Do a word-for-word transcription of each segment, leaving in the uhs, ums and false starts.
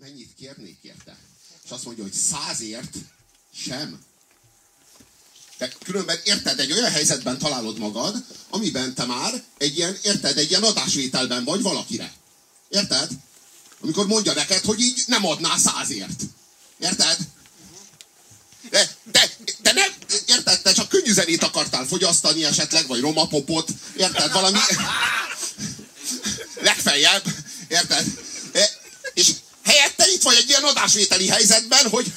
mennyit kérnék érte? És azt mondja, hogy százért sem. De különben érted, egy olyan helyzetben találod magad, amiben te már egy ilyen, érted, egy ilyen adásvételben vagy valakire. Érted? Amikor mondja neked, hogy így nem adná százért. Érted? De, de, de nem, érted, te csak könnyű zenét akartál fogyasztani esetleg, vagy romapopot, érted, valami legfeljebb, érted? És helyette itt vagy egy ilyen adásvételi helyzetben, hogy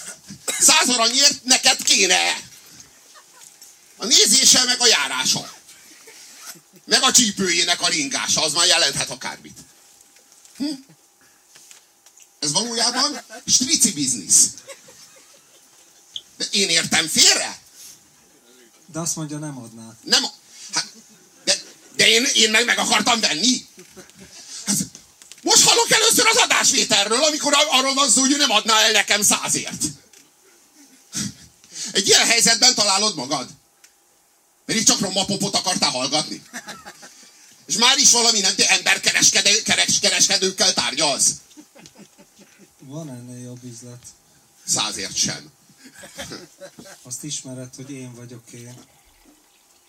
száz aranyért neked kéne a nézése, meg a járása. Meg a csípőjének a ringása, az már jelenthet akármit. Hm? Ez valójában strici biznisz. De én értem félre? De azt mondja, nem adnád. Nem, hát, de de én, én meg meg akartam venni. Hát, most hallok először az adásvételről, amikor arról van szó, hogy ő nem adná el nekem százért. Egy ilyen helyzetben találod magad. Mert itt csak romapopot akartál hallgatni. És már is valami nem, te emberkereskedőkkel tárgyalsz. Van ennél jobb üzlet. Százért sem. Azt ismered, hogy én vagyok én.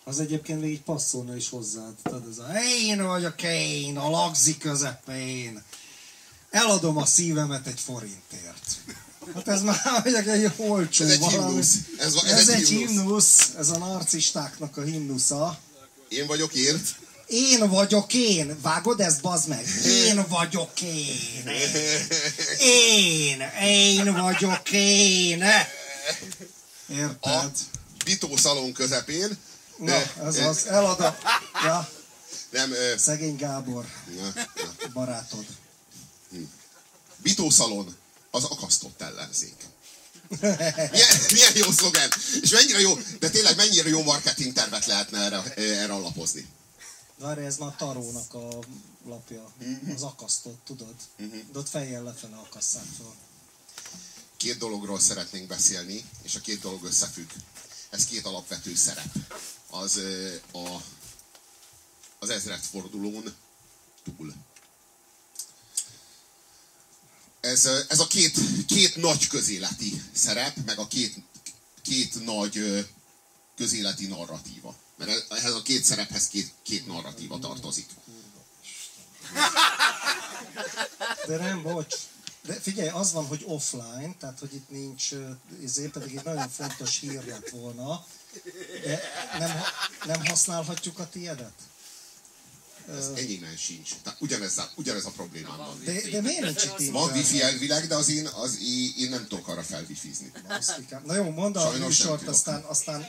Az egyébként még így passzolna is hozzád. Tehát ez a én vagyok én, a lagzi közepén. Eladom a szívemet egy forintért. Hát ez már vagyok egy olcsó ez valami. Egy ez, ez, ez egy himnusz. Ez a narcistáknak a himnusza. Én vagyok én. Én vagyok én. Vágod ezt, bazd meg? Én vagyok én. Én. Én vagyok én. Érted? A bitószalon közepén. Na, ez eh, az. Eladom. Ja. Nem, szegény Gábor. Ne, ne. Barátod. Bitószalon az akasztott ellenzék. Milyen, milyen jó szlogen. És mennyire jó, de tényleg mennyire jó marketing tervet lehetne erre, erre alapozni. Várj, ez már Tarónak a lapja. Az akasztott, tudod? De ott fejjel lefele akasszák fel. Két dologról szeretnénk beszélni, és a két dolog összefügg. Ez két alapvető szerep. Az a, az ezredfordulón túl. Ez, ez a két, két nagy közéleti szerep, meg a két, két nagy közéleti narratíva. Mert ehhez a két szerephez két, két narratíva tartozik. De nem, bocs. De figyelj, az van, hogy offline, tehát hogy itt nincs, ezért pedig egy nagyon fontos hír lett volna. De nem, nem használhatjuk a tiédet? Ez uh, enyémben sincs. Tehát ugyanez, ugyanez a problémám van. De, de miért nincs itt? Van wifi elvileg, de az én, az én, én nem tudok arra felwifizni. Na jó, mondd a műsort, aztán... aztán...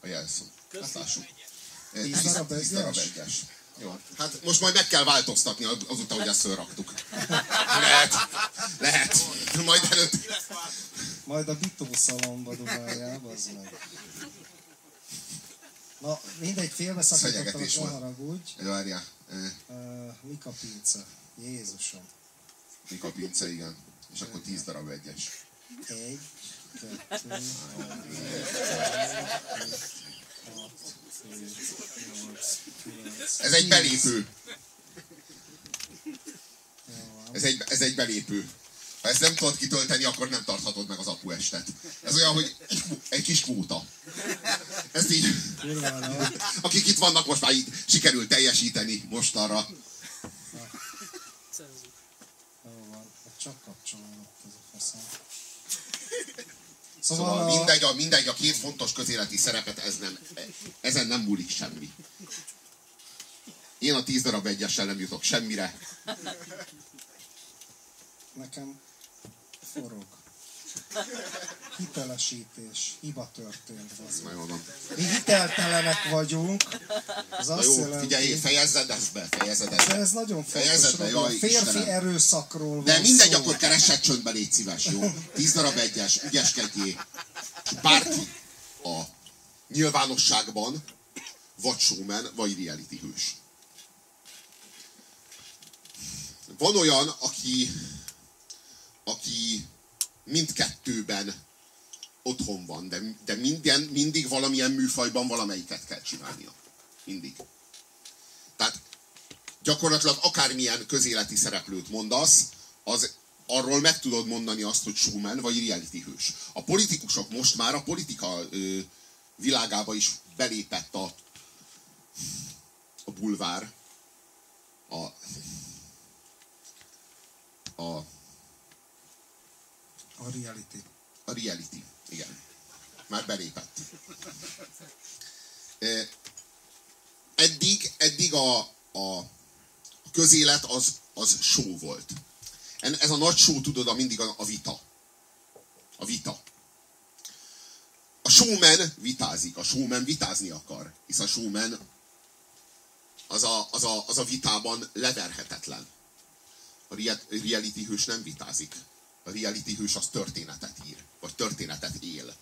A jelszó. Hát lássuk. tíz darab egyes. Jó, hát most majd meg kell változtatni azután, hogy ezt fölraktuk. Lehet, lehet. Majd előtt. Majd a bitószalomba dobálják, az meg. Na, mindegy, félbeszakítottam, ne haragudj. Várjál. Mik a pince? Jézusom. Mik a pince, igen. És akkor tíz darab egyes. Egy, kettő, három, ez egy belépő. Ez egy, ez egy belépő. Ha ezt nem tudod kitölteni, akkor nem tarthatod meg az apu estet. Ez olyan, hogy egy, egy kis kvóta. Ezt így... Akik itt vannak, most már így sikerült teljesíteni mostanra. Jó van, csak kapcsolom ez a faszom. Szóval, szóval a... Mindegy, a, mindegy, a két fontos közéleti szerepet ez nem, ezen nem múlik semmi. Én a tíz darab egyessel nem jutok semmire. Nekem forog. Hitelesítés. Hiba történt. Mi hiteltelenek vagyunk. Ez azt jó, jelenti... Figyelj, fejezzed ezt be, fejezzed ezt be. De ez nagyon fontos, be, jaj, férfi Istenem. Erőszakról van. De mindegy, szó. Akkor keresed csöndben, légy szíves, jó? Tíz darab egyes, ügyeskedjél. Bárki a nyilvánosságban, vagy showman, vagy reality hős. Van olyan, aki aki mindkettőben otthon van, de, de minden, mindig valamilyen műfajban valamelyiket kell csinálnia. Mindig. Tehát gyakorlatilag akármilyen közéleti szereplőt mondasz, az arról meg tudod mondani azt, hogy showman vagy reality hős. A politikusok most már a politika ö, világába is belépett a, a bulvár, a, a, a reality. A reality, igen. Már belépett. Eddig, eddig a, a közélet az, az show volt. Ez a nagy show, tudod, mindig a, a vita. A vita. A showman vitázik, a showman vitázni akar. Hisz a showman az a, az a, az a vitában leverhetetlen. A reality hős nem vitázik. A reality hős az történetet ír, vagy történetet él.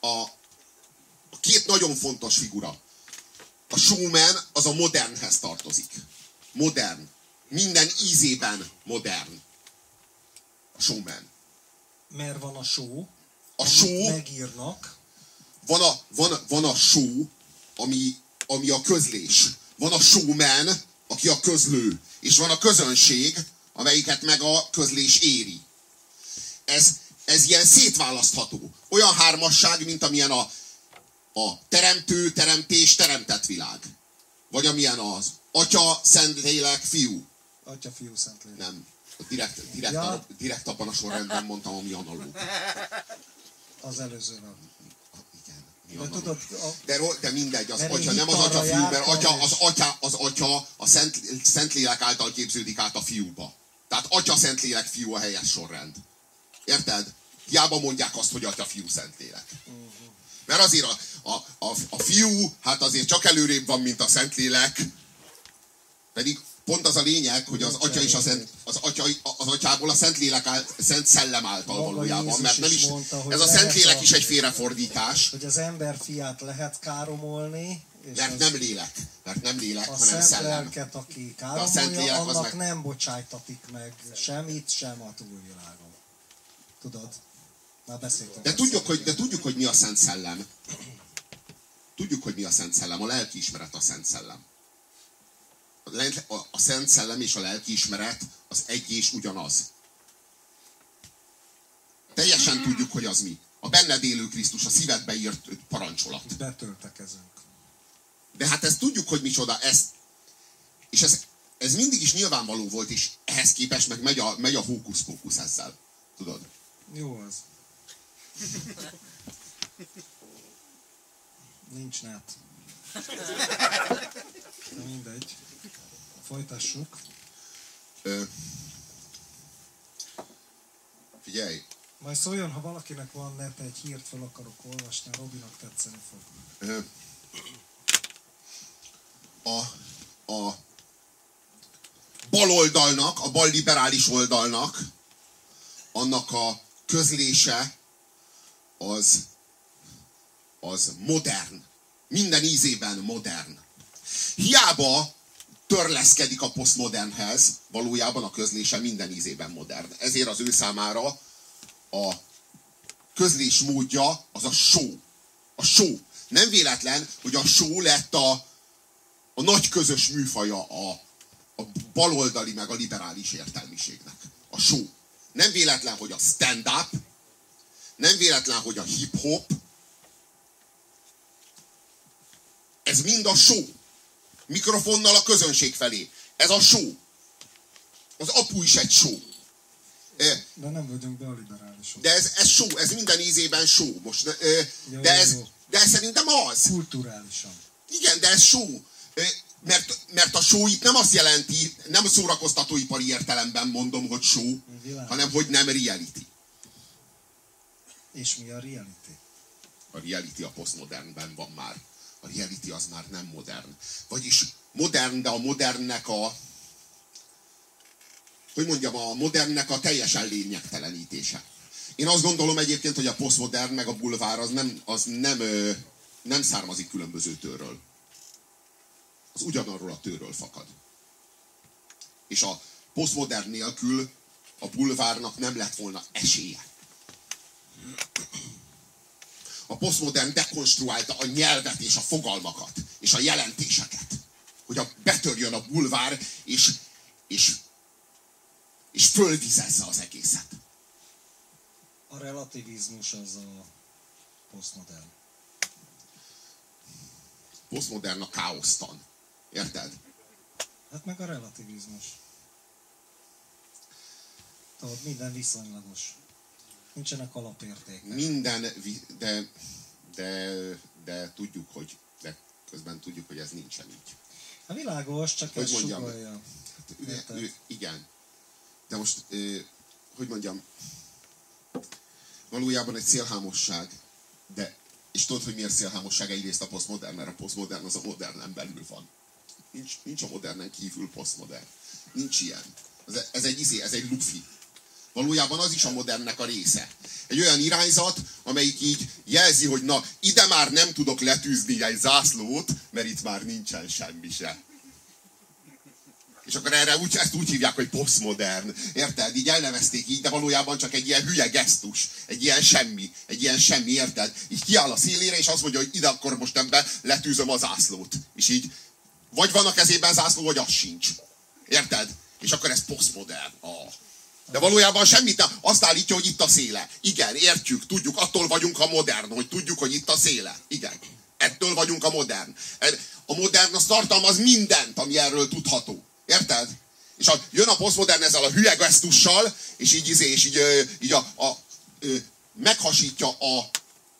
A, a két nagyon fontos figura. A showman az a modernhez tartozik. Modern. Minden ízében modern. A showman. Mert van a show, a show megírnak. Van a, van, van a show, ami, ami a közlés. Van a showman, aki a közlő. És van a közönség, amelyiket meg a közlés éri. Ez, ez ilyen szétválasztható. Olyan hármasság, mint amilyen a, a teremtő, teremtés, teremtett világ. Vagy amilyen az atya, szentlélek, fiú. Atya, fiú, szentlélek. Nem. Direkt, direkt, ja. a, direkt abban a sorrendben mondtam, ami analóg. Az előző nem. Igen. De, tudod, a... de, de mindegy, az atya, nem az atya, fiú, mert atya, az, atya, az atya a szent, szentlélek által képződik át a fiúba. Tehát atya, szentlélek, fiú a helyes sorrend. Érted? Hiába mondják azt, hogy atya, fiú, szentlélek. Uh-huh. Mert azért a, a, a, a fiú, hát azért csak előrébb van, mint a szentlélek. Pedig pont az a lényeg, hogy az atya is a szent, az, atya, az atyából a szentlélek, áll, szent szellem által valójában. Mert nem is, is mondta, ez a szentlélek is egy félrefordítás. Hogy az ember fiát lehet káromolni. Mert nem lélek. Mert nem lélek, a hanem szellem. A szentlelket, aki káromolja, annak meg... nem bocsájtatik meg sem itt, sem a túlvilágon. Tudod? Már beszéltem. De tudjuk, hogy, de tudjuk, hogy mi a szent szellem. Tudjuk, hogy mi a szent szellem. A lelkiismeret a szent szellem. A szent szellem és a lelkiismeret az egy és ugyanaz. Teljesen tudjuk, hogy az mi. A benned élő Krisztus, a szívedbe írt parancsolat. Betöltekezünk. De hát ezt tudjuk, hogy micsoda. Ezt, és ez, ez mindig is nyilvánvaló volt, és ehhez képest meg megy a, megy a hókusz-pókusz ezzel. Tudod? Jó az. Nincs net. De mindegy. Folytassuk. Ö, figyelj. Majd szóljon, ha valakinek van nete, egy hírt fel akarok olvasni, Robinak tetszeni fog. Ö, a, a bal oldalnak, a bal liberális oldalnak, annak a közlése az, az modern. Minden ízében modern. Hiába törleszkedik a posztmodernhez, valójában a közlése minden ízében modern. Ezért az ő számára a közlés módja az a show. A show. Nem véletlen, hogy a show lett a, a nagy közös műfaja a, a baloldali meg a liberális értelmiségnek. A show. Nem véletlen, hogy a stand-up, nem véletlen, hogy a hip-hop, ez mind a show. Mikrofonnal a közönség felé. Ez a show. Az apu is egy show. De nem vagyunk be a liberálisok. De ez, ez show, ez minden ízében show. Most, de, jó, de, ez, de ez szerintem az. Kulturálisan. Igen, de ez show. Mert, mert a show itt nem azt jelenti, nem szórakoztatóipari értelemben mondom, hogy show, világos. Hanem hogy nem reality. És mi a reality? A reality a posztmodernben van már. A reality az már nem modern. Vagyis modern, de a modernnek a... Hogy mondjam, a modernnek a teljesen lényegtelenítése. Én azt gondolom egyébként, hogy a posztmodern meg a bulvár az nem, az nem, nem származik különböző tőről. Az ugyanarról a tőről fakad. És a posztmodern nélkül a bulvárnak nem lett volna esélye. A posztmodern dekonstruálta a nyelvet és a fogalmakat, és a jelentéseket. Hogy a betörjön a bulvár, és, és fölvizezze az egészet. A relativizmus az a posztmodern. Posztmodern a káosztan. Érted? Hát meg a relativizmus. Tudod, minden viszonylagos. Nincsenek alapértékek. Minden, de, de, de tudjuk, hogy de közben tudjuk, hogy ez nincsen így. A világos, csak hogy ez mondjam, sugalja. Hát, ő, ő, igen. De most, hogy mondjam, valójában egy szélhámosság, de és tudod, hogy miért szélhámosság egyrészt a posztmodern, mert a posztmodern az a modernen belül van. Nincs, nincs a modernen kívül posztmodern. Nincs ilyen. Ez, ez egy izé, ez egy lufi. Valójában az is a modernnek a része. Egy olyan irányzat, amelyik így jelzi, hogy na, ide már nem tudok letűzni egy zászlót, mert itt már nincsen semmi se. És akkor erre úgy, ezt úgy hívják, hogy posztmodern. Érted? Így elnevezték így, de valójában csak egy ilyen hülye gesztus. Egy ilyen semmi. Egy ilyen semmi, érted? Így kiáll a szélére, és azt mondja, hogy ide akkor most ebben letűzöm a zászlót. És így vagy van a kezében zászló, vagy az sincs. Érted? És akkor ez posztmodern. Ah. De valójában semmit nem. Azt állítja, hogy itt a széle. Igen, értjük, tudjuk, attól vagyunk a modern, hogy tudjuk, hogy itt a széle. Igen. Ettől vagyunk a modern. A modern az tartalmaz mindent, ami erről tudható. Érted? És a, jön a posztmodern ezzel a hülye gesztussal, és így, és így, így a, a, a, meghasítja a,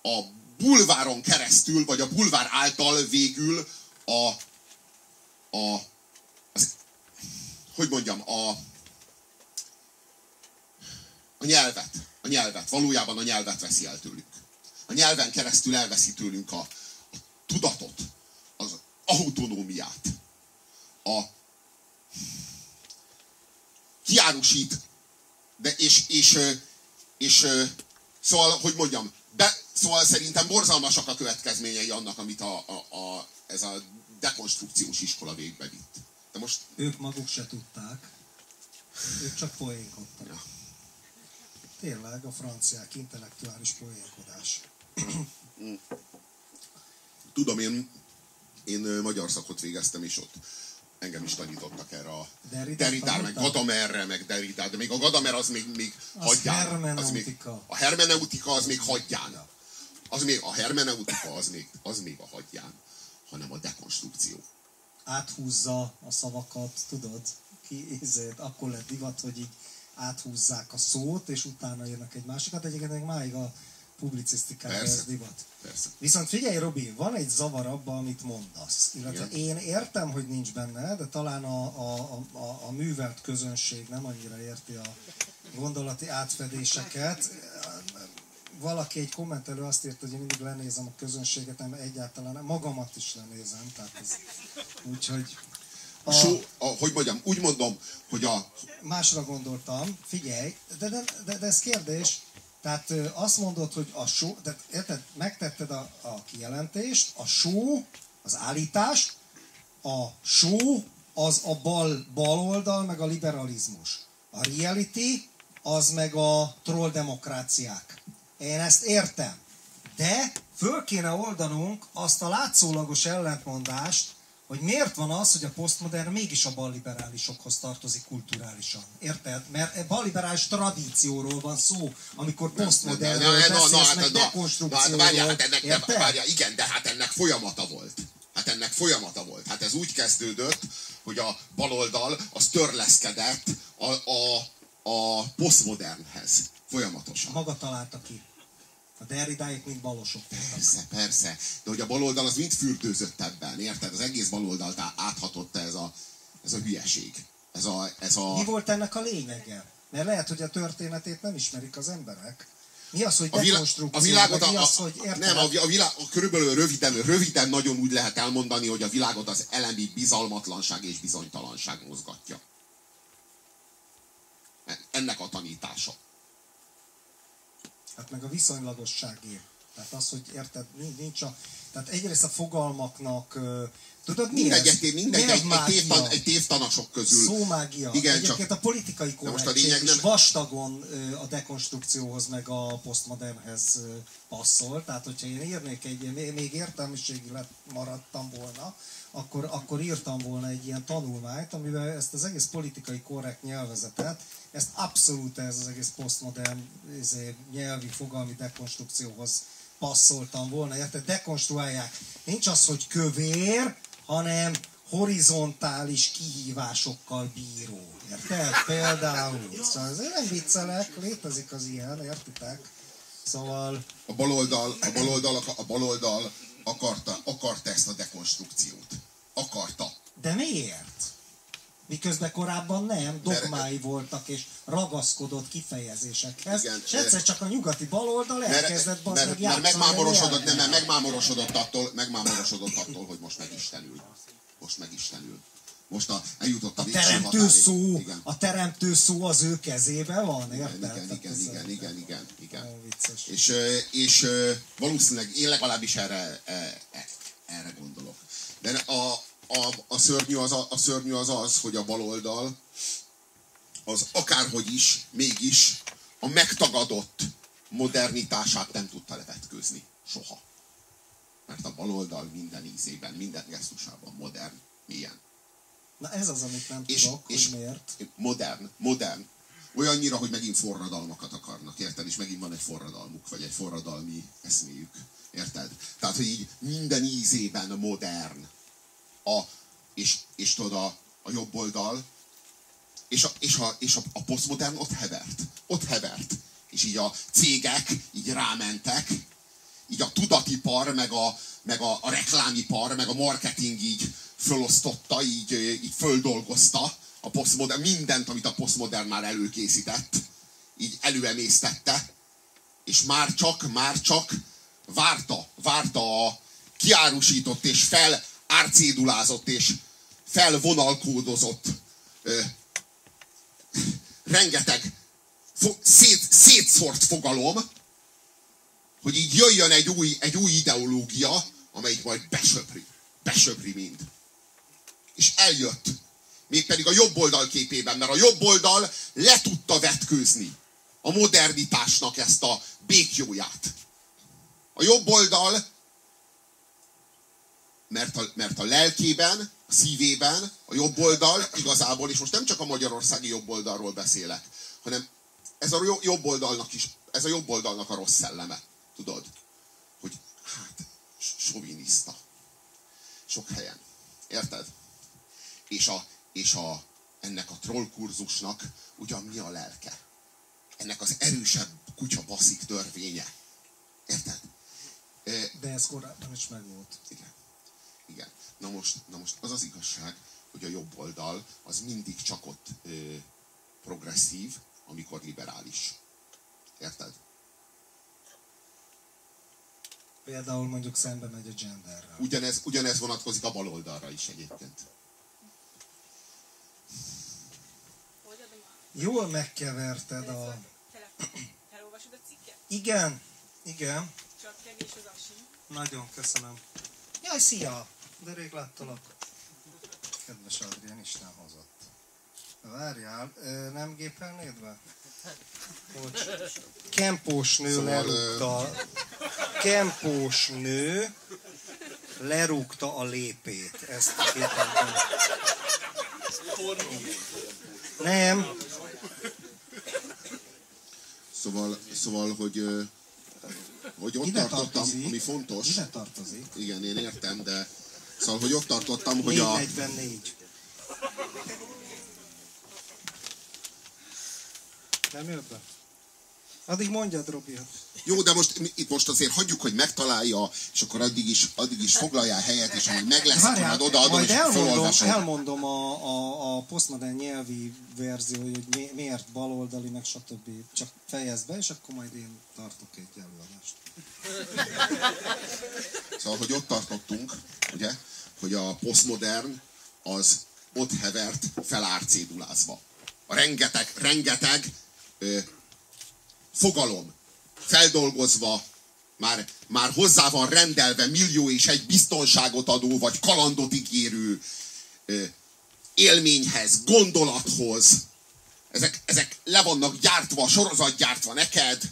a bulváron keresztül, vagy a bulvár által végül a, a az, hogy mondjam, a, a nyelvet. A nyelvet. Valójában a nyelvet veszi el tőlünk. A nyelven keresztül elveszi tőlünk a, a tudatot, az autonómiát, a kiárusít, de és, és, és szóval, hogy mondjam, be, szóval szerintem borzalmasak a következményei annak, amit a, a, a, ez a dekonstrukciós iskola végbe vitt. De most... Ők maguk se tudták, ők csak poénkodtak. Ja. Tényleg a franciák intellektuális poénkodás. Tudom, én, én magyar szakot végeztem, és ott engem is tanítottak erre a Derridát, meg Gadamerre, meg Derridát, de még a Gadamer az még, még hagyján. Az még, a hermeneutika az még hagyján. Az még, a hermeneutika az még, az még a hagyján, hanem a dekonstrukció. Áthúzza a szavakat, tudod, ki ezért, akkor lett divat, hogy így áthúzzák a szót, és utána jönnek egy másikat. Egyébként még máig a publicisztikában ez divat. Persze. Viszont figyelj, Robi, van egy zavar abban, amit mondasz. Illetve én értem, hogy nincs benne, de talán a, a, a, a művelt közönség nem annyira érti a gondolati átfedéseket. Valaki egy kommentelő azt írt, hogy én mindig lenézem a közönséget, nem egyáltalán magamat is lenézem. Úgyhogy... A... So, a, hogy mondjam, úgy mondom, hogy a... Másra gondoltam, figyelj, de, de, de, de ez kérdés... Tehát azt mondod, hogy a show, tehát érted, megtetted a, a kijelentést, a show, az állítás, a show az a bal, bal oldal, meg a liberalizmus. A reality, az meg a trolldemokráciák. Én ezt értem. De föl kéne oldanunk azt a látszólagos ellentmondást, hogy miért van az, hogy a posztmodern mégis a balliberálisokhoz tartozik kulturálisan. Érted? Mert balliberális tradícióról van szó, amikor posztmodernről beszélsz, meg dekonstrukcióról. Várjál, igen, de hát ennek folyamata volt. Hát ennek folyamata volt. Hát ez úgy kezdődött, hogy a baloldal az törleszkedett a, a, a posztmodernhez. Folyamatosan. Maga találta ki. A Derridáik mind balosok. Persze, persze. De hogy a baloldal az mind fürdőzött ebben, érted? Az egész baloldalt áthatotta ez a, ez a hülyeség. Ez a, ez a... Mi volt ennek a lényege? Mert lehet, hogy a történetét nem ismerik az emberek. Mi az, hogy dekonstrukció? Mi az, hogy értelem? Nem, a, a világ, körülbelül röviden, röviden nagyon úgy lehet elmondani, hogy a világot az elemi bizalmatlanság és bizonytalanság mozgatja. Ennek a tanítása. Hát meg a viszonylagosságé. Tehát az, hogy érted, nincs a... Tehát egyrészt a fogalmaknak... Tudod, mi mindegy, ez? Mindegy, mi egy, egy, tévtan, egy tévtanasok közül. Szómágia. Igen, egyébként csak... a politikai korrektség is nem... vastagon a dekonstrukcióhoz, meg a posztmodernhez passzol. Tehát, hogyha én írnék egy... Még értelmiségi lett maradtam volna, akkor, akkor írtam volna egy ilyen tanulmányt, amivel ezt az egész politikai korrekt nyelvezetet, ezt abszolút ez az egész posztmodern nyelvi fogalmi dekonstrukcióhoz passzoltam volna, érted? Dekonstruálják. Nincs az, hogy kövér, hanem horizontális kihívásokkal bíró. Érted? Például. Szóval ez nem viccelek, létezik az ilyen, értitek? Szóval... A baloldal, a baloldal, a baloldal akarta, akarta ezt a dekonstrukciót. Akarta. De miért? Miközben korábban nem, dogmái mert, voltak és ragaszkodott kifejezésekhez, igen, és egyszer csak a nyugati baloldal elkezdett bazd meg játszani. Mert megmámorosodott, nem, nem, megmámorosodott attól, megmámorosodott attól, hogy most megistenül. Most megistenül. Most a, eljutott a, a teremtő szó, igen. A teremtő szó az ő kezében van, érted? Igen, igen, igen, igen, igen, igen, igen. És, és valószínűleg én legalábbis erre, erre gondolok. De a A, a, szörnyű az, a, a szörnyű az az, hogy a baloldal az akárhogy is, mégis a megtagadott modernitását nem tudta levetkőzni. Soha. Mert a baloldal minden ízében, minden gesztusában modern. Milyen? Na ez az, amit nem és, tudok, és hogy miért. Modern, modern. Olyannyira, hogy megint forradalmakat akarnak, érted? És megint van egy forradalmuk, vagy egy forradalmi eszméjük. Érted? Tehát, hogy így minden ízében modern. A, és, és tudod, a, a jobb oldal, és a, és a, és a, a posztmodern ott hevert. Ott hevert. És így a cégek így rámentek, így a tudatipar, meg a, meg a, a reklámipar, meg a marketing így fölosztotta, így, így földolgozta a posztmodern, mindent, amit a posztmodern már előkészített, így előemésztette, és már csak, már csak várta, várta a kiárusított és fel árcédulázott és felvonalkódozott ö, rengeteg fo, szét, szétszórt fogalom, hogy így jöjjön egy új, egy új ideológia, amelyik majd besöpri. Besöpri mind. És eljött. Mégpedig a jobb oldal képében, mert a jobb oldal le tudta vetkőzni a modernitásnak ezt a békjóját. A jobb oldal Mert a, mert a lelkében, a szívében, a jobb oldal igazából, és most nem csak a magyarországi jobb oldalról beszélek, hanem ez a jobb oldalnak is, ez a jobb oldalnak a rossz szelleme. Tudod? Hogy hát, soviniszta. Sok helyen. Érted? És, a, és a, ennek a trollkurzusnak ugyan mi a lelke? Ennek az erősebb kutyabaszik törvénye. Érted? De ez korábban is megvolt. Igen. Igen. Na most, na most az az igazság, hogy a jobb oldal az mindig csak ott ö, progresszív, amikor liberális. Érted? Például mondjuk szembe megy a genderrel. Ugyanez, ugyanez vonatkozik a bal oldalra is egyébként. Jól megkeverted a... Elolvasod a cikket? Igen, igen. Csak kevés az asi. Nagyon, köszönöm. Jaj, szia! De rég láttalak. Kedves Adrián, Isten hozott. Várjál, nem gépelnéd be? Bocs. Kempós nő szóval lerúgta. Kempós nő lerúgta a lépét. Ezt gépeltem. Nem. Szóval, szóval hogy... Hogy ott ide tartottam, tartozik, ami fontos. Ide tartozik. Igen, én értem, de... Szóval, hogy ott tartottam, hogy a... négy negyvennégy. Nem jött be? Addig mondjad, Robi. Jó, de most itt most azért hagyjuk, hogy megtalálja, és akkor addig is, addig is foglaljál helyet, és amíg meg lesz, akkor hát odaadom, majd és elmondom, elmondom a, a, a posztmodern nyelvi verzió, hogy miért baloldali, meg stb. Csak fejezd be, és akkor majd én tartok egy előadást. Szóval, hogy ott tartottunk, ugye, hogy a posztmodern az ott hevert felárcédulázva. A rengeteg, rengeteg ö, fogalom feldolgozva, már, már hozzá van rendelve millió és egy biztonságot adó, vagy kalandot ígérő ö, élményhez, gondolathoz. Ezek, ezek le vannak gyártva, sorozatgyártva neked,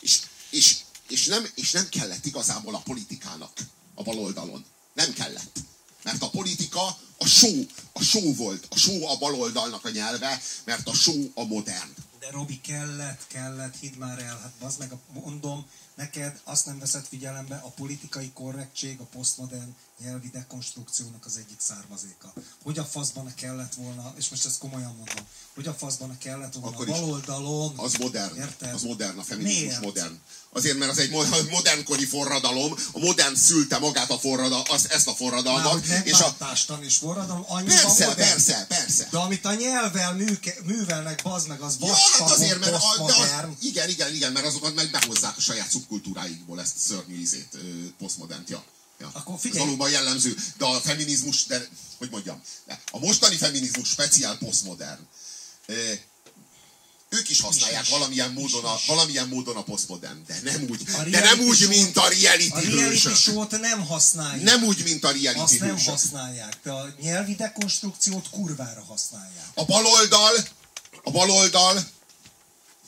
és, és, és, nem, és nem kellett igazából a politikának a baloldalon. Nem kellett. Mert a politika a show, a show volt. A show a baloldalnak a nyelve, mert a show a modern. De Robi, kellett, kellett, hidd már el, hát bazd meg, mondom, neked azt nem veszed figyelembe, a politikai korrektség, a posztmodern nyelvi dekonstrukciónak az egyik származéka. Hogy a faszban kellett volna, és most ezt komolyan mondom, hogy a faszban kellett volna a baloldalon... Az modern, érted? Az modern, a feminizmus. Miért? Modern. Azért, mert az egy modernkori forradalom, a modern szülte magát a forradalmat, ezt a forradalmat. Már, és a társadalom és forradalom annyira persze, modern. Persze, persze. De amit a nyelvvel műke, művelnek, bazd meg, az vastagon posztmodern. Igen, igen, igen, mert azokat meg behozzák a saját szubkultúráikból ezt a szörnyű ízét, posztmodernt, ja. Ja. Akkor figyelj. Ez valóban jellemző. De a feminizmus, de, hogy mondjam, de a mostani feminizmus speciál posztmodern. Ők is használják is, valamilyen, is, módon a, is. valamilyen módon a posztmodern, de nem úgy, de nem úgy show, mint a reality hősök. A reality show-t nem használják. Nem úgy, mint a reality Azt hősök. nem használják, de a nyelvi dekonstrukciót kurvára használják. A baloldal, a baloldal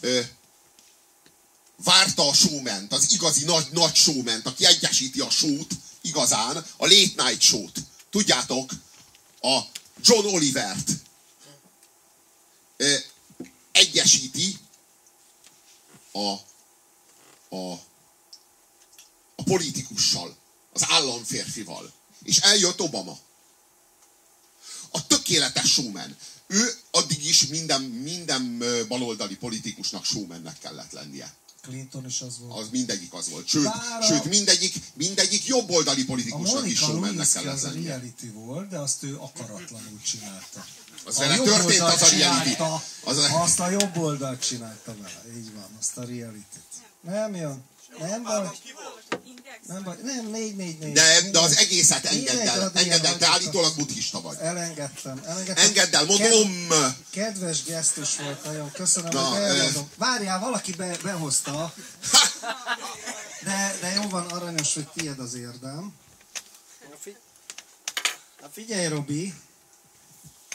ö, várta a showment, az igazi nagy, nagy showment, aki egyesíti a showt, igazán, a late night showt. Tudjátok, a John Olivert ö, egyesíti a, a, a politikussal, az államférfival. És eljött Obama. A tökéletes showman. Ő addig is minden, minden baloldali politikusnak showmannek kellett lennie. Clinton is az volt. Az mindegyik az volt. Sőt, a... sőt mindegyik, mindegyik jobboldali politikusnak is showmannek kellett lennie. A reality volt, de azt ő akaratlanul csinálta. Az vele történt az a reality. Az a... Azt a jobb oldalt csinálta vele. Így van, azt a reality-t. Nem jön? Nem vagy? Nem vagy? Nem, négy, négy, négy. De, de az egészet engedd el. Engedd el, te állítólag buddhista vagy. Elengedtem. elengedtem. Engedd el, mondom. Kedves gesztus volt nagyon. Köszönöm, Na, hogy bejelentottam. Várjál, valaki be, behozta. De, de jó van, aranyos, hogy tiéd az érdem. Na figyelj, Robi.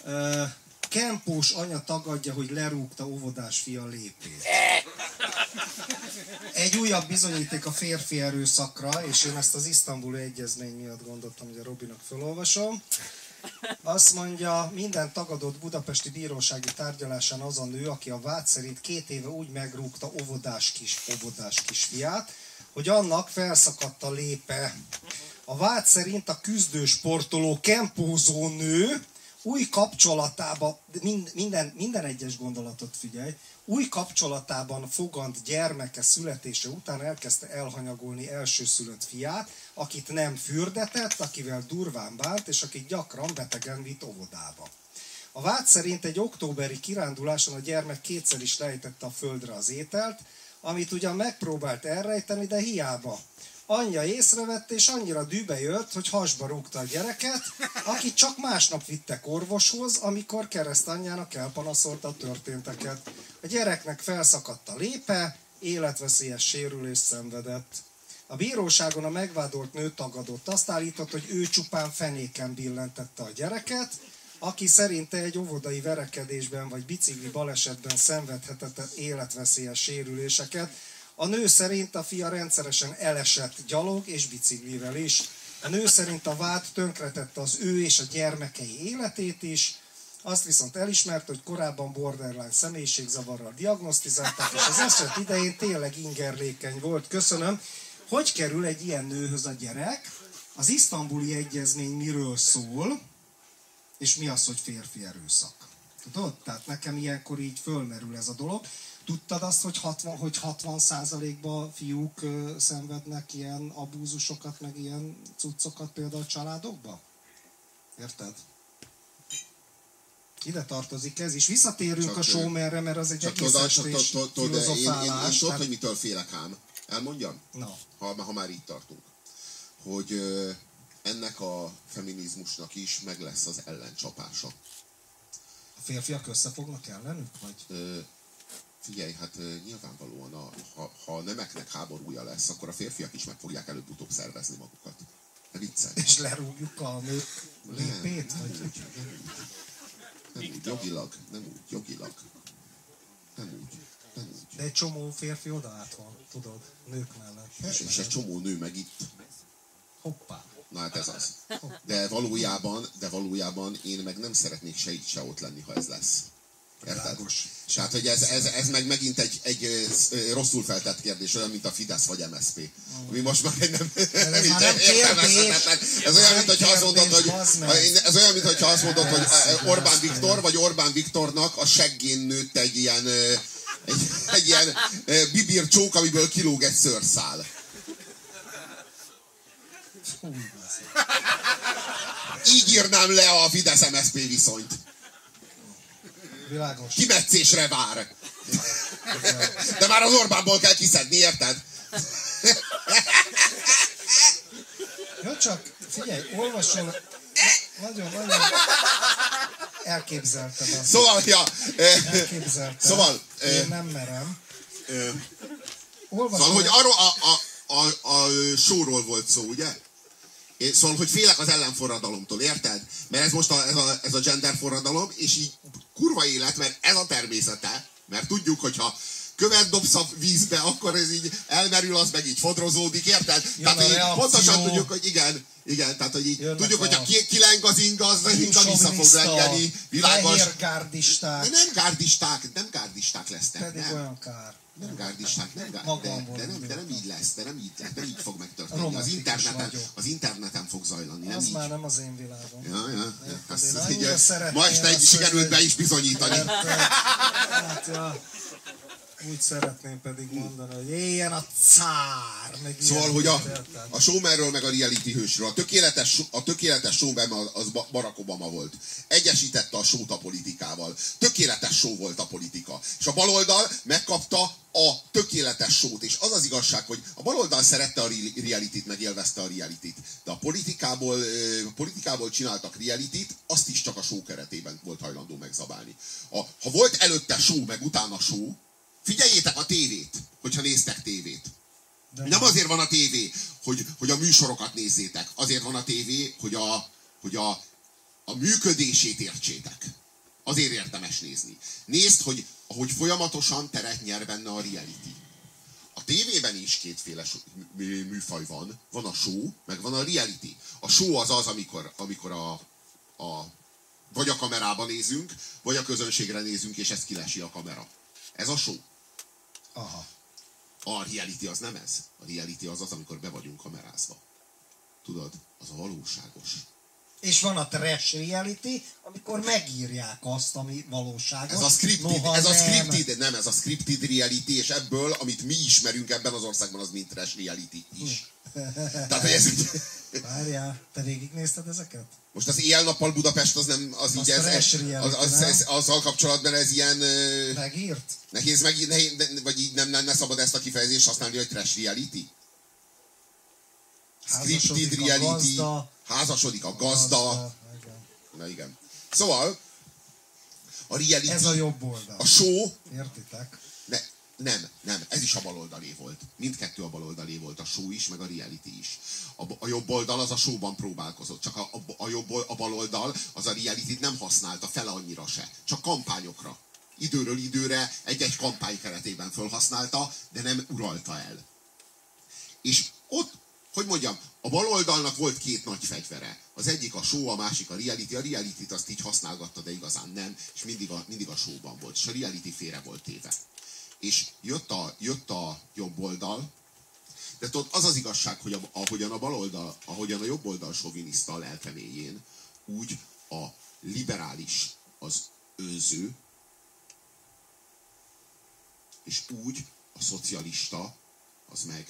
Uh, Kempós anya tagadja, hogy lerúgta óvodás fia lépét. Egy újabb bizonyíték a férfi erőszakra, és én ezt az isztambuli egyezmény miatt gondoltam, hogy a Robinak felolvasom. Azt mondja, minden tagadott budapesti bírósági tárgyalásán az a nő, aki a vád szerint két éve úgy megrúgta óvodás kis, óvodás kisfiát, hogy annak felszakadt a lépe. A vád szerint a küzdősportoló kempózó nő új kapcsolatában, minden, minden egyes gondolatot figyelj, új kapcsolatában fogant gyermeke születése után elkezdte elhanyagolni elsőszülött fiát, akit nem fürdetett, akivel durván bánt, és akit gyakran betegen vitt óvodába. A vád szerint egy októberi kiránduláson a gyermek kétszer is lejtette a földre az ételt, amit ugyan megpróbált elrejteni, de hiába. Anyja észrevett, és annyira dűbe jött, hogy hasba rúgta a gyereket, akit csak másnap vittek orvoshoz, amikor keresztanyjának elpanaszolta a történteket. A gyereknek felszakadt a lépe, életveszélyes sérülés szenvedett. A bíróságon a megvádolt nő tagadott. Azt állított, hogy ő csupán fenéken billentette a gyereket, aki szerinte egy óvodai verekedésben vagy bicikli balesetben szenvedhetett életveszélyes sérüléseket. A nő szerint a fia rendszeresen elesett gyalog és biciklivel is. A nő szerint a vád tönkretette az ő és a gyermekei életét is. Azt viszont elismerte, hogy korábban borderline személyiségzavarral diagnosztizálták, és az eset idején tényleg ingerlékeny volt. Köszönöm. Hogy kerül egy ilyen nőhöz a gyerek? Az isztambuli egyezmény miről szól? És mi az, hogy férfi erőszak? Tudod? Tehát nekem ilyenkor így fölmerül ez a dolog. Tudtad azt, hogy hatvan százalékban fiúk ö, szenvednek ilyen abúzusokat, meg ilyen cuccokat például a családokba? Érted? Ide tartozik ez is. Visszatérünk csak a showmanre, mert az egy egész estés filozofálás. Én tudod, hogy mitől félek ám. Elmondjam? Na. Ha, ha már itt tartunk. Hogy ö, ennek a feminizmusnak is meg lesz az ellencsapása. A férfiak összefognak ellenük? Vagy? Ö, Figyelj, hát nyilvánvalóan, a, ha, ha a nemeknek háborúja lesz, akkor a férfiak is meg fogják előbb-utóbb szervezni magukat. Ne viccelj. És lerúgjuk a nők lépét? Nem, nem, nem úgy, jogilag, nem úgy, jogilag. Nem úgy, nem úgy. De egy csomó férfi oda át van, tudod, nők mellett. És egy csomó nő meg itt. Hoppá. Na hát ez az. De valójában, de valójában én meg nem szeretnék se itt, se ott lenni, ha ez lesz. Érted? És hát, hogy ez, ez, ez meg megint egy, egy rosszul feltett kérdés, olyan, mint a Fidesz vagy em es zé pé. Ami most már nem... Ez már nem kérdés. Ez olyan, mintha azt mondod, hogy, ez olyan, mintha azt mondod, hogy Orbán Viktor vagy Orbán Viktornak a seggén nőtt egy ilyen, egy, egy ilyen bibircsók, amiből kilóg egy szőrszál. Így írnám le a Fidesz-em es zé pé viszonyt. Világos. Kimetszésre vár. De már az Orbánból kell kiszedni, érted? Jó, csak figyelj, olvasson. Nagyon-nagyon elképzelted azt. Szóval, ja. Elképzelted. Szóval. Én nem merem. Olvasson. Szóval, hogy arról a, a, a, a showról volt szó, ugye? Én, szóval, hogy félek az ellenforradalomtól, érted? Mert ez most a, ez a, ez a gender forradalom, és így kurva élet, mert ez a természete, mert tudjuk, hogyha követ dobsz a vízbe, akkor ez így elmerül, az meg így fodrozódik, érted? Jön, tehát így pontosan tudjuk, hogy igen, igen, tehát hogy így jönnek tudjuk, a... hogyha ki, kileng az inga, az a inga vissza fog lengeni, világos. Fehér gárdisták. De nem gárdisták, nem gárdisták lesznek, pedig nem. Olyan kár. Nem gárdisták, nem gárdisták, de, de, nem, de nem így lesz, de nem így, lesz, nem így fog megtörténni. Az interneten, az interneten fog zajlani, nem az így. Már nem az én világom. Ja, ja, ja. Azt, azt így, ma este egy sikerült be is bizonyítani. Mert, hát, ja, úgy szeretném pedig mondani, hogy éljen a cár! Meg szóval, hogy a, a showmanről meg a reality hősről. A tökéletes, a tökéletes showman az Barack Obama volt. Egyesítette a showt a politikával. Tökéletes show volt a politika. És a baloldal megkapta a tökéletes sót, és az az igazság, hogy a baloldal szerette a realityt, meg élvezte a realityt, de a politikából, politikából csináltak realityt, azt is csak a só keretében volt hajlandó megzabálni. A, ha volt előtte só, meg utána só, figyeljétek a tévét, hogyha néztek tévét. De nem azért van a tévé, hogy, hogy a műsorokat nézzétek, azért van a tévé, hogy a, hogy a, a működését értsétek. Azért érdemes nézni. Nézd, hogy ahogy folyamatosan teret nyer benne a reality. A tévében is kétféle műfaj van. Van a show, meg van a reality. A show az az, amikor, amikor a, a, vagy a kamerába nézünk, vagy a közönségre nézünk, és ez kilesi a kamera. Ez a show. Aha. A reality az nem ez. A reality az az, amikor be vagyunk kamerázva. Tudod, az a valóságos. És van a trash reality, amikor megírják azt, ami valóságos. Ez a scripted, no, ez nem. A scripted, nem, ez a scripted reality, és ebből, amit mi ismerünk ebben az országban, az mind trash reality is. Tehát, hogy ez így... Várjál, te végignézted ezeket? Most az éjjel-nappal Budapest az nem... Az, az így ez, trash reality, az, az, az, azzal kapcsolatban ez ilyen... Megírt? Nehéz meg... Nehéz, vagy így nem lenne szabad ezt a kifejezést használni, hogy trash reality? Scripted reality... Házasodik a gazda. gazda Na igen. Szóval a reality, ez a jobb oldal. A show. Értitek? Ne, nem, nem. Ez is a baloldalé volt. Mindkettő a baloldalé volt. A show is, meg a reality is. A, a jobb oldal az a showban próbálkozott. Csak a, a, a, jobb, a baloldal az a realityt nem használta fele annyira se. Csak kampányokra. Időről időre egy-egy kampány keretében fölhasználta, de nem uralta el. És ott, hogy mondjam, a baloldalnak volt két nagy fegyvere. Az egyik a show, a másik a reality. A realityt azt így használgatta, de igazán nem. És mindig a, mindig a showban volt. És a reality félre volt téve. És jött a, jött a jobb oldal. De tudod, az az igazság, hogy a, ahogyan a baloldal, ahogyan a jobb oldal soviniszta a lelkeméjén, úgy a liberális az önző, és úgy a szocialista az meg...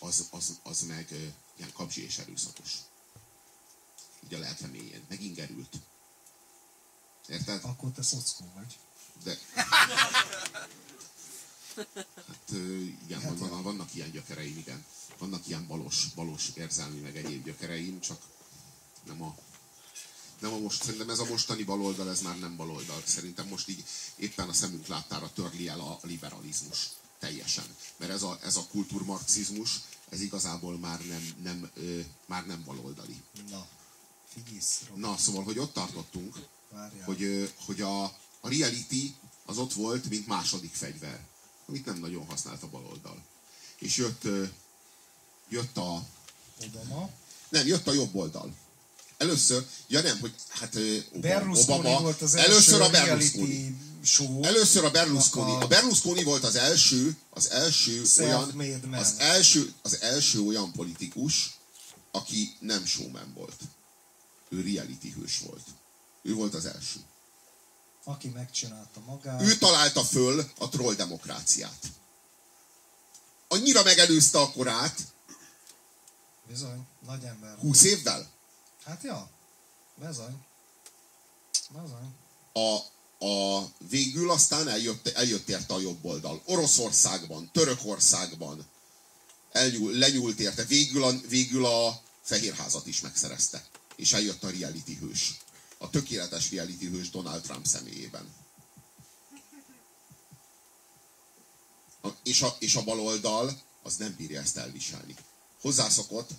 Az, az, az meg uh, ilyen kapzsi és erőszakos. Így a lelke mélyen. Meg ingerült. Érted? Akkor te szockó vagy. De... Hát uh, igen, hát, van, vannak ilyen gyökereim, igen. Vannak ilyen balos, balos érzelmi, meg egyéb gyökereim, csak nem a... Nem a most, szerintem ez a mostani baloldal, ez már nem baloldal. Szerintem most így éppen a szemünk láttára törli el a liberalizmus. Teljesen. Mert ez a, ez a kultúrmarxizmus, ez igazából már nem, nem, ö, már nem baloldali. Na, figyelsz, Robi. Na, szóval, hogy ott tartottunk, várjál. hogy, ö, hogy a, a reality az ott volt, mint második fegyver, amit nem nagyon használt a baloldal. És jött, ö, jött a... Obama. Nem, jött a jobb oldal. Először, ja nem, hogy hát Obama, volt az első először a Berlusconi. Show. Először a Berlusconi. A, a Berlusconi volt az első, az első olyan, az első, az első olyan politikus, aki nem showman volt. Ő reality hős volt. Ő volt az első. Aki megcsinálta magát. Ő találta föl a troll demokráciát. Annyira megelőzte a korát. Bizony, nagy ember. húsz évvel? Hát ja, bezony. Bezony. A, a végül aztán eljött, eljött érte a jobb oldal. Oroszországban, Törökországban elnyúl, lenyúlt érte. Végül a, végül a Fehérházat is megszerezte. És eljött a reality hős. A tökéletes reality hős Donald Trump személyében. A, és, a, és a baloldal az nem bírja ezt elviselni. Hozzászokott,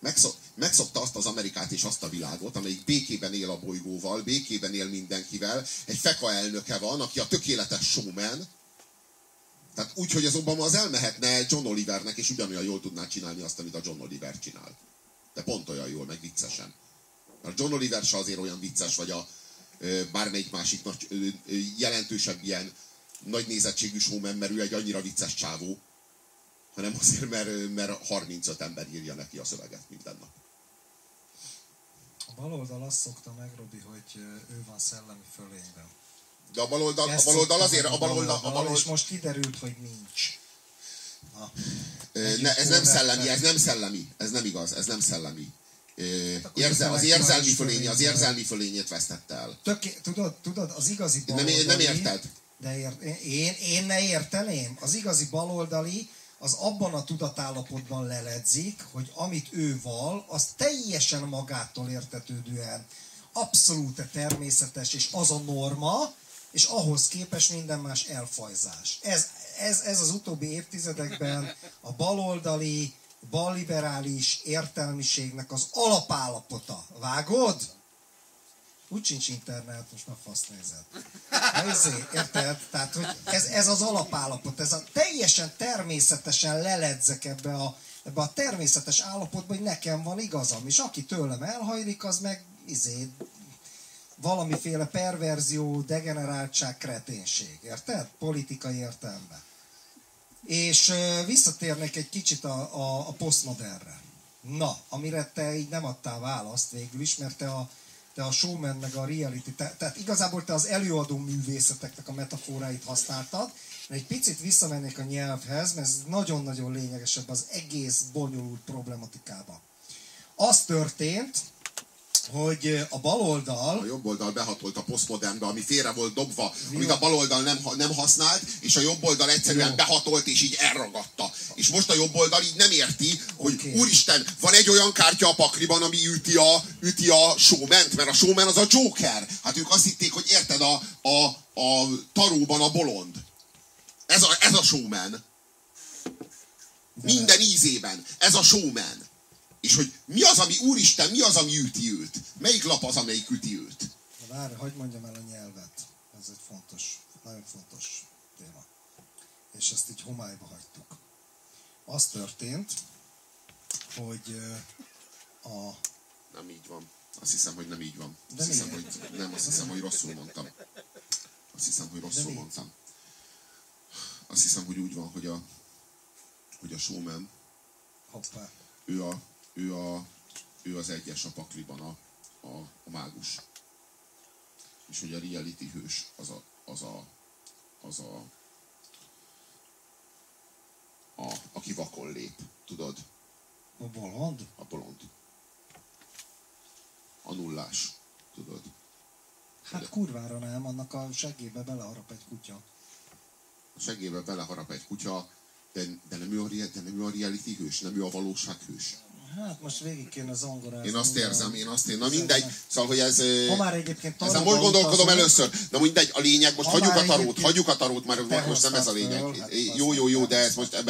megszok, megszokta azt az Amerikát és azt a világot, amelyik békében él a bolygóval, békében él mindenkivel. Egy feka elnöke van, aki a tökéletes showman. Tehát úgy, hogy az Obama az elmehetne John Olivernek, és ugyanolyan jól tudná csinálni azt, amit a John Oliver csinál. De pont olyan jól, meg viccesen. A John Oliver se azért olyan vicces, vagy a bármelyik másik nagy, jelentősebb ilyen nagy nézettségű showman, mert ő egy annyira vicces csávó, hanem azért, mert, mert harmincöt ember írja neki a szöveget minden nap. A baloldal azt szokta meg, Robi, hogy ő van szellemi fölényben. De a baloldal, a baloldal azért, a baloldal, a baloldal... És most kiderült, hogy nincs. Na, ne, ez nem szellemi, ez nem szellemi, ez nem igaz, ez nem szellemi. Érzel, az érzelmi fölénye, az érzelmi fölényét vesztette el. Töké, tudod, tudod, az igazi baloldali... Nem, nem érted? De ér, én, én ne érteném. Az igazi baloldali az abban a tudatállapotban leledzik, hogy amit ő val, az teljesen magától értetődően abszolút természetes, és az a norma, és ahhoz képest minden más elfajzás. Ez, ez, ez az utóbbi évtizedekben a baloldali, balliberális értelmiségnek az alapállapota. Vágod? Úgy sincs internet, most már fasz nézed. Nézzé, érted? Tehát, hogy ez, ez az alapállapot, ez a teljesen természetesen leledzek ebbe a, ebbe a természetes állapotba, hogy nekem van igazam, és aki tőlem elhajlik, az meg izé, valamiféle perverzió, degeneráltság, kreténség. Érted? Politikai értelemben. És visszatérnek egy kicsit a, a, a posztmodernre. Na, amire te így nem adtál választ végül is, mert te a, te a showman meg a reality, te, tehát igazából te az előadó művészeteknek a metaforáit használtad, de egy picit visszamennék a nyelvhez, mert ez nagyon-nagyon lényegesebb az egész bonyolult problematikában. Az történt, hogy a baloldal... A jobb oldal behatolt a posztmodernbe, ami félre volt dobva, jó, amit a baloldal nem, nem használt, és a jobb oldal egyszerűen jó, behatolt, és így elragadta. És most a jobb oldal így nem érti, hogy okay, úristen, van egy olyan kártya a pakliban, ami üti a, üti a showman-t, mert a showman az a Joker. Hát ők azt hitték, hogy érted, a, a, a taróban a bolond. Ez a, ez a showman. De... Minden ízében. Ez a showman. És hogy mi az, ami úristen, mi az, ami üti őt? Melyik lap az, amelyik üti őt? Várj, hagyd mondjam el a nyelvet. Ez egy fontos, nagyon fontos téma. És ezt így homályba hagytuk. Az történt, hogy a... Nem így van. Azt hiszem, hogy nem így van. Azt hiszem, hogy, nem, azt hiszem, hogy rosszul mondtam. Azt hiszem, hogy rosszul mondtam. Azt hiszem, hogy úgy van, hogy a, hogy a showman, hoppá, ő a Ő, a, ő az egyes a pakliban a, a, a mágus. És hogy a reality hős az a, az a, az a, a aki vakon lép, tudod? A bolond? A bolond. A nullás, tudod? Hát de... kurvára nem, annak a segébe beleharap egy kutya. A segébe beleharap egy kutya, de, de, nem, ő a, de nem ő a reality hős, nem ő a valóság hős. Hát most végig kéne az zongorázni. Én azt érzem, én azt érzem. Na mindegy. Szóval, hogy ez... Ha már egyébként tarót... Ezen most gondolkodom először. Na mindegy, a lényeg, most hagyjuk a tarót, hagyjuk a tarót, már most nem ez a lényeg. Jó, jó, jó, de ez most...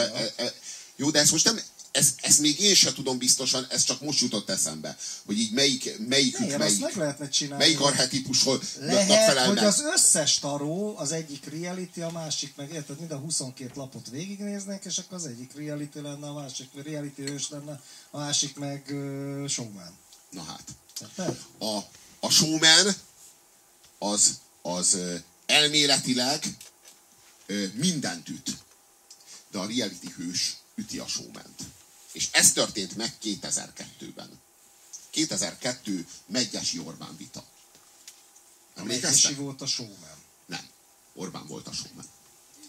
Jó, de ez most nem... Ezt, ezt még én sem tudom biztosan, ez csak most jutott eszembe, hogy így melyik, melyikük, ne, melyik, meg lehetne csinálni. Melyik archetípusnak felelnek. Hogy az összes taró, az egyik reality, a másik meg, érted, mind a huszonkét lapot végignéznék, és akkor az egyik reality lenne, a másik reality hős lenne, a másik meg uh, showman. Na hát. A, a showman az, az elméletileg mindent üt, de a reality hős üti a showment. És ez történt meg kétezer-kettőben. kétezer-kettő Medgyessy Orbán vita. Medgyessy volt a showman. Nem. Orbán volt a showman.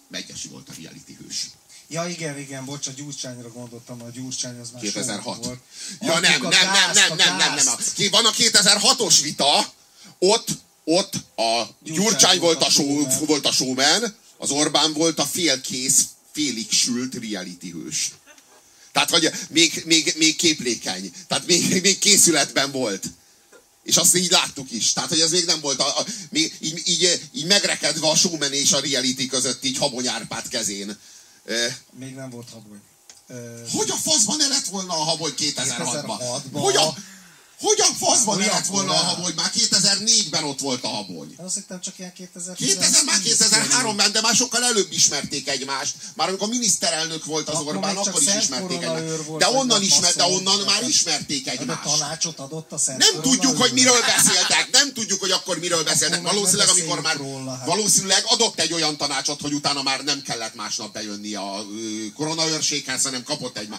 Medgyessy volt a reality hős. Ja igen, igen, bocs, a Gyurcsányra gondoltam, a Gyurcsány az már kétezer-hat volt. Ja nem, nem, gázt, nem, nem, nem, nem, nem. Van a kétezer-hatos vita, ott, ott a Gyurcsány, Gyurcsány volt, a show, volt a showman, az Orbán volt a félkész, félig sült reality hős. Tehát, hogy még, még, még képlékeny. Tehát még, még készületben volt. És azt így láttuk is. Tehát, hogy ez még nem volt a, a, még, így, így, így megrekedve a showman és a reality között, így Habony Árpád kezén. Még nem volt Habony. Hogy a faszban ne lett volna a Habony kétezer-hatban? Hogy a, hogy a faszban ne lett volna a Habony? Már kétezer-négyben ott volt a Habony. Azt hittem csak ilyen kétezer-tíz. Már kétezer-háromban, de már sokkal előbb ismerték egymást. Már amikor miniszterelnök volt az akkor Orbán, akkor is ismerték egymást. Volt, de onnan, ismer, de onnan már ismerték egymást. Tanácsot adott a Szent Nem tudjuk, őrről. Hogy miről beszéltek. Nem tudjuk, hogy akkor miről beszéltek. Valószínűleg, amikor már, valószínűleg adott egy olyan tanácsot, hogy utána már nem kellett másnap bejönni a koronaőrséghez, hanem kapott egy,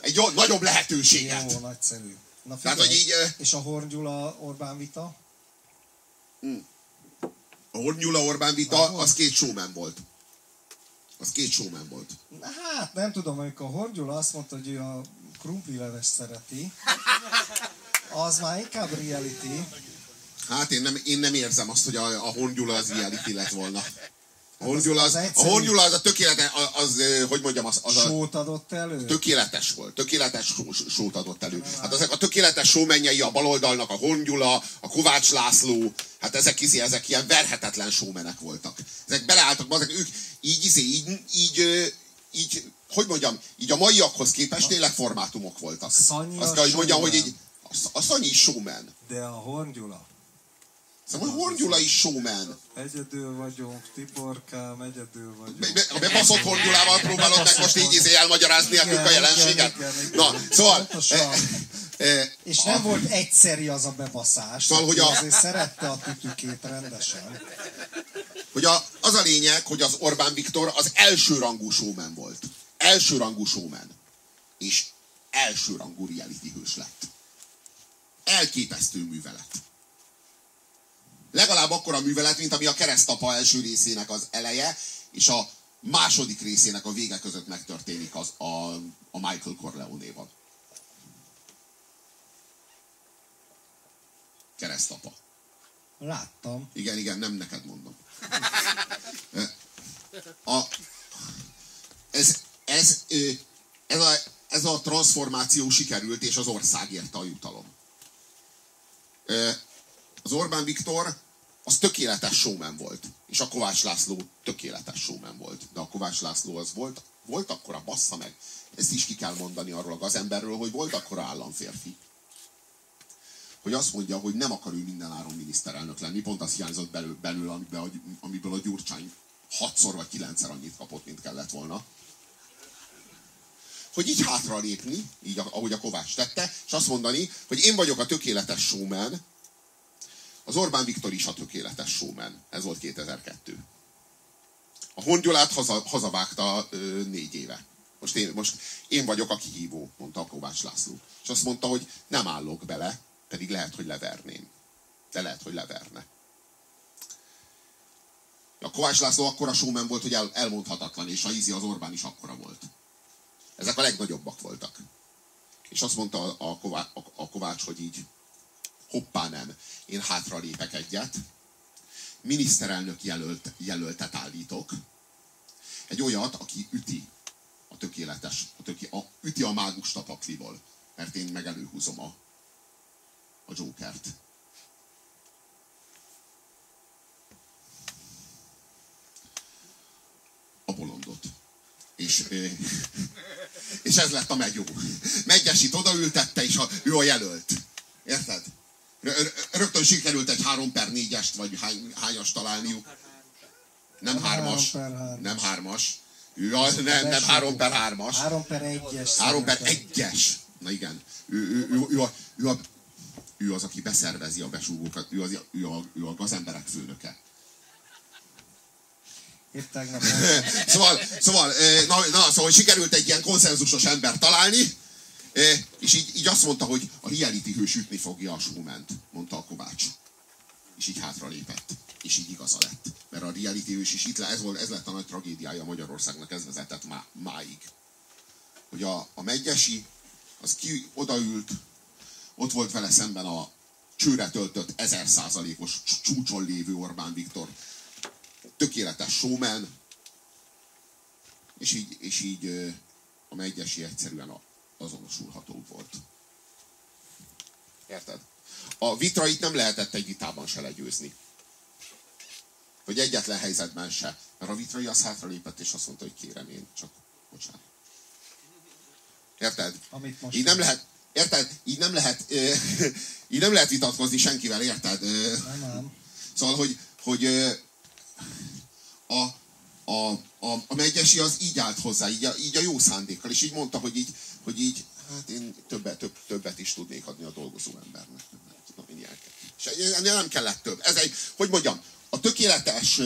egy nagyobb lehetőséget. Jó, nagyszerű. Na figyelj, tehát, hogy így, és a Horn Gyula Orbán vita? A Horn Gyula Orbán vita, az két showman volt. Az két showman volt. Hát nem tudom, amikor a Horn Gyula azt mondta, hogy ő a krumplilevest szereti, az már inkább reality. Hát én nem, én nem érzem azt, hogy a, a Horn Gyula az reality lett volna. A Horn Gyula az, az, az, az a tökéletes, az, hogy mondjam, az, az sót adott elő? Tökéletes volt, tökéletes sót adott elő. Hát ezek a tökéletes showmenjei a baloldalnak, a Horn Gyula, a Kovács László, hát ezek, izé, ezek ilyen verhetetlen showmenek voltak. Ezek beleálltak, ezek ők így, izé, így, így, így, hogy mondjam, így a maiakhoz képest tényleg formátumok voltak. Szanyi azt kell, hogy mondjam, hogy így, a Szanyi showman. De a Horn Gyula... Szóval Horn Gyula is showman. Egyedül vagyunk, Tiborkám, egyedül vagyunk. A bebaszott Horn Gyulával próbálod meg most így izé elmagyarázni nekünk a jelenséget? Igen, igen, igen. Na, szóval... E, e, és nem a, volt egyszeri az a bebaszás. Szóval, hogy a, azért szerette a tütükét rendesen. Hogy a, az a lényeg, hogy az Orbán Viktor az elsőrangú showman volt. Elsőrangú showman. És elsőrangú reality hős lett. Elképesztő művelet. Legalább akkora művelet, mint ami a Keresztapa első részének az eleje, és a második részének a vége között megtörténik az, a, a Michael Corleone-ban. Keresztapa. Láttam. Igen, igen, nem neked mondom. A, ez, ez, ez, a, ez a transformáció sikerült, és az ország érte a jutalom. Az Orbán Viktor az tökéletes showman volt. És a Kovács László tökéletes showman volt. De a Kovács László az volt, volt akkora, bassza meg. Ezt is ki kell mondani arról a gazemberről, hogy volt akkora államférfi. Hogy azt mondja, hogy nem akar ő mindenáron miniszterelnök lenni. Pont az hiányzott belül, belül amiből, amiből a Gyurcsány hatszor vagy kilencszer annyit kapott, mint kellett volna. Hogy így hátra lépni, így ahogy a Kovács tette, és azt mondani, hogy én vagyok a tökéletes showman. Az Orbán Viktor is a tökéletes showman. Ez volt kétezer-kettő. A Horn Gyulát haza, hazavágta ö, négy éve. Most én, most én vagyok a kihívó, mondta a Kovács László. És azt mondta, hogy nem állok bele, pedig lehet, hogy leverném. De lehet, hogy leverne. A Kovács László akkora showman volt, hogy el, elmondhatatlan, és a ízi az Orbán is akkora volt. Ezek a legnagyobbak voltak. És azt mondta a, Ková, a, a Kovács, hogy így hoppá nem, én hátra lépek egyet, miniszterelnök jelölt, jelöltet állítok, egy olyat, aki üti a tökéletes, a töké, a, üti a mágust a paklival, mert én meg előhúzom a, a Jokert. A bolondot. És... És ez lett a megyó. Megyesit odaültette, és a, ő a jelölt. Érted? Rögtön sikerült egy három per négyest, vagy hány, hányast találniuk. Nem hármas. Nem hármas. Ja, nem, nem három per hármas. három per egyes. három per egyes. Na igen. Ő, ő, ő, ő, a, ő, a, ő az, aki beszervezi a besúgókat. Ő, az, ő, a, ő a gazemberek főnöke. szóval, szóval, na, na, szóval sikerült egy ilyen konszenzusos ember találni, és így, így azt mondta, hogy a reality hős ütni fogja a showment, mondta a Kovács. És így hátra lépett. És így igaza lett. Mert a reality hős is itt, ez, volt, ez lett a nagy tragédiája Magyarországnak, ez vezetett má, máig. Hogy a, a Megyesi, az ki odaült, ott volt vele szemben a csőre töltött ezer százalékos csúcson lévő Orbán Viktor, tökéletes showman, és így, és így a Megyesi egyszerűen azonosulható volt. Érted? A Vitrait nem lehetett egy vitában se legyőzni. Vagy egyetlen helyzetben se. Mert a Vitrai az hátralépett, és azt mondta, hogy kérem én, csak bocsánat. Érted? Így nem lehet, érted? Így nem lehet, így nem lehet vitatkozni senkivel, érted? Nem, nem. Szóval, hogy, hogy A, a, a, a Megyesi az így állt hozzá, így a, így a jó szándékkal, és így mondta, hogy így, hogy így hát én többet, több, többet is tudnék adni a dolgozó embernek. Nem tudom, én ilyenket. És ennél nem kellett több. Ez egy, hogy mondjam, a tökéletes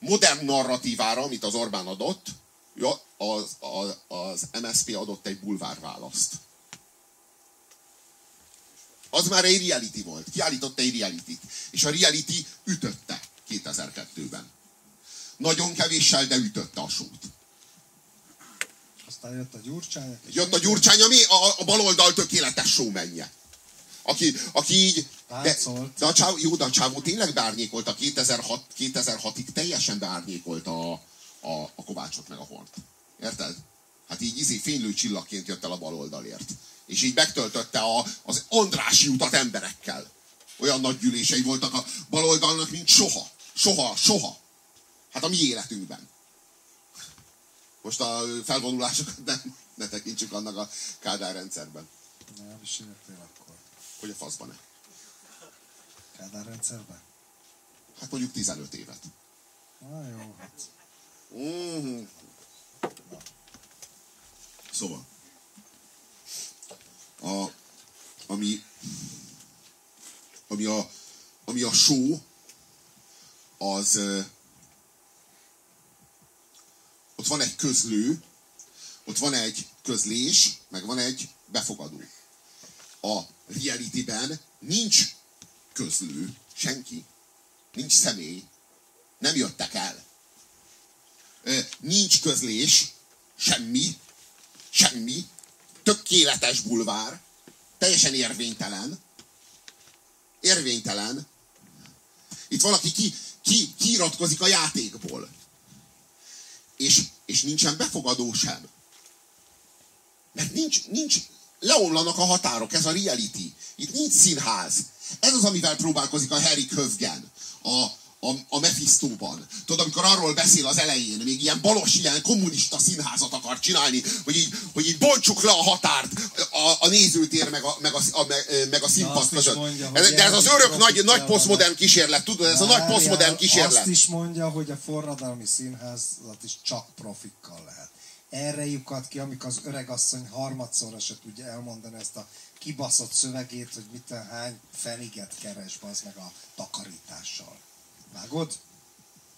modern narratívára, amit az Orbán adott, az, az, az em es zé pé adott egy bulvárválaszt. Az már egy reality volt. Kiállította egy realityt. És a reality ütötte kétezer-kettőben. Nagyon kevéssel, de ütötte a sót. Aztán jött a Gyurcsány. Jött a Gyurcsány, ami a, a baloldal tökéletes showmenje. Aki, aki így... De, de a csávó, jó, de a csávó tényleg beárnyékolta. kétezer-hatig teljesen beárnyékolta a, a, a Kovácsot meg a Hornt. Érted? Hát így izé fénylő csillagként jött el a baloldalért. És így megtöltötte a, az Andrássy utat emberekkel. Olyan nagy gyűlései voltak a baloldalnak, mint soha. Soha, soha. Hát a mi életünkben. Most a felvonulásokat nem, ne tekintsük annak a Kádár rendszerben. Nem is értél akkor. Hogy a faszban-e? Kádár rendszerben? Hát mondjuk tizenöt évet. Na jó, hát. Mm-hmm. Na. Szóval. A, ami... Ami a, ami a show, az... Ott van egy közlő, ott van egy közlés, meg van egy befogadó. A realityben nincs közlő, senki. Nincs személy. Nem jöttek el. Nincs közlés, semmi, semmi. Tökéletes bulvár, teljesen érvénytelen. Érvénytelen. Itt valaki ki, ki, kiiratkozik a játékból. És, és nincsen befogadó sem. Mert nincs, nincs, leomlanak a határok, ez a reality. Itt nincs színház. Ez az, amivel próbálkozik a Harry Kövgen, a, a, a Mephistóban. Tudod, amikor arról beszél az elején, még ilyen balos, ilyen kommunista színházat akar csinálni, hogy így, hogy így bontsuk le a határt, a, a nézőtér meg a, meg a, a, meg a színpad között. Mondja, ez, de ez az örök nagy, nagy posztmodern kísérlet, tudod, ez a nagy posztmodern kísérlet. Azt is mondja, hogy a forradalmi színházat is csak profikkal lehet. Erre lyukadt ki, amikor az öregasszony harmadszorra se tudja elmondani ezt a kibaszott szövegét, hogy miten hány feniget keres, bazd meg a takarítással. Vágod?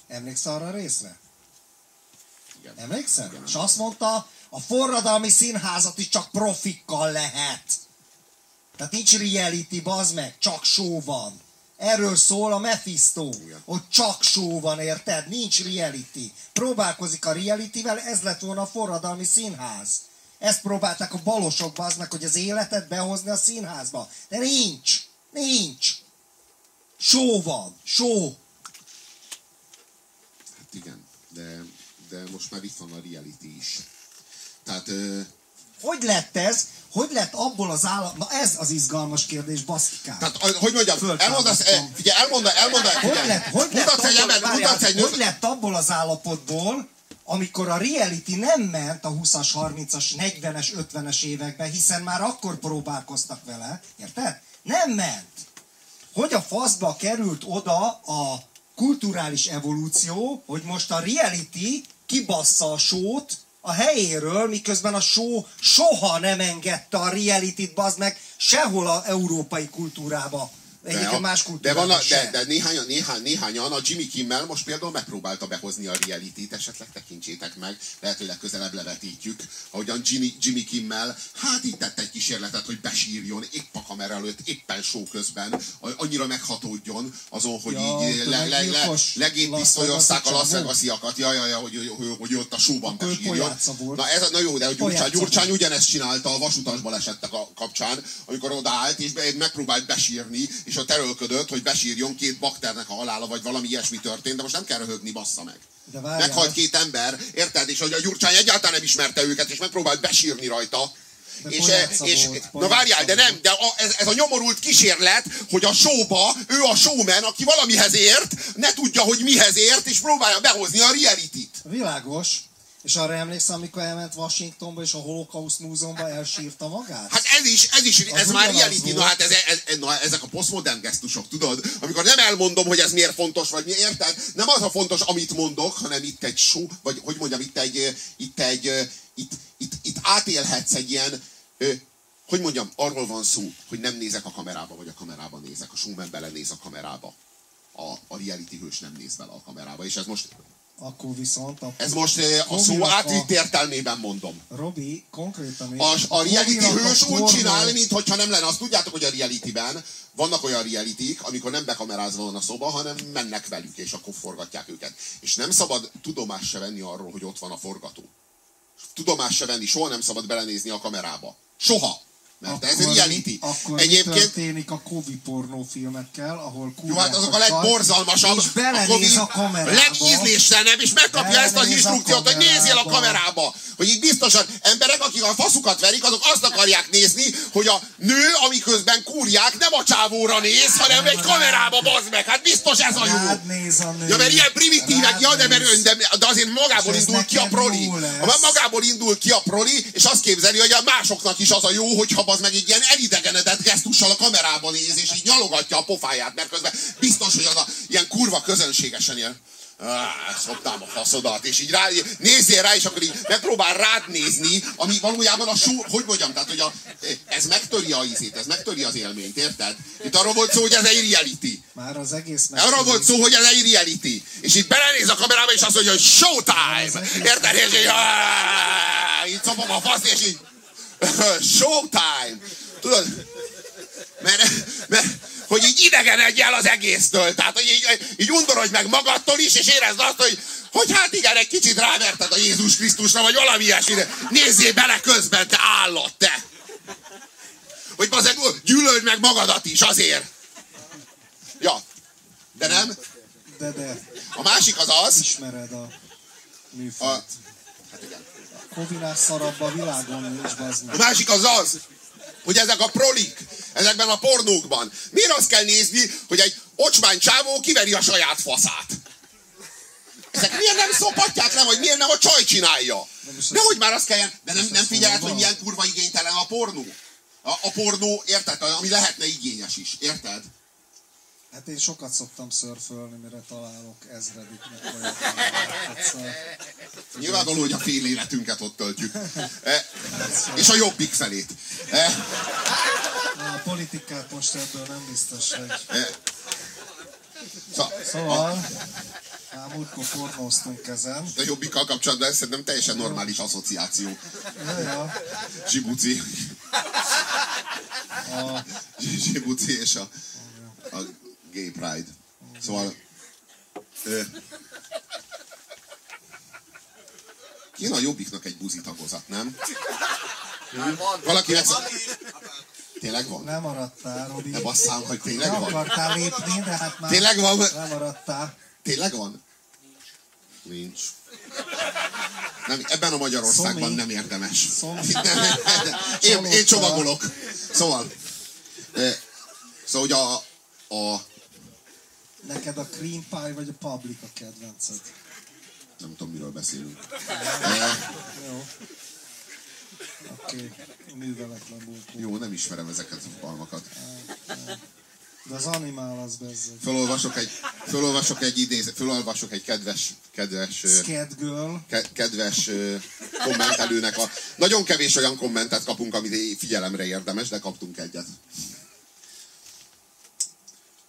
Emlékszel arra a részre? Igen. Emlékszel? Igen. És azt mondta, a forradalmi színházat is csak profikkal lehet. Tehát nincs reality, bazd meg, csak show van. Erről szól a Mephisto, hogy csak show van, érted? Nincs reality. Próbálkozik a realityvel, ez lett volna a forradalmi színház. Ezt próbálták a balosok, bazd meg, hogy az életet behozni a színházba. De nincs, nincs. Show van, show. Hát igen, de, de most már itt van a reality is. Tehát... Ö... Hogy lett ez? Hogy lett abból az állam... Na ez az izgalmas kérdés, baszkikám. Tehát, hogy mondjam, elmondasz... E, figyelj, elmondasz... Elmonda, hogy, hogy, hogy lett abból az állapotból, amikor a reality nem ment a huszas, harmincas, negyvenes, ötvenes években, hiszen már akkor próbálkoztak vele, érted? Nem ment. Hogy a faszba került oda a kulturális evolúció, hogy most a reality kibassza a showt a helyéről, miközben a show soha nem engedte a realityt, bazd meg, sehol az európai kultúrába. De, a, más de, van a, de, de néhányan, néhány, néhányan a Jimmy Kimmel most például megpróbálta behozni a realityt, esetleg tekintsétek meg, lehet, hogy legközelebb levetítjük, ahogyan Jimmy, Jimmy Kimmel, hát itt tett egy kísérletet, hogy besírjon épp a kamera előtt, éppen show közben, annyira meghatódjon azon, hogy ja, így le, le, le, legéppisztolyozzák a lasszegvasziakat, ja, ja, ja, hogy, hogy, hogy, hogy ott a showban besírjon. Na, ez, na jó, de Gyurcsány, Gyurcsány ugyanezt csinálta a vasutas balesetek kapcsán, amikor odaállt és megpróbált besírni, és ott erőlködött, hogy besírjon két bakternek a halála, vagy valami ilyesmi történt, de most nem kell röhögni, bassza meg. Meghalt két ember, érted? És hogy a Gyurcsány egyáltalán nem ismerte őket, és megpróbált besírni rajta. És, és, volt, na várjál, de nem, de a, ez, ez a nyomorult kísérlet, hogy a showba, ő a showman, aki valamihez ért, ne tudja, hogy mihez ért, és próbálja behozni a realityt. Világos. És arra emlékszem, amikor elment Washingtonba és a Holocaust Múzeumban elsírta magát? Hát ez is, ez is, ez az már reality, na hát ez, ez, na, ezek a posztmodern gesztusok, tudod? Amikor nem elmondom, hogy ez miért fontos, vagy mi, érted? Nem az a fontos, amit mondok, hanem itt egy show, vagy hogy mondjam, itt egy, itt egy, itt, itt, itt átélhetsz egy ilyen, hogy mondjam, arról van szó, hogy nem nézek a kamerába, vagy a kamerába nézek, a showman belenéz a kamerába. A, a reality hős nem néz bele a kamerába, és ez most... Akkor viszont... A ez most eh, a szó átvitt értelmében mondom. Robi, konkrétan... A, a reality hős úgy kormány... csinál, mintha nem lenne. Azt tudjátok, hogy a realityben vannak olyan realityk, amikor nem bekamerázva van a szoba, hanem mennek velük, és akkor forgatják őket. És nem szabad tudomást se venni arról, hogy ott van a forgató. Tudomást se venni, soha nem szabad belenézni a kamerába. Soha! Mert akkor, ez egy reality. Akkor egyébként történik a kovi pornófilmekkel, ahol jó, hát azok a legborzalmasabb. És belenéz a, a kamerába. Legízléstelenebb, és megkapja ezt az instrukciót, hogy nézzél a kamerába. Hogy itt biztosan emberek, akik a faszukat verik, azok azt akarják nézni, hogy a nő, amiközben kúrják, nem a csávóra néz, hanem egy kamerába, bazd meg. Hát biztos ez a jó. Ja, mert ilyen primitívek, ja, de, mert, de, de azért magából indul ki a proli. Magából indul ki a proli, és azt képzeli, hogy a másoknak is az a jó, hogyha az meg egy ilyen elidegenedett gesztussal a kamerában néz, és így nyalogatja a pofáját, mert közben biztos, hogy az a ilyen kurva közönségesen ilyen áh, szoptám a faszodat, és így rá, nézzél rá, és akkor így megpróbál rád nézni, ami valójában a show, hogy mondjam, tehát, hogy a, ez megtöri a ízét, ez megtöri az élményt, érted? Itt arról volt szó, hogy ez egy reality. Már az egész megtöri. Arról volt szó, hogy ez egy reality. És így belenéz a kamerába, és azt mondja, hogy showtime! Érted? És így áh, így szopom a fasz, és így showtime! Tudod? Mert, mert hogy így idegenedj el az egésztől. Tehát, hogy így, így undorodj meg magadtól is, és érezd azt, hogy, hogy hát igen, egy kicsit ráverted a Jézus Krisztusra, vagy valami ilyesmire. Nézzél bele közben, te állat, te! Hogy azért gyűlöld meg magadat is, azért. Ja. De nem? De, de. A másik az az... Ismered a műfajt. Hát igen. Kovinás szarabb a világon nincs, bazd meg. A másik az az, hogy ezek a prolik, ezekben a pornókban, miért azt kell nézni, hogy egy ocsmány csávó kiveri a saját faszát? Ezek miért nem szopatják le, vagy miért nem a csaj csinálja? Nehogy az... már azt kelljen, de nem, nem figyeled, hogy milyen kurva igénytelen a pornó. A, a pornó, érted? Ami lehetne igényes is, érted? Hát én sokat szoktam szörfölni, mire találok ezrediknek olyan. Nyilvánvaló, hogy a fél életünket ott töltjük. E, és a jobbik felét. E, a politikát most ebből nem biztos, hogy... E, szó, szóval, a... már múltkor forróztunk ezen. A jobbikkal kapcsolatban szerintem teljesen normális asszociáció. Ja. Zsibuci. A... Zsibuci és a... a... Gay Pride. Szóval... Ö, kéne a Jobbiknak egy buzi tagozat, nem? Hm? Valaki lesz... Tényleg van? Nem maradtál, Robi. Ne basszám, hogy tényleg van. Nem akartál lépni, de hát már tényleg van? Nem maradtál. Tényleg van? Nincs. Nincs. Nem, ebben a Magyarországban Szomi. Nem érdemes. Én, én csomagolok. Szóval... Ö, szóval, hogy a... A... Neked a cream pie vagy a public a kedvenced? Nem tudom, miről beszélünk. Jó. Oké, műveletlen voltunk. Jó, nem ismerem ezeket a palmakat. De az animál az bezzeg. Fölolvasok egy, fölolvasok egy idézet, fölolvasok egy kedves, kedves, ke, kedves kommentelőnek a... Nagyon kevés olyan kommentet kapunk, amit figyelemre érdemes, de kaptunk egyet.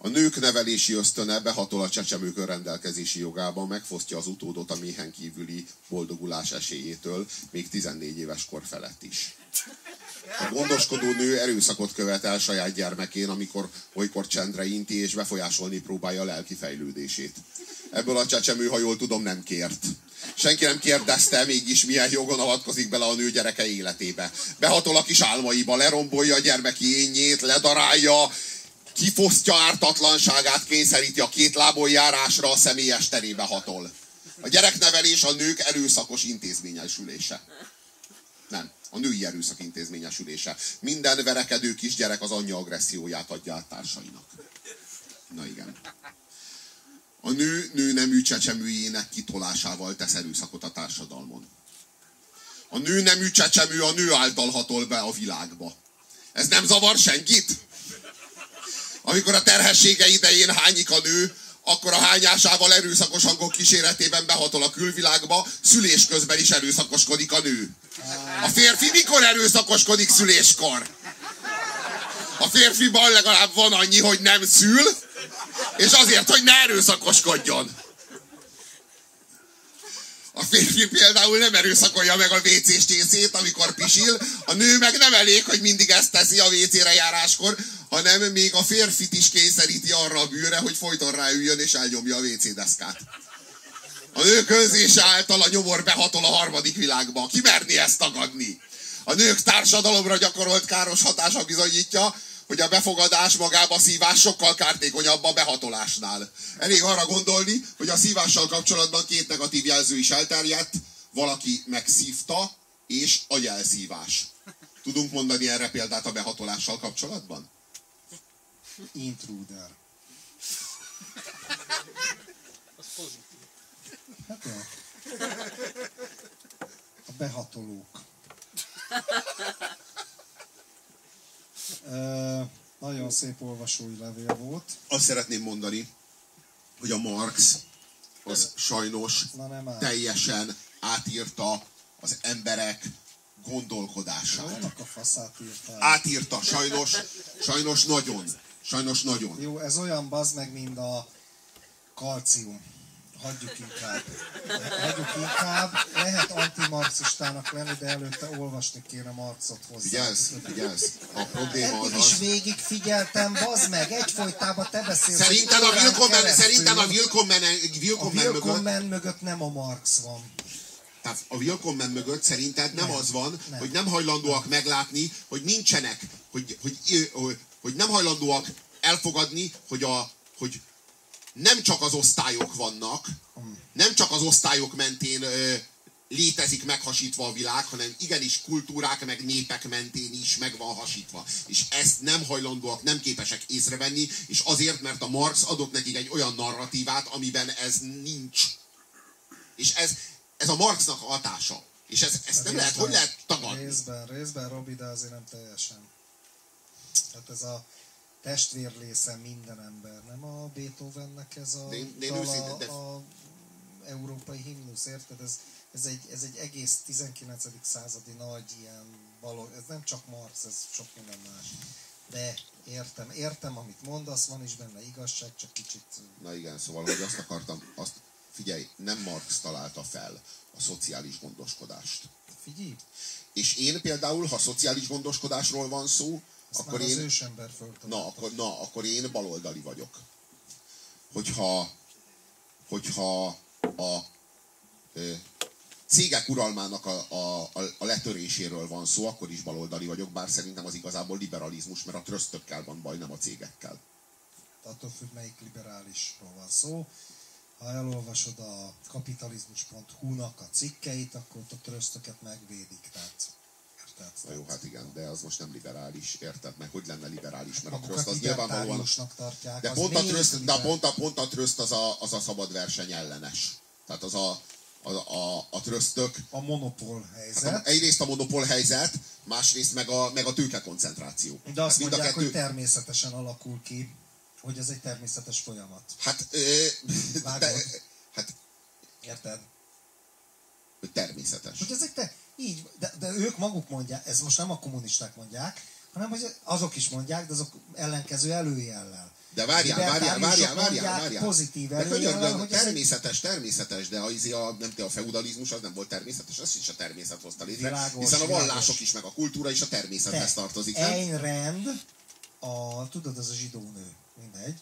A nők nevelési ösztöne behatol a csecsemők önrendelkezési jogában, megfosztja az utódot a méhen kívüli boldogulás esélyétől, még tizennégy éves kor felett is. A gondoskodó nő erőszakot követel saját gyermekén, amikor olykor csendre inti és befolyásolni próbálja a lelki fejlődését. Ebből a csecsemő, ha jól tudom, nem kért. Senki nem kérdezte, mégis milyen jogon avatkozik bele a nő gyereke életébe. Behatol a kis álmaiba, lerombolja a gyermeki énjét, ledarálja, kifosztja ártatlanságát, kényszeríti a kétlábon járásra, a személyes terébe hatol. A gyereknevelés a nők erőszakos intézményesülése. Nem, a női erőszak intézményesülése. Minden verekedő kisgyerek az anyja agresszióját adja át társainak. Na igen. A nő nőnemű csecsemőjének kitolásával tesz erőszakot a társadalmon. A nőnemű csecsemő a nő által hatol be a világba. Ez nem zavar senkit? Amikor a terhessége idején hányik a nő, akkor a hányásával erőszakos hangok kíséretében behatol a külvilágba, szülés közben is erőszakoskodik a nő. A férfi mikor erőszakoskodik szüléskor? A férfiban legalább van annyi, hogy nem szül, és azért, hogy ne erőszakoskodjon. A férfi például nem erőszakolja meg a vécés csészét, amikor pisil, a nő meg nem elég, hogy mindig ezt teszi a vécére járáskor, hanem még a férfit is kényszeríti arra a bűnre, hogy folyton ráüljön és elnyomja a vécédeszkát. A nő közése által a nyomor behatol a harmadik világba. Ki merni ezt tagadni? A nők társadalomra gyakorolt káros hatása bizonyítja, hogy a befogadás magába szívás sokkal kártékonyabb a behatolásnál. Elég arra gondolni, hogy a szívással kapcsolatban két negatív jelző is elterjedt, valaki megszívta, és agyelszívás. Tudunk mondani erre példát a behatolással kapcsolatban? Intruder. Az pozitív. Hát a... a behatolók. Uh, nagyon szép olvasói levél volt. Azt szeretném mondani, hogy a Marx az sajnos teljesen átírta az emberek gondolkodását. A faszát írta. Átírta, sajnos, sajnos nagyon. Sajnos nagyon. Jó, ez olyan bazd meg, mint a kalcium. Hagyjuk inkább. Hagyjuk inkább. Lehet antimarxistának lenni, de előtte olvasni kéne Marxot hozzá. Figyelsz, figyelsz. A probléma az... Eddig is végigfigyeltem, bazd meg, egyfolytában te beszélsz. Szerintem a Willkommen, szerintem a Willkommen, Willkommen, a Willkommen mögött... mögött nem a Marx van. Tehát a Willkommen mögött szerinted nem, nem az van, nem. Hogy nem hajlandóak meglátni, hogy nincsenek, hogy, hogy, hogy, hogy nem hajlandóak elfogadni, hogy a... Hogy nem csak az osztályok vannak, nem csak az osztályok mentén ö, létezik meghasítva a világ, hanem igenis kultúrák meg népek mentén is meg van hasítva. És ezt nem hajlandóak, nem képesek észrevenni, és azért, mert a Marx adott nekik egy olyan narratívát, amiben ez nincs. És ez, ez a Marxnak a hatása. És ez, ezt nem részben, lehet, hogy lehet tagadni. Részben, részben, Robi, de azért nem teljesen. Tehát ez a... testvérlésze minden ember, nem a Beethovennek ez a, de én, de én dala, őszinte, de... a európai himnusz, érted? Ez, ez, egy, ez egy egész tizenkilencedik századi nagy ilyen való, ez nem csak Marx, ez sok minden más. De értem, értem, amit mondasz, van is benne igazság, csak kicsit... Na igen, szóval, hogy azt akartam, azt figyelj, nem Marx találta fel a szociális gondoskodást. Figyelj! És én például, ha szociális gondoskodásról van szó, akkor én, na, akkor, na, akkor én baloldali vagyok. Hogyha, hogyha a ö, cégek uralmának a, a, a letöréséről van szó, akkor is baloldali vagyok, bár szerintem az igazából liberalizmus, mert a trösztökkel van baj, nem a cégekkel. Attól függ, melyik liberálisról van szó. Ha elolvasod a kapitalizmus pont hu-nak a cikkeit, akkor a trösztöket megvédik, tehát... Na jó, hát igen, de az most nem liberális, érted? Meg hogy lenne liberális, mert a tröszt az nyilvánvalóan... tartják, de pont a tröszt, de pont a, pont a tröszt az a, az a szabad verseny ellenes. Tehát az a, a, a, a trösztök. A monopól helyzet. Hát a, egyrészt a monopól helyzet, másrészt meg a, meg a tőkekoncentráció. De azt hát mondják, kettő... hogy természetesen alakul ki, hogy ez egy természetes folyamat. Hát... Ö... De, hát... Érted? Természetes. Hogy ezek te... Így, de, de ők maguk mondják, ez most nem a kommunisták mondják, hanem hogy azok is mondják, de azok ellenkező előjellel. De várjál, várjál, várjál, várjál, várjál. Pozitív előjellel. Természetes, természetes, de a, nem te, a feudalizmus az nem volt természetes, ez is a természet hozta létre. Hiszen a vallások is, meg a kultúra is a természethez tartozik. Ayn Rand, a, tudod, ez a zsidó nő, mindegy.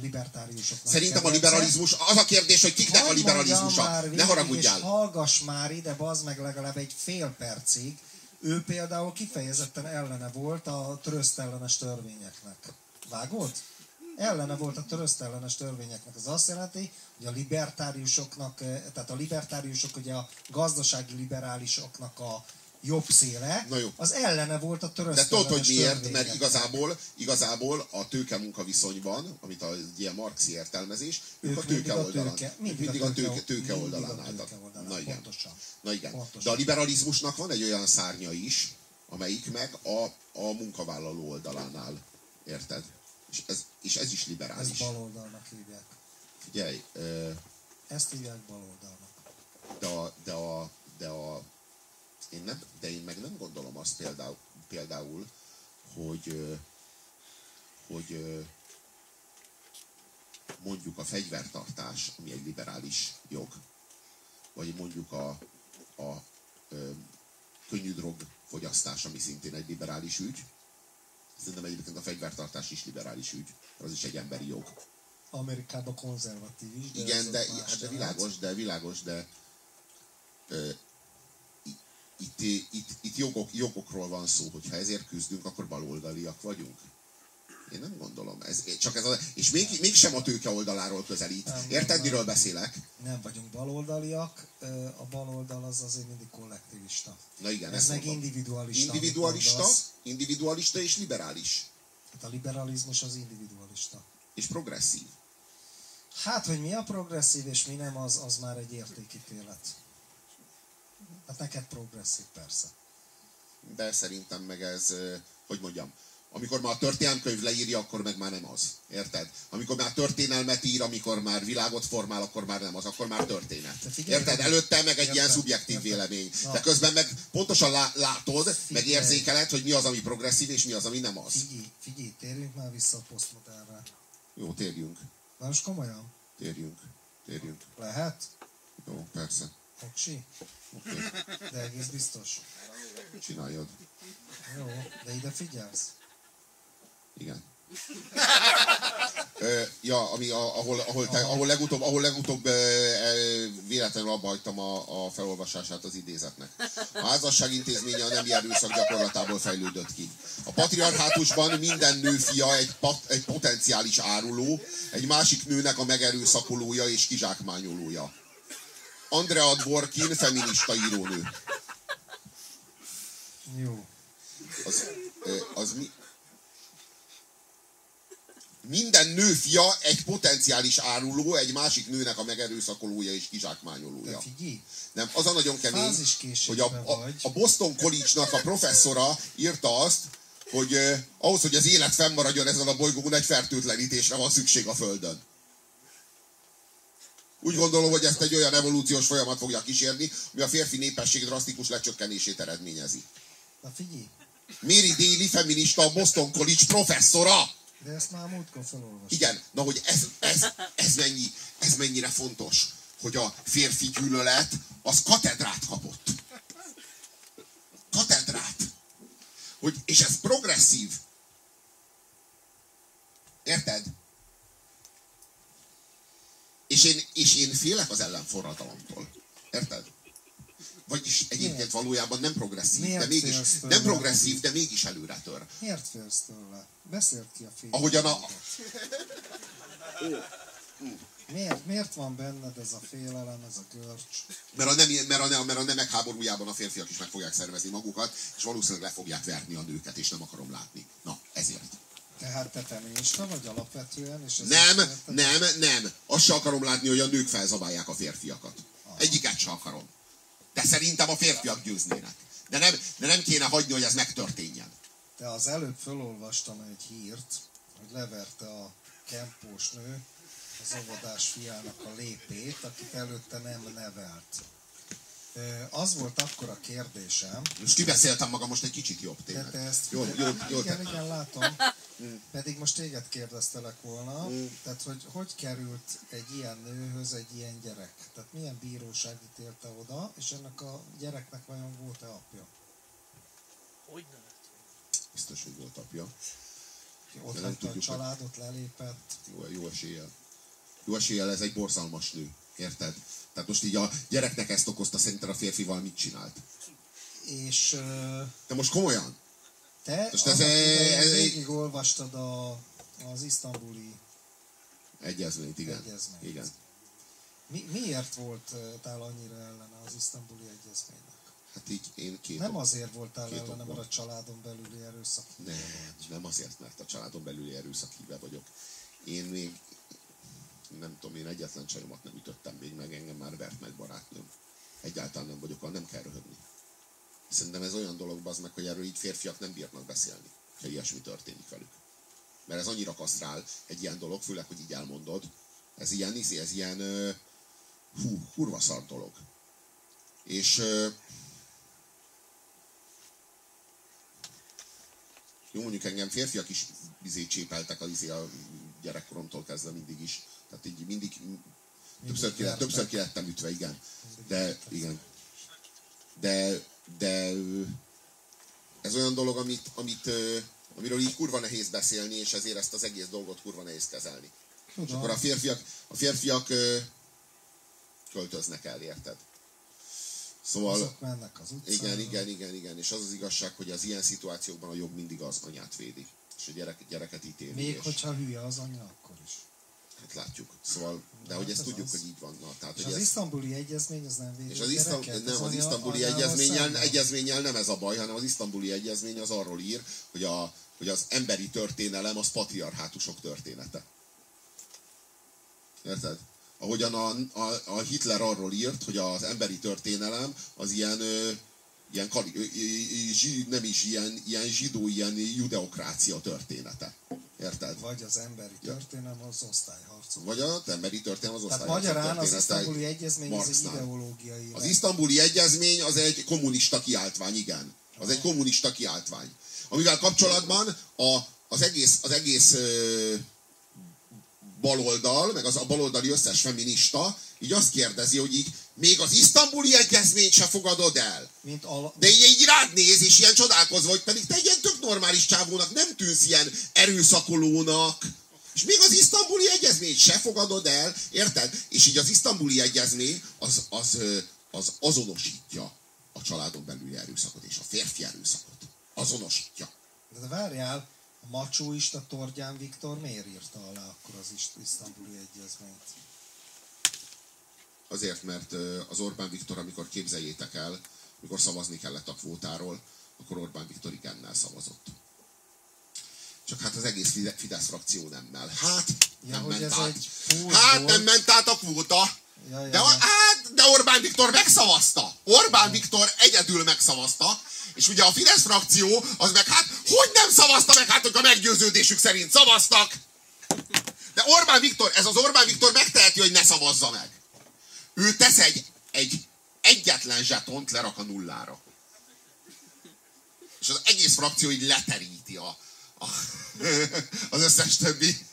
Libertáriusoknak. Szerintem a liberalizmus, az a kérdés, hogy kiknek a liberalizmusa. Ne haragudjál. Hallgass már ide, bazd meg legalább egy fél percig. Ő például kifejezetten ellene volt a trösztellenes törvényeknek. Vágod? Ellene volt a trösztellenes törvényeknek. Ez azt jelenti, hogy a libertáriusoknak, tehát a libertáriusok ugye a gazdasági liberálisoknak a jobb széle, az ellene volt a törösztellenes. De tudod, hogy miért? Mert igazából, igazából a tőke-munka viszonyban, amit a ilyen marxi értelmezés, ők, ők a tőke oldalán. Mindig a tőke, mindig a tőke, tőke oldalán álltak. Na igen. Pontosan. Na igen. Pontosan. De a liberalizmusnak van egy olyan szárnya is, amelyik meg a, a munkavállaló oldalán áll. Érted? És ez, és ez is liberális. Ezt baloldalnak hívják. Figyelj. Ö... Ezt hívják baloldalnak. De a... De a, de a Én nem, de én meg nem gondolom azt például, például hogy, hogy mondjuk a fegyvertartás, ami egy liberális jog, vagy mondjuk a, a, a könnyű drogfogyasztás, ami szintén egy liberális ügy. Szerintem egyébként a fegyvertartás is liberális ügy, az is egy emberi jog. Amerikában konzervatív is, de igen, de, hát de világos, de világos, de... Ö, Itt, itt, itt jogok, jogokról van szó, hogyha ezért küzdünk, akkor baloldaliak vagyunk. Én nem gondolom. Ez, csak ez a, és még, mégsem a tőke oldaláról közelít. Nem, érted, nem, miről beszélek? Nem vagyunk baloldaliak. A baloldal az azért mindig kollektivista. Na igen, ez meg individualista. Individualista, individualista és liberális. Hát a liberalizmus az individualista. És progresszív. Hát, hogy mi a progresszív és mi nem, az, az már egy értékítélet. Hát neked progresszív, persze. De szerintem meg ez, hogy mondjam, amikor már a történelmkönyv leírja, akkor meg már nem az. Érted? Amikor már történelmet ír, amikor már világot formál, akkor már nem az, akkor már történet. Figyelj, érted? Előtte meg egy érted, ilyen szubjektív érted, vélemény. Na. De közben meg pontosan lá látod, figyelj, meg érzékeled, hogy mi az, ami progresszív, és mi az, ami nem az. Figyelj, figyelj, térjünk már vissza a posztmodernre. Jó, térjünk. Na most komolyan? Térjünk, térjünk. Lehet? Jó, persze. Oké. De egész biztos. Csináljad. Jó, de ide figyelsz. Igen. Ö, ja, ami, ahol, ahol, te, ahol legutóbb, ahol legutóbb e, e, véletlenül abba hagytam a, a felolvasását az idézetnek. A házasság intézménye a nemi erőszak gyakorlatából fejlődött ki. A patriarchátusban minden nő fia egy, pat, egy potenciális áruló, egy másik nőnek a megerőszakolója és kizsákmányolója. Andrea Dworkin, feminista írónő. Jó. Az, az mi? Minden nő fia egy potenciális áruló, egy másik nőnek a megerőszakolója és kizsákmányolója. Te figyelj. Nem, az a nagyon kemény, hogy a, a, a Boston College-nak a professzora írta azt, hogy eh, ahhoz, hogy az élet fennmaradjon ezen a bolygón, egy fertőtlenítésre van szükség a Földön. Úgy gondolom, hogy ezt egy olyan evolúciós folyamat fogja kísérni, ami a férfi népesség drasztikus lecsökkenését eredményezi. Na figyelj! Mary Daly feminista, a Boston College professzora! De ezt már múltkor felolvastam. Igen, na hogy ez, ez, ez, mennyi, ez mennyire fontos, hogy a férfi gyűlölet az katedrát kapott. Katedrát! Hogy, és ez progresszív. Érted? És én, és én félek az ellenforradalomtól. Érted? Vagyis egyébként valójában nem progresszív, miért de mégis nem progresszív, de mégis előre tör. Miért félsz tőle? Beszélt ki a félelmet. Ahogyan a... Miért, miért van benned ez a félelem, ez a görcs? Mert a, nem, mert, a nem, mert a nemek háborújában a férfiak is meg fogják szervezni magukat, és valószínűleg le fogják verni a nőket, és nem akarom látni. Na, ezért. Tehát te feminista vagy alapvetően? És nem, nem, nem. Azt se akarom látni, hogy a nők felzabálják a férfiakat. Ah. Egyiket sem akarom. De szerintem a férfiak győznének. De nem, de nem kéne hagyni, hogy ez megtörténjen. De az előbb felolvastam egy hírt, hogy leverte a kempós nő az óvodás fiának a lépét, akit előtte nem nevelt. Az volt akkor a kérdésem... Most kibeszéltem magam most egy kicsit jobb tényleg. Te ezt, jó, jó, jó, igen, te. igen, látom. Pedig most téged kérdeztelek volna. Tehát, hogy hogy került egy ilyen nőhöz egy ilyen gyerek? Tehát milyen bíróság ítélte oda, és ennek a gyereknek vajon volt-e apja? Hogy nem? Biztos, hogy volt apja. Ott lett a családot, lelépett. Jó, jó eséllyel. Jó eséllyel, ez egy borzalmas nő. Érted? Tehát most így a gyereknek ezt okozta, szerinted a férfival mit csinált? És... Uh, te most komolyan? Te most ez ez végig olvastad a, az isztambuli... Egyezményt, igen. Egyezményt. igen. Mi, miért voltál annyira ellene az isztambuli egyezménynek? Hát így én két Nem ok, azért voltál két ellene, mert a családon belüli erőszak híve vagy. Nem azért, mert a családon belüli erőszak híve vagyok. Én még... Nem tudom, én egyetlen csajomat nem ütöttem még meg, engem már vert meg barátnőm. Egyáltalán nem vagyok, hanem nem kell röhögni. Szerintem ez olyan dolog, bazd meg, hogy erről így férfiak nem bírnak beszélni, ha ilyesmi történik velük. Mert ez annyira kasztrál egy ilyen dolog, főleg, hogy így elmondod. Ez ilyen, ez ilyen uh, hú, kurva szar dolog. És uh, jó, mondjuk engem férfiak is izé csépeltek a, izé a gyerekkoromtól kezdve mindig is. Tehát így mindig, mindig többször, ki, többször ki lettem ütve, igen. De, igen. De, de ez olyan dolog, amit, amit, amiről így kurva nehéz beszélni, és ezért ezt az egész dolgot kurva nehéz kezelni. Tudom. És akkor a férfiak, a férfiak költöznek el, érted? Szóval, azok mennek az utcán. Igen, igen, igen, igen. És az az igazság, hogy az ilyen szituációkban a jobb mindig az anyát védi. És a gyerek, gyereket ítéli. Még és... hogyha hülye az anya, akkor is. Hát látjuk. Szóval, de hát hogy ezt ez tudjuk, az... hogy így van. Na, tehát, és hogy az ez... isztambuli egyezmény az nem védő az isztam... Nem, az, az isztambuli egyezménnyel, egyezménnyel nem ez a baj, hanem az isztambuli egyezmény az arról ír, hogy, a, hogy az emberi történelem az patriarhátusok története. Érted? Ahogyan a, a, a Hitler arról írt, hogy az emberi történelem az ilyen, ö, ilyen kari, ö, zsi, nem is ilyen, ilyen zsidó, ilyen judeokrácia története. Érted? Vagy az emberi történelem az osztályharcok. Vagy az emberi történelem az osztályharcok. Tehát magyarán az isztambuli egyezmény az egy ideológiai. Az isztambuli egyezmény az egy kommunista kiáltvány, igen. Az egy kommunista kiáltvány. Amivel kapcsolatban a, az egész... Az egész ö, baloldal, meg az a baloldali összes feminista, így azt kérdezi, hogy így még az isztambuli egyezményt se fogadod el. Mint ala... De így, így rád néz, és ilyen csodálkozva, hogy pedig te ilyen tök normális csávónak nem tűnsz ilyen erőszakolónak. És még az isztambuli egyezményt se fogadod el, érted? És így az isztambuli egyezmény az, az, az azonosítja a családon belüli erőszakot és a férfi erőszakot. Azonosítja. De várjál, a macsóista Tordján Viktor miért írta alá akkor az isztambuli egyezményt? Azért, mert az Orbán Viktor, amikor képzeljétek el, amikor szavazni kellett a kvótáról, akkor Orbán Viktor igennel szavazott. Csak hát az egész Fidesz frakció nemmel. Hát, ja, nem ment át. Hát nem ment át a kvóta. Ja, ja, de, hát, de Orbán Viktor megszavazta. Orbán ja. Viktor egyedül megszavazta. És ugye a Fidesz frakció, az meg hát, hogy nem szavazta meg, hát, hogy a meggyőződésük szerint szavaztak. De Orbán Viktor, ez az Orbán Viktor megteheti, hogy ne szavazza meg. Ő tesz egy, egy egyetlen zsetont, lerak a nullára. És az egész frakció így leteríti a, a, az összes többi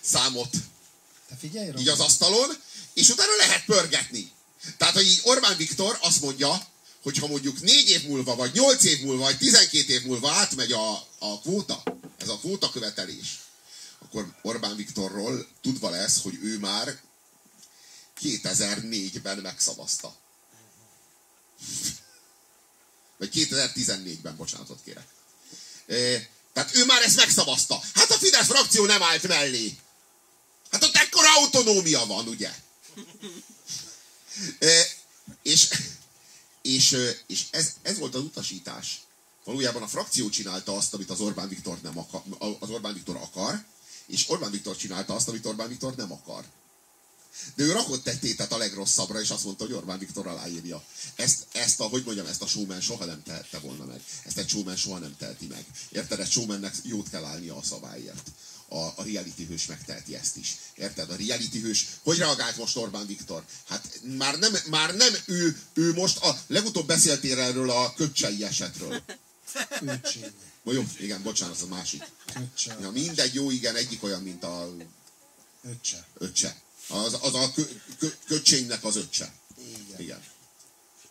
számot. Figyelj, így az asztalon, és utána lehet pörgetni. Tehát, hogy így Orbán Viktor azt mondja, hogyha mondjuk négy év múlva, vagy nyolc év múlva, vagy tizenkét év múlva átmegy a, a kvóta, ez a kvóta követelés, akkor Orbán Viktorról tudva lesz, hogy ő már kétezer-négyben megszavazta. Vagy kétezer-tizennégyben, bocsánatot kérek. E, tehát ő már ezt megszavazta. Hát a Fidesz frakció nem állt mellé. Hát ott ekkora autonómia van, ugye? E, és... És, és ez, ez volt az utasítás. Valójában a frakció csinálta azt, amit az Orbán Viktor nem akar, az Orbán Viktor akar, és Orbán Viktor csinálta azt, amit Orbán Viktor nem akar. De ő rakott egy tétet a legrosszabbra, és azt mondta, hogy Orbán Viktor aláírja. Ezt, ezt a, hogy mondjam, ezt a showman soha nem tehette volna meg. Ezt egy showman soha nem teheti meg. Érted? Egy showmannek jót kell állnia a szabályért. A, a reality hős megteheti ezt is. Érted? A reality hős. Hogy reagált most Orbán Viktor? Hát már nem, már nem ő, ő most a legutóbb beszéltél erről a köcsei esetről. Köcsei. Jó, igen, bocsánat, az a másik. Köcsei. Ja, mindegy, jó, igen, egyik olyan, mint a... Öccse. Öccse. Az, az a kö, kö, köcsénynek az öccse. Igen. Igen.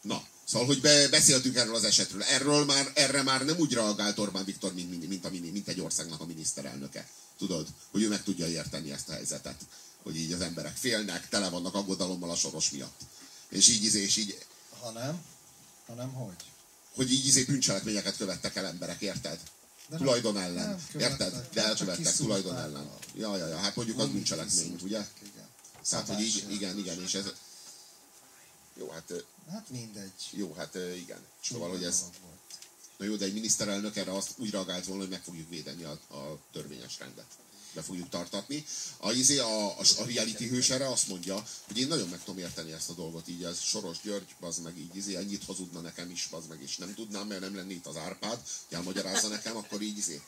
Na, szóval, hogy be, beszéltünk erről az esetről. Erről már, erre már nem úgy reagált Orbán Viktor, mint, mint, mint, a, mint egy országnak a miniszterelnöke. Tudod, hogy ő meg tudja érteni ezt a helyzetet. Hogy így az emberek félnek, tele vannak aggodalommal a Soros miatt. És így, és így... Ha nem? Ha nem, hogy? Hogy így izé bűncselekményeket követtek el emberek, érted? De tulajdon nem, ellen. Nem követtek, érted? De elkövettek tulajdon ellen. A... Ja, ja, ja, hát mondjuk az bűncselekmény, ugye? Igen. Hát, hogy így, igen, igen, és ez... Jó, hát... Hát mindegy. Jó, hát igen. Szóval, hogy ez... Na jó, de egy miniszterelnök erre azt úgy reagált volna, hogy meg fogjuk védeni a, a törvényes rendet. Be fogjuk tartatni. A, a, a, a reality hős erre azt mondja, hogy én nagyon meg tudom érteni ezt a dolgot, így ez Soros György, bazd meg így, izé, ennyit hazudna nekem is, bazd meg, és nem tudnám, mert nem lenni itt az Árpád, hogy elmagyarázza nekem, akkor így, izé,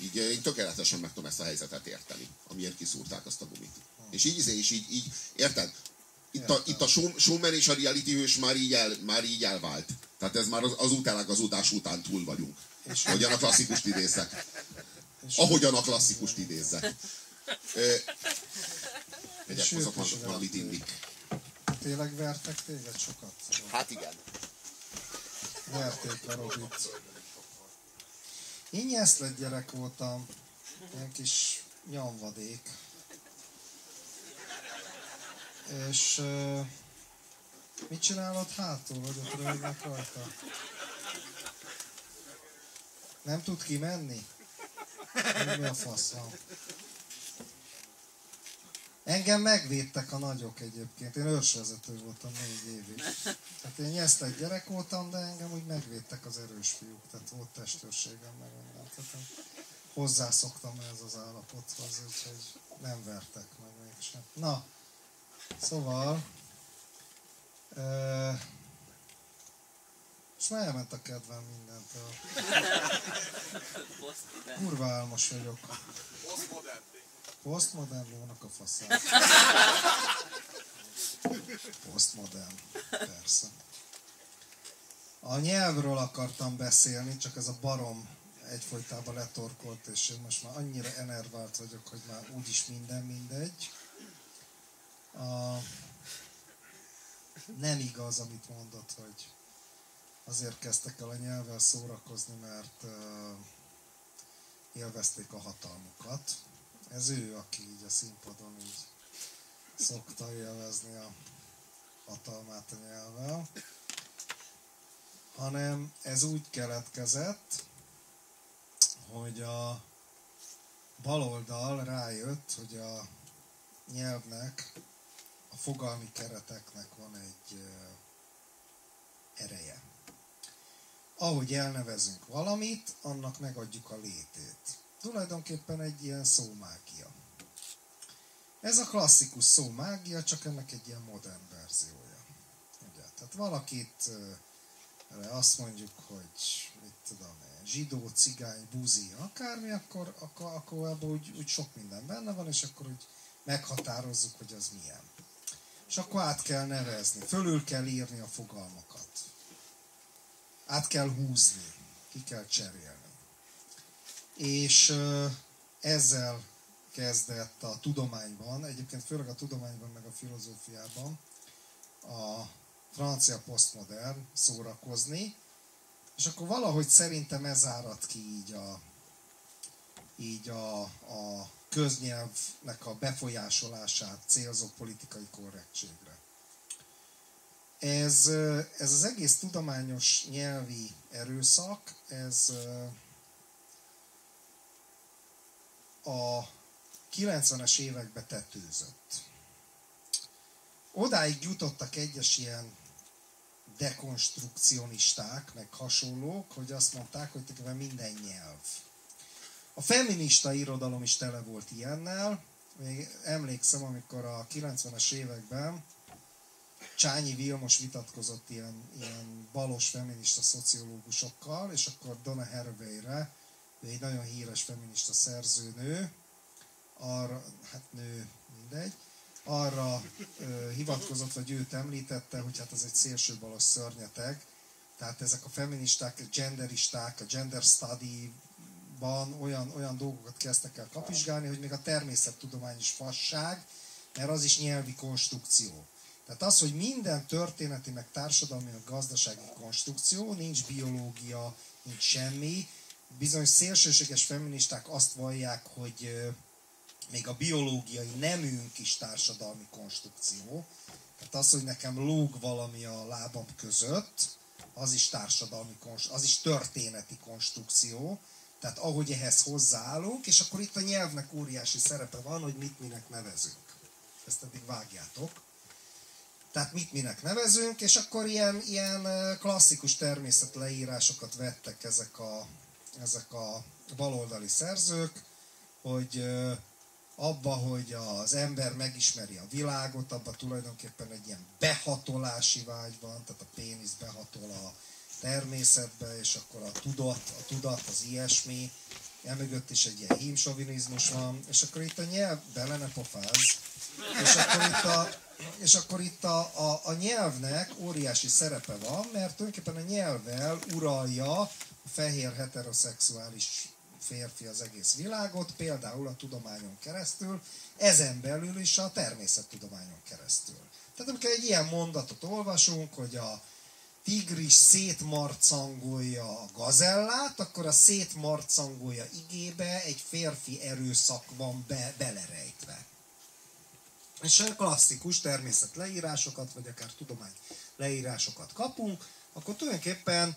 így én tökéletesen meg tudom ezt a helyzetet érteni, amiért kiszúrták azt a gumit. Hmm. És így, izé, és így, így érted? Itt a, itt a show, showman és a reality hős már így, el, már így elvált. Tehát ez már az, az utánlagazódás után túl vagyunk. Ahogyan a klasszikust idézzek. Ahogyan a klasszikust idézzek. Egyek hozok valamit inni. Tényleg vertek téged sokat? Hát igen. Verték a Robit. Én nyeszlet gyerek voltam. Ilyen kis nyomvadék. És euh, mit csinálod hátul, vagy ott rövidnek rajta? Nem tud kimenni? Mi a faszom? Engem megvédtek a nagyok egyébként. Én őrsvezető voltam négy évig. Tehát én nyeszlet gyerek voltam, de engem úgy megvédtek az erős fiúk. Tehát volt testőrségem meg engem. Tehát hozzászoktam ez az állapothoz, úgyhogy nem vertek meg mégsem. Na! Szóval, euh, most már elment a kedvem mindentől. Kurva álmos vagyok. Postmodern lónak a faszát. Postmodern, persze. A nyelvről akartam beszélni, csak ez a barom egyfolytában letorkolt, és én most már annyira enervált vagyok, hogy már úgyis minden mindegy. A... Nem igaz, amit mondott, hogy azért kezdtek el a nyelvvel szórakozni, mert uh, élvezték a hatalmukat. Ez ő, aki így a színpadon így szokta élvezni a hatalmát a nyelvvel. Hanem ez úgy keletkezett, hogy a baloldal rájött, hogy a nyelvnek, a fogalmi kereteknek van egy ereje. Ahogy elnevezünk valamit, annak megadjuk a létét. Tulajdonképpen egy ilyen szómágia. Ez a klasszikus szómágia, csak ennek egy ilyen modern verziója. Ugye? Tehát valakit azt mondjuk, hogy mit tudom én, zsidó, cigány, buzi, akármi, akkor, akkor, akkor ebben úgy, úgy sok minden benne van, és akkor úgy meghatározzuk, hogy az milyen. És akkor át kell nevezni, fölül kell írni a fogalmakat. Át kell húzni, ki kell cserélni. És ezzel kezdett a tudományban, egyébként főleg a tudományban, meg a filozófiában a francia postmodern szórakozni, és akkor valahogy szerintem ez árad ki így a, így a, a köznyelvnek a befolyásolását célzó politikai korrektségre. Ez, ez az egész tudományos nyelvi erőszak, ez a kilencvenes évekbe tetőzött. Odáig jutottak egyes ilyen dekonstrukcionisták, meg hasonlók, hogy azt mondták, hogy tulajdonképpen minden nyelv. A feminista irodalom is tele volt ilyennel, még emlékszem, amikor a kilencvenes években Csányi Vilmos vitatkozott ilyen, ilyen balos feminista szociológusokkal, és akkor Donna Haraway-re, egy nagyon híres feminista szerzőnő, arra, hát nő, mindegy, arra ö, hivatkozott, vagy őt említette, hogy hát ez egy szélsőbalos szörnyeteg. Tehát ezek a feministák, a genderisták, a gender study-ban olyan, olyan dolgokat kezdtek el kapizsgálni, hogy még a természettudomány is fasság, mert az is nyelvi konstrukció. Tehát az, hogy minden történeti, meg társadalmi, meg gazdasági konstrukció, nincs biológia, nincs semmi. Bizonyos szélsőséges feministák azt vallják, hogy még a biológiai nemünk is társadalmi konstrukció. Tehát az, hogy nekem lóg valami a lábam között, az is társadalmi konstrukció, az is történeti konstrukció. Tehát ahogy ehhez hozzáállunk, és akkor itt a nyelvnek óriási szerepe van, hogy mit minek nevezünk. Ezt eddig vágjátok. Tehát mit minek nevezünk, és akkor ilyen, ilyen klasszikus természetleírásokat vettek ezek a, ezek a baloldali szerzők, hogy abba, hogy az ember megismeri a világot, abba tulajdonképpen egy ilyen behatolási vágy van, tehát a pénisz behatol a természetbe, és akkor a tudat, a tudat az ilyesmi, emögött is egy ilyen hímsovinizmus van, és akkor itt a nyelv bele ne pofáz, és akkor itt a És akkor itt a, a, a nyelvnek óriási szerepe van, mert tulajdonképpen a nyelvvel uralja a fehér heteroszexuális férfi az egész világot, például a tudományon keresztül, ezen belül is a természettudományon keresztül. Tehát amikor egy ilyen mondatot olvasunk, hogy a tigris szétmarcangolja a gazellát, akkor a szétmarcangolja igébe egy férfi erőszak van be, belerejtve. És olyan klasszikus természetleírásokat, vagy akár tudományleírásokat kapunk, akkor tulajdonképpen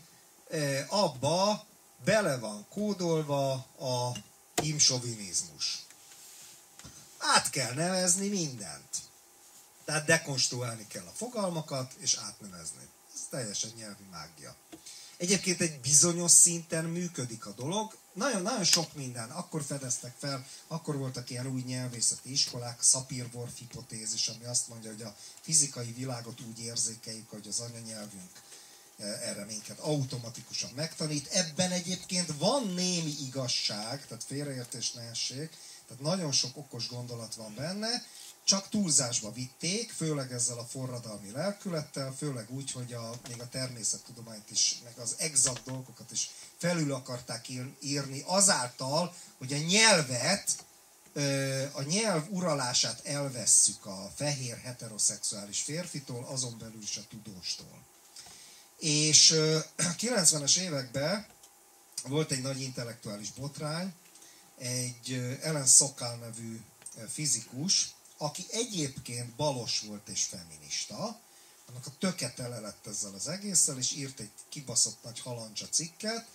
abba bele van kódolva a hímsovinizmus. Át kell nevezni mindent. Tehát dekonstruálni kell a fogalmakat, és átnevezni. Ez teljesen nyelvi mágia. Egyébként egy bizonyos szinten működik a dolog. Nagyon-nagyon sok minden. Akkor fedeztek fel, akkor voltak ilyen új nyelvészeti iskolák, Sapir-Whorf hipotézis, ami azt mondja, hogy a fizikai világot úgy érzékeljük, hogy az anyanyelvünk erre minket automatikusan megtanít. Ebben egyébként van némi igazság, tehát félreértés ne essék, tehát nagyon sok okos gondolat van benne, csak túlzásba vitték, főleg ezzel a forradalmi lelkülettel, főleg úgy, hogy a, még a természettudományt is, meg az exakt dolgokat is felül akarták írni azáltal, hogy a nyelvet, a nyelv uralását elvesszük a fehér heteroszexuális férfitól, azon belül is a tudóstól. És a kilencvenes években volt egy nagy intellektuális botrány, egy Ellen Sokal nevű fizikus, aki egyébként balos volt és feminista, annak a töke tele lett ezzel az egésszel, és írt egy kibaszott nagy halandzsa cikket.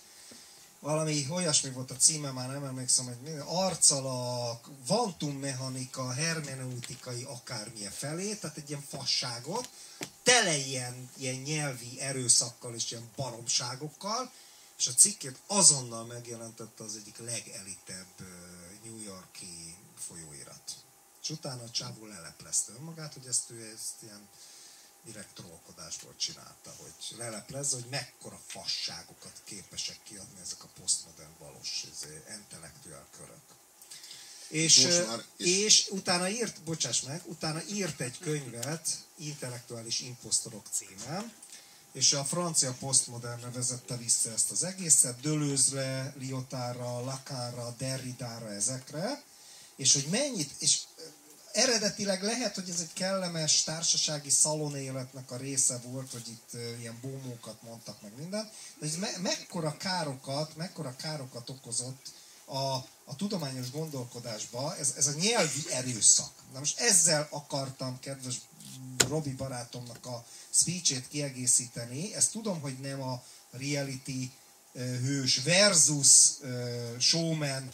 Valami olyasmi volt a címe, már nem emlékszem, hogy arccal a kvantummechanika, hermeneutikai akármilyen felé, tehát egy ilyen fasságot, tele ilyen, ilyen nyelvi erőszakkal és ilyen baromságokkal, és a cikkét azonnal megjelentette az egyik legelitebb New Yorki folyóirat. És utána a csávó leleplezte önmagát, hogy ezt ő ezt ilyen direkt trollkodásból csinálta, hogy leleplezze, hogy mekkora fasságokat képesek kiadni ezek a posztmodern valós intellektuál körök. És, már, és... és utána írt, bocsáss meg, utána írt egy könyvet, Intellektuális imposztorok címen, és a francia posztmodernre vezette vissza ezt az egészet, Deleuze-re, Lyotard-ra, Lacanra, Derrida-ra, ezekre, és hogy mennyit, és eredetileg lehet, hogy ez egy kellemes társasági szalonéletnek a része volt, hogy itt ilyen bómókat mondtak meg mindent, de ez me mekkora károkat, mekkora károkat okozott a, a tudományos gondolkodásba ez, ez a nyelvi erőszak. Na most ezzel akartam kedves Robi barátomnak a speech-ét kiegészíteni, ezt tudom, hogy nem a reality hős versus showman.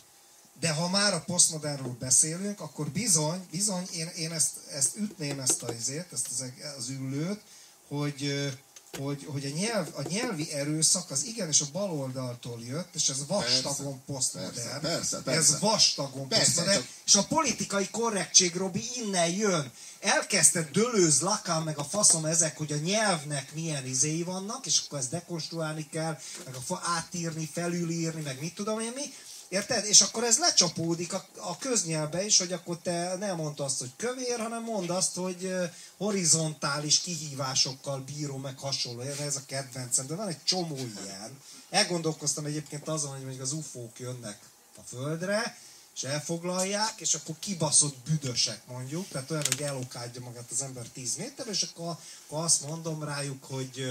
De ha már a posztmodernről beszélünk, akkor bizony, bizony én, én ezt, ezt ütném, ezt, a, ezt az, az üllőt, hogy hogy, hogy a, nyelv, a nyelvi erőszak az igenis a baloldaltól jött, és ez vastagon posztmodern. Ez vastagon posztmodern. És a politikai korrektség, Robi, innen jön. Elkezdte Deleuze, Lacan, meg a faszom ezek, hogy a nyelvnek milyen izéi vannak, és akkor ezt dekonstruálni kell, meg a fa átírni, felülírni, meg mit tudom én mi. Érted? És akkor ez lecsapódik a, a köznyelbe is, hogy akkor te nem mondd azt, hogy kövér, hanem mondd azt, hogy horizontális kihívásokkal bíró, meg hasonló. Ez a kedvencem, de van egy csomó ilyen. Elgondolkoztam egyébként azon, hogy mondjuk az ufók jönnek a földre, és elfoglalják, és akkor kibaszott büdösek mondjuk, tehát olyan, hogy elokádja magát az ember tíz méterre, és akkor, akkor azt mondom rájuk, hogy...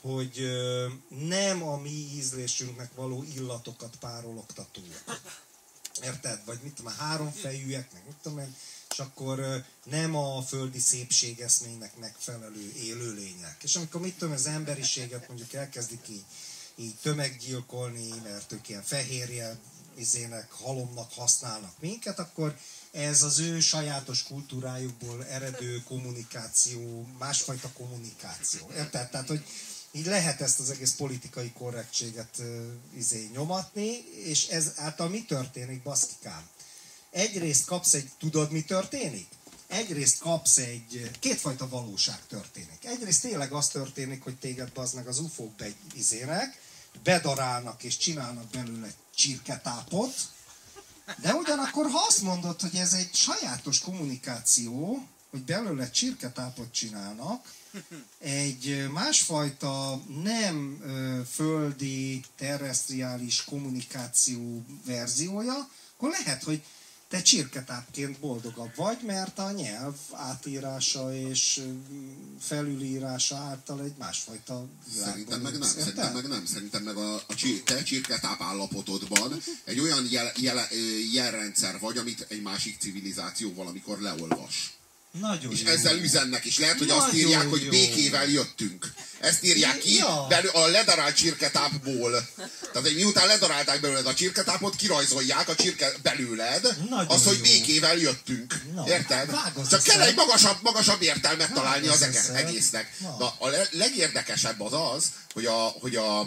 hogy nem a mi ízlésünknek való illatokat párologtatóak. Érted? Vagy mit tudom, háromfejűek, meg mit tudom én, és akkor nem a földi szépségeszménynek megfelelő élőlények. És amikor mit tudom, az emberiséget mondjuk elkezdik így, így tömeggyilkolni, mert ők ilyen fehérjel, izének, halomnak használnak minket, akkor ez az ő sajátos kultúrájukból eredő kommunikáció, másfajta kommunikáció. Érted? Tehát, hogy így lehet ezt az egész politikai korrektséget izé nyomatni, és ez által mi történik, baszkikám? Egyrészt kapsz egy, tudod mi történik? Egyrészt kapsz egy, kétfajta valóság történik. Egyrészt tényleg az történik, hogy téged baznak az ufók be izének, bedarálnak és csinálnak belőle csirketápot, de ugyanakkor ha azt mondod, hogy ez egy sajátos kommunikáció, hogy belőle csirketápot csinálnak, egy másfajta nem földi, terrestriális kommunikáció verziója, akkor lehet, hogy te csirketápként boldogabb vagy, mert a nyelv átírása és felülírása által egy másfajta világban. Szerintem meg nem, szerintem meg nem. Szerintem meg a, a csir, te csirketáp állapotodban egy olyan jel, jel, jelrendszer vagy, amit egy másik civilizáció valamikor leolvas. Nagyon és jó. Ezzel üzennek, és lehet, hogy nagyon azt írják, jó. Hogy békével jöttünk. Ezt írják ki ja. belő a ledarált csirketápból. Tehát, miután ledarálták belőled a csirketápot, kirajzolják a csirke belőled nagyon az, jó. hogy békével jöttünk. Na, érted? Csak kell egy magasabb, magasabb értelmet vágos találni az szem. egésznek. Na. Na, a legérdekesebb az az, hogy a, hogy a,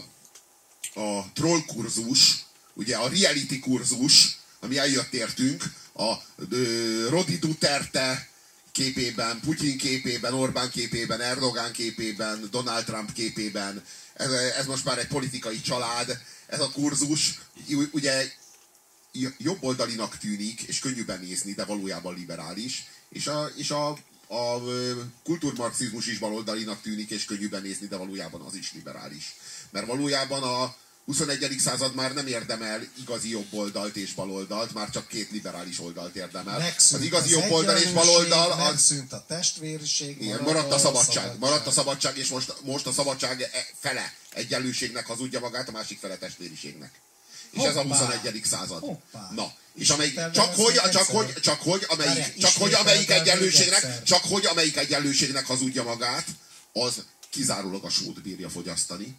a troll kurzus, ugye a reality kurzus, ami eljött értünk, a ö, Rodi Duterte képében, Putyin képében, Orbán képében, Erdogán képében, Donald Trump képében. Ez, ez most már egy politikai család, ez a kurzus. Ugye jobboldalinak tűnik, és könnyűben nézni, de valójában liberális. És a, és a, a kultúrmarxizmus is baloldalinak tűnik, és könnyűben nézni, de valójában az is liberális. Mert valójában a huszonegyedik század már nem érdemel igazi jobboldalt és baloldalt, már csak két liberális oldalt érdemel. Megszűnt az igazi jobboldal és baloldal... Az... Megszűnt a testvériség. Igen, maradt a szabadság. szabadság. Maradt a szabadság, és most, most a szabadság fele egyenlőségnek hazudja magát, a másik fele testvériségnek. Hoppá. És ez a huszonegyedik század. Hoppá. Na, és amelyik, csak hogy, csak hogy, csak hogy, amelyik, csak hogy amelyik egyenlőségnek, csak hogy amelyik egyenlőségnek hazudja magát, az kizárólag a sót bírja fogyasztani.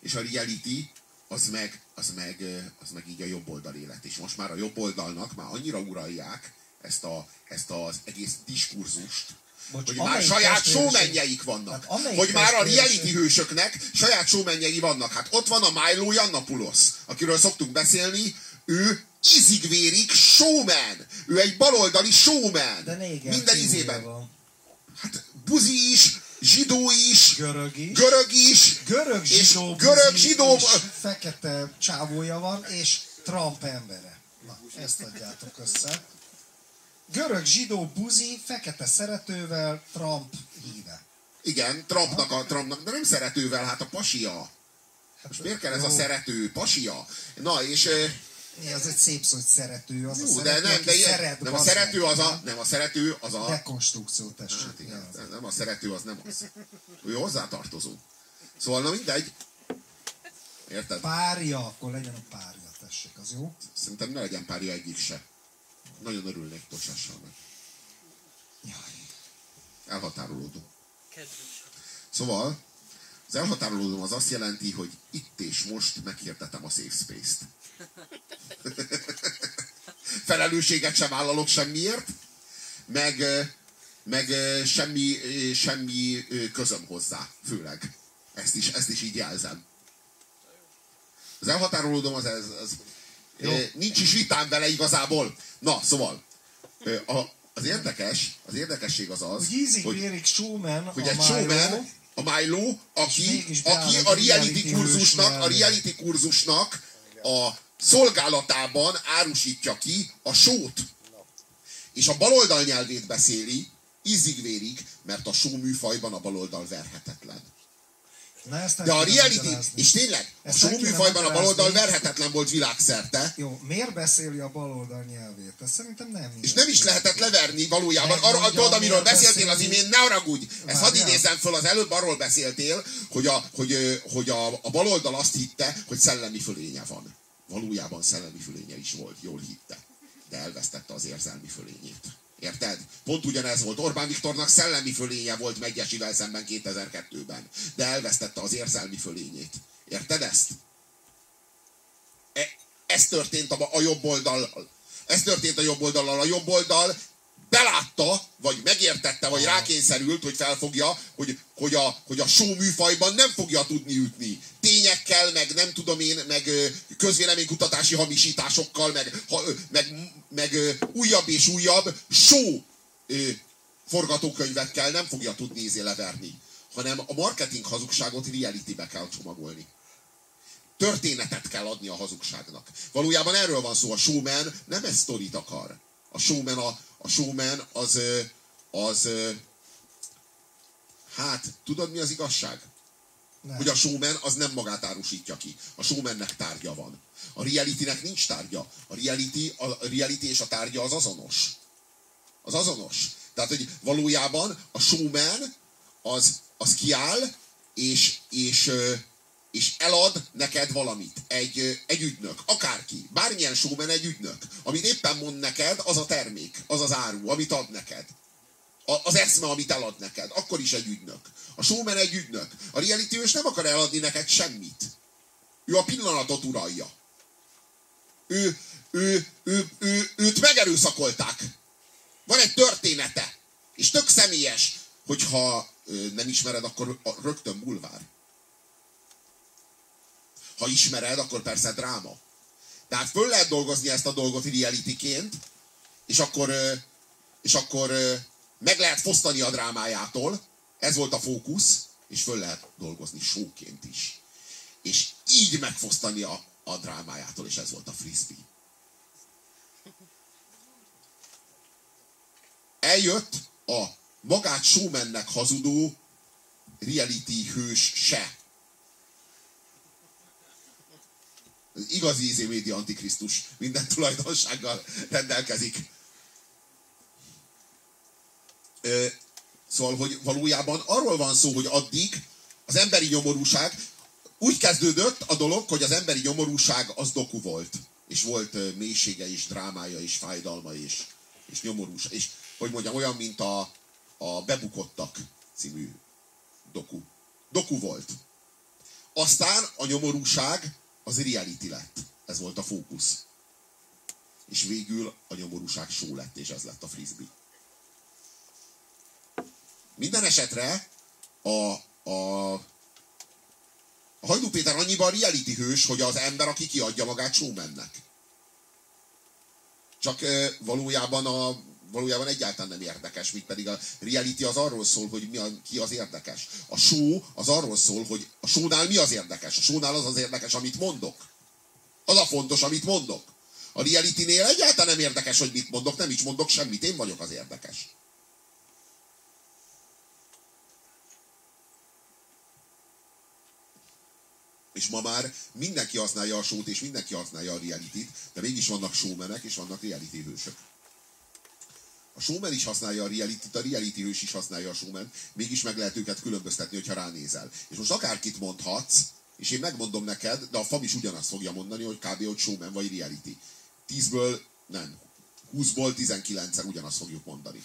És a reality, az meg, az meg, az meg így a jobboldal élet. És most már a jobboldalnak már annyira uralják ezt, a, ezt az egész diskurzust, Bocs, hogy már saját showmenjeik vannak. Hogy már a reality hősöknek saját showmenjei vannak. Hát ott van a Milo Yiannopoulos, akiről szoktunk beszélni, ő ízig-vérig showman. Ő egy baloldali showman. De néger, minden izében. Van. Hát buzi is, zsidó is, görög is, görög is, görög zsidó, és görög zsidó, és fekete csávója van, és Trump embere. Na, ezt adjátok össze. Görög zsidó buzi, fekete szeretővel, Trump híve. Igen, Trumpnak a Trumpnak, de nem szeretővel, hát a pasia. Most miért kell ez a szerető pasia? Na, és... É, az egy szép szó, hogy szerető, az jó, a szerető, de nem, de ilyen, szeret nem, a szerető az a, nem a szerető az a... Dekonstrukció, tessék. Hát igen, az nem a szerető az nem az. Ő hozzátartozó. Szóval na mindegy. Érted? Párja, akkor legyen a párja, tessék, az jó? Szerintem ne legyen párja egyik se. Nagyon örülnék, bocsással meg. Jaj. Elhatárolódó. Kedves. Szóval, az elhatárolódó az azt jelenti, hogy itt és most meghirdetem a safe space-t. Felelősséget sem vállalok semmiért, meg, meg semmi, semmi közöm hozzá, főleg. Ezt is, ezt is így jelzem. Az elhatárolódom, az ez... Az, nincs is vitám vele igazából. Na, szóval, a, az érdekes, az érdekesség az az, ízik, hogy, érik, showman, hogy egy showman, a Milo, aki, aki a reality kurzusnak, a reality kurzusnak a szolgálatában árusítja ki a sót. És a baloldal nyelvét beszéli, ízig-vérig, mert a show műfajban a baloldal verhetetlen. Na, de a reality, és tényleg, a show műfajban a baloldal verhetetlen volt világszerte. Jó, miért beszéli a baloldal nyelvét? Ezt szerintem nem. És nem is lehetett leverni valójában. Arról, amiről beszéltél az imént, ne haragudj! Ezt hadd idézem föl, az előbb arról beszéltél, hogy a, hogy, hogy a, a baloldal azt hitte, hogy szellemi fölénye van. Valójában szellemi fölénye is volt, jól hitte. De elvesztette az érzelmi fölényét. Érted? Pont ugyanez volt. Orbán Viktornak szellemi fölénye volt Medgyesivel szemben kétezer-kettőben. De elvesztette az érzelmi fölényét. Érted ezt? E, ez történt a, a jobb oldallal. Ez történt a jobb oldallal. A jobb oldal belátta, vagy megértette, vagy rákényszerült, hogy felfogja, hogy, hogy, a, hogy a show műfajban nem fogja tudni ütni. Tényekkel, meg nem tudom én, meg közvéleménykutatási hamisításokkal, meg, ha, meg, meg újabb és újabb show forgatókönyvekkel nem fogja tudni ízé leverni. Hanem a marketing hazugságot realitybe kell csomagolni. Történetet kell adni a hazugságnak. Valójában erről van szó, a showman nem ezt sztorit akar. A showman a A showman az, az, hát, tudod mi az igazság? Nem. Hogy a showman az nem magát árusítja ki. A showmannek tárgya van. A realitynek nincs tárgya. A reality, a reality és a tárgya az azonos. Az azonos. Tehát, hogy valójában a showman az, az kiáll, és, és, és elad neked valamit. Egy, egy ügynök. Akárki. Bármilyen showman egy ügynök. Amit éppen mond neked, az a termék. Az az áru, amit ad neked. A, az eszme, amit elad neked. Akkor is egy ügynök. A showman egy ügynök. A reality-ös nem akar eladni neked semmit. Ő a pillanatot uralja. Ő, ő, ő, ő, ő, őt megerőszakolták. Van egy története. És tök személyes. Hogyha nem ismered, akkor rögtön bulvár. Ha ismered, akkor persze dráma. Tehát föl lehet dolgozni ezt a dolgot realityként, és akkor, és akkor meg lehet fosztani a drámájától. Ez volt a fókusz, és föl lehet dolgozni showként is. És így megfosztani a, a drámájától, és ez volt a frisbee. Eljött a magát showmannek hazudó reality hős se. Az igazi izé média antikrisztus minden tulajdonsággal rendelkezik. Ö, szóval, hogy valójában arról van szó, hogy addig az emberi nyomorúság, úgy kezdődött a dolog, hogy az emberi nyomorúság az doku volt. És volt mélysége is, drámája is, fájdalma is, és nyomorúság. És hogy mondjam, olyan, mint a, a Bebukottak című doku. Doku volt. Aztán a nyomorúság az reality lett. Ez volt a fókusz. És végül a nyomorúság show lett, és ez lett a frisbee. Minden esetre a, a, a Hajdú Péter annyiban reality hős, hogy az ember, aki kiadja magát showmannek. Csak e, valójában, a, valójában egyáltalán nem érdekes, míg pedig a reality az arról szól, hogy mi a, ki az érdekes. A show az arról szól, hogy a shownál mi az érdekes. A shownál az az érdekes, amit mondok. Az a fontos, amit mondok. A realitynél egyáltalán nem érdekes, hogy mit mondok, nem is mondok semmit, én vagyok az érdekes. És ma már mindenki használja a showt, és mindenki használja a realityt, de mégis vannak showmenek, és vannak reality hősök. A showman is használja a realityt, a reality hős is használja a showman, mégis meg lehet őket különböztetni, hogyha ránézel. És most akárkit mondhatsz, és én megmondom neked, de a fam is ugyanazt fogja mondani, hogy kb. Hogy showman vagy reality. Tízből nem. Húszból tizenkilencszer ugyanazt fogjuk mondani.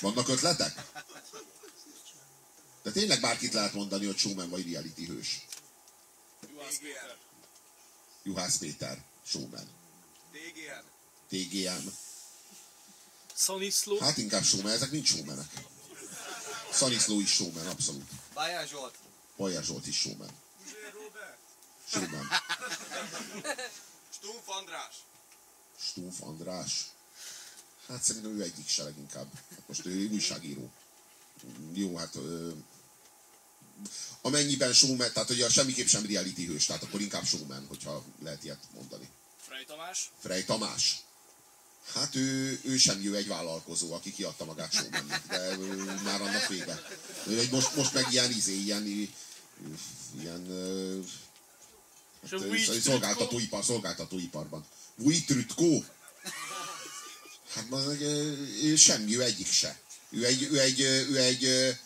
Vannak ötletek? De tényleg bárkit lehet mondani, hogy showman vagy reality hős. Juhász Péter. Juhász Péter. Showman. dé gé en. té gé em. Szaniszló? Hát inkább showman, ezek nincs showmanek. Szaniszló is showman, abszolút. Baján Zsolt? Baján Zsolt is showman. Puzsér Róbert? Showman. Stumpf András? Stumpf András? Hát szerintem ő egyik se leginkább. Hát most ő újságíró. Jó, hát... Ö... amennyiben showman, tehát ugye semmiképp sem reality hős, tehát akkor inkább showman, hogyha lehet ilyet mondani. Frey Tamás? Frey Tamás. Hát ő, ő sem jó, egy vállalkozó, aki kiadta magát showmannek, de már annak vége. Most, most meg ilyen izé, ilyen... ilyen hát, szolgáltatóipar, szolgáltatóiparban. Vujtrütkó? Hát semmi, ő egyik se. Ő egy... Ő egy, ő egy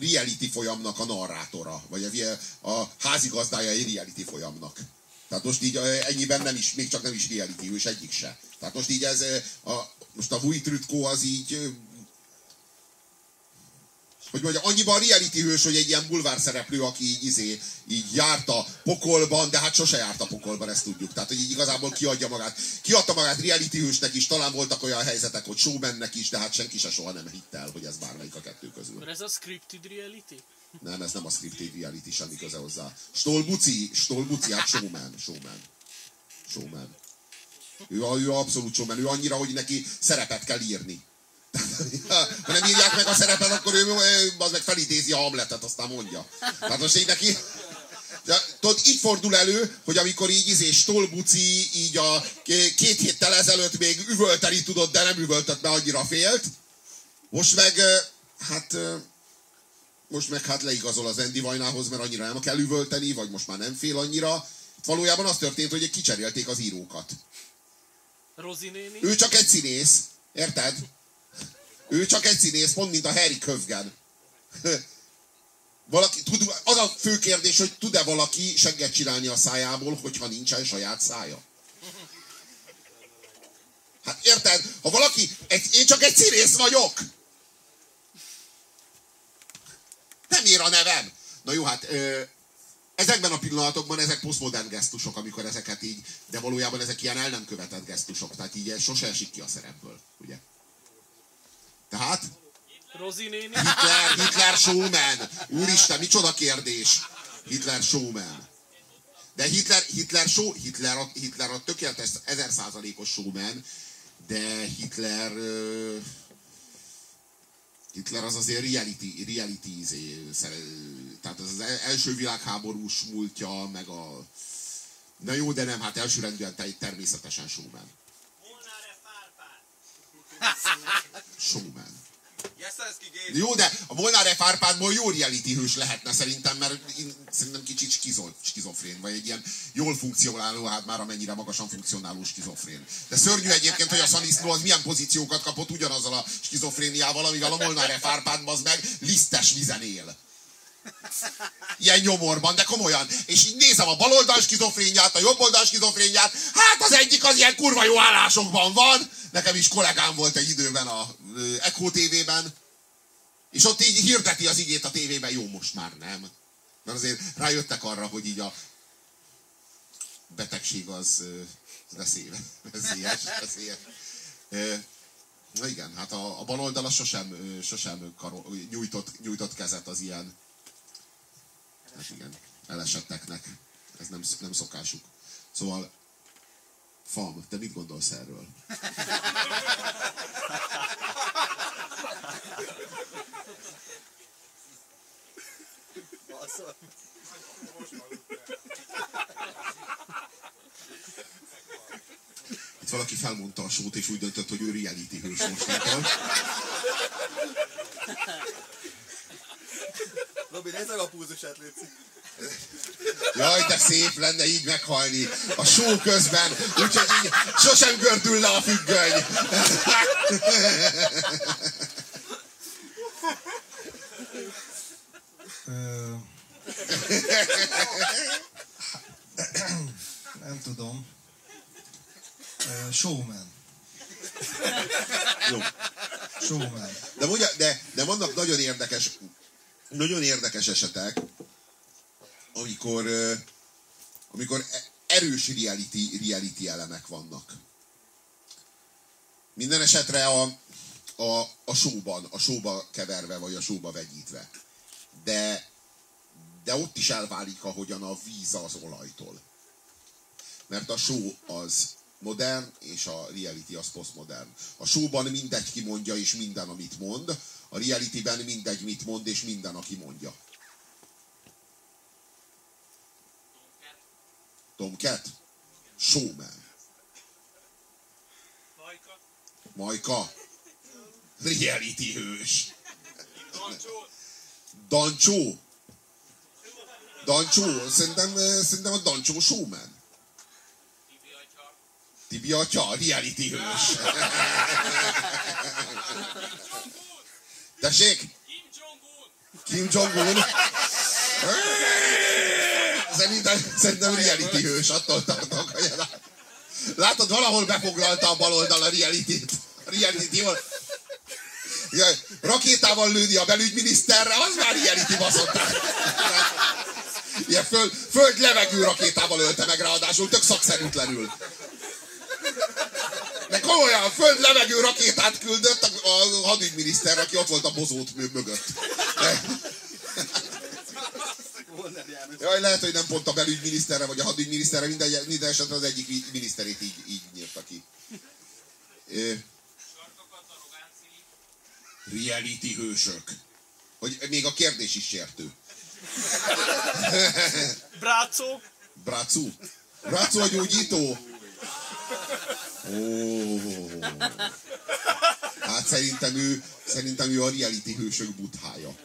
reality folyamnak a narrátora, vagy a, a házigazdája egy reality folyamnak. Tehát most így ennyiben nem is, még csak nem is reality, és egyik se. Tehát most így ez, a, most a Vujtrütkó az így, hogy mondja, annyiban reality hős, hogy egy ilyen bulvár szereplő, aki így, izé, így járt a pokolban, de hát sose járt a pokolban, ezt tudjuk. Tehát, hogy így igazából kiadja magát. Kiadta magát reality hősnek is, talán voltak olyan helyzetek, hogy showmannek is, de hát senki se soha nem hitt el, hogy ez bármelyik a kettő közül. De ez a scripted reality? Nem, ez nem a scripted reality, semmi köze hozzá. Stolbuci, Stolbuci, hát showman, showman. Showman. Ő, ő abszolút showman, ő annyira, hogy neki szerepet kell írni. Ha nem írják meg a szerepet, akkor ő, ő az meg felidézi a Hamletet, aztán mondja. Tehát most így neki... Tudod, így fordul elő, hogy amikor így izé Stolbuci így a két héttel ezelőtt még üvölteni tudott, de nem üvöltött, mert annyira félt. Most meg, hát... Most meg hát leigazol az Andy Vajnához, mert annyira nem kell üvölteni, vagy most már nem fél annyira. Valójában az történt, hogy kicserélték az írókat. Rozi néni? Ő csak egy színész, érted? Ő csak egy színész, pont mint a Harry Kövgen. Valaki, tud, az a fő kérdés, hogy tud-e valaki segget csinálni a szájából, hogyha nincsen saját szája. Hát érted? Ha valaki, egy, én csak egy színész vagyok! Nem ér a nevem! Na jó, hát ö, ezekben a pillanatokban ezek posztmodern gesztusok, amikor ezeket így, de valójában ezek ilyen el nem követett gesztusok, tehát így sose esik ki a szerepből, ugye? Tehát? Rozi néni? Hitler, Hitler showman. Úristen, micsoda kérdés. Hitler showman. De Hitler, Hitler, show, Hitler, a, Hitler a tökéletes ezer százalékos showman, de Hitler... Uh, Hitler az azért reality, reality izé, tehát az, az első világháborús múltja, meg a... Na jó, de nem, hát elsőrendűen természetesen showman. Showman. Jó, de a Molnár F. Árpádból jó reality hős lehetne szerintem, mert én szerintem kicsit skizofrén, vagy egy ilyen jól funkcionáló, hát már amennyire magasan funkcionáló skizofrén. De szörnyű egyébként, hogy a Szaniszló az milyen pozíciókat kapott ugyanazzal a skizofréniával, amivel a Molnár F. Árpádban az meg lisztes vizen él. Ilyen nyomorban, de komolyan. És így nézem a baloldal skizofrénját, a jobboldal skizofrénját, hát az egyik az ilyen kurva jó állásokban van. Nekem is kollégám volt egy időben a Echo té vében, és ott így hirdeti az igét a tévében, jó, most már nem. Mert azért rájöttek arra, hogy így a betegség az, az veszélyes, veszélyes, veszélyes. Na igen, hát a, a baloldala sosem, sosem karol, nyújtott, nyújtott kezet az ilyen, hát igen, elesetteknek. Ez nem, nem szokásuk. Szóval, Fam, te mit gondolsz erről? Itt valaki felmondta a sót, és úgy döntött, hogy ő reality hős mostantól. Robi, nézd meg a púzusát, létszik. Jaj, de szép lenne így meghalni a show közben, úgyhogy így sosem gördül le a függöny. Nem tudom. Showman. Jó. Showman. De, mondja, de, de vannak nagyon érdekes, nagyon érdekes esetek, amikor, amikor erős reality, reality elemek vannak. Minden esetre a, a, a sóban, a sóba keverve, vagy a sóba vegyítve. De, de ott is elválik, ahogyan a víz az olajtól. Mert a só az modern, és a reality az posztmodern. A showban mindegy ki mondja, és minden, amit mond. A realityben mindegy, mit mond, és minden, aki mondja. Tomcat? Tomcat? Showman. Majka? Majka? Reality hős. Dancsó? Dancsó? Dancsó? Szerintem, szerintem a Dancsó showman. Tibi atya, reality hős. Tessék? Kim Jong-un. Kim Jong-un. Szerintem, szerintem reality hős, attól tartok. Látod, valahol befoglalta a baloldal a reality-t. A reality-t. Rakétával lőni a belügyminiszterre, az már reality baszott. Ilyen föld, föld levegő rakétával ölte meg ráadásul, tök szakszerűtlenül. De komolyan, föld levegő rakétát küldött a, a hadügyminiszter, aki ott volt a bozót mögött. De... Jaj, lehet, hogy nem pont a belügyminiszterre vagy a hadügyminiszterre, minden, minden esetre az egyik miniszterét így, így nyírta ki. Reality hősök. Hogy még a kérdés is sértő. Brácó. Brácó. Brácó a gyógyító. Oh. Hát szerintem ő, szerintem ő a reality hősök buthája.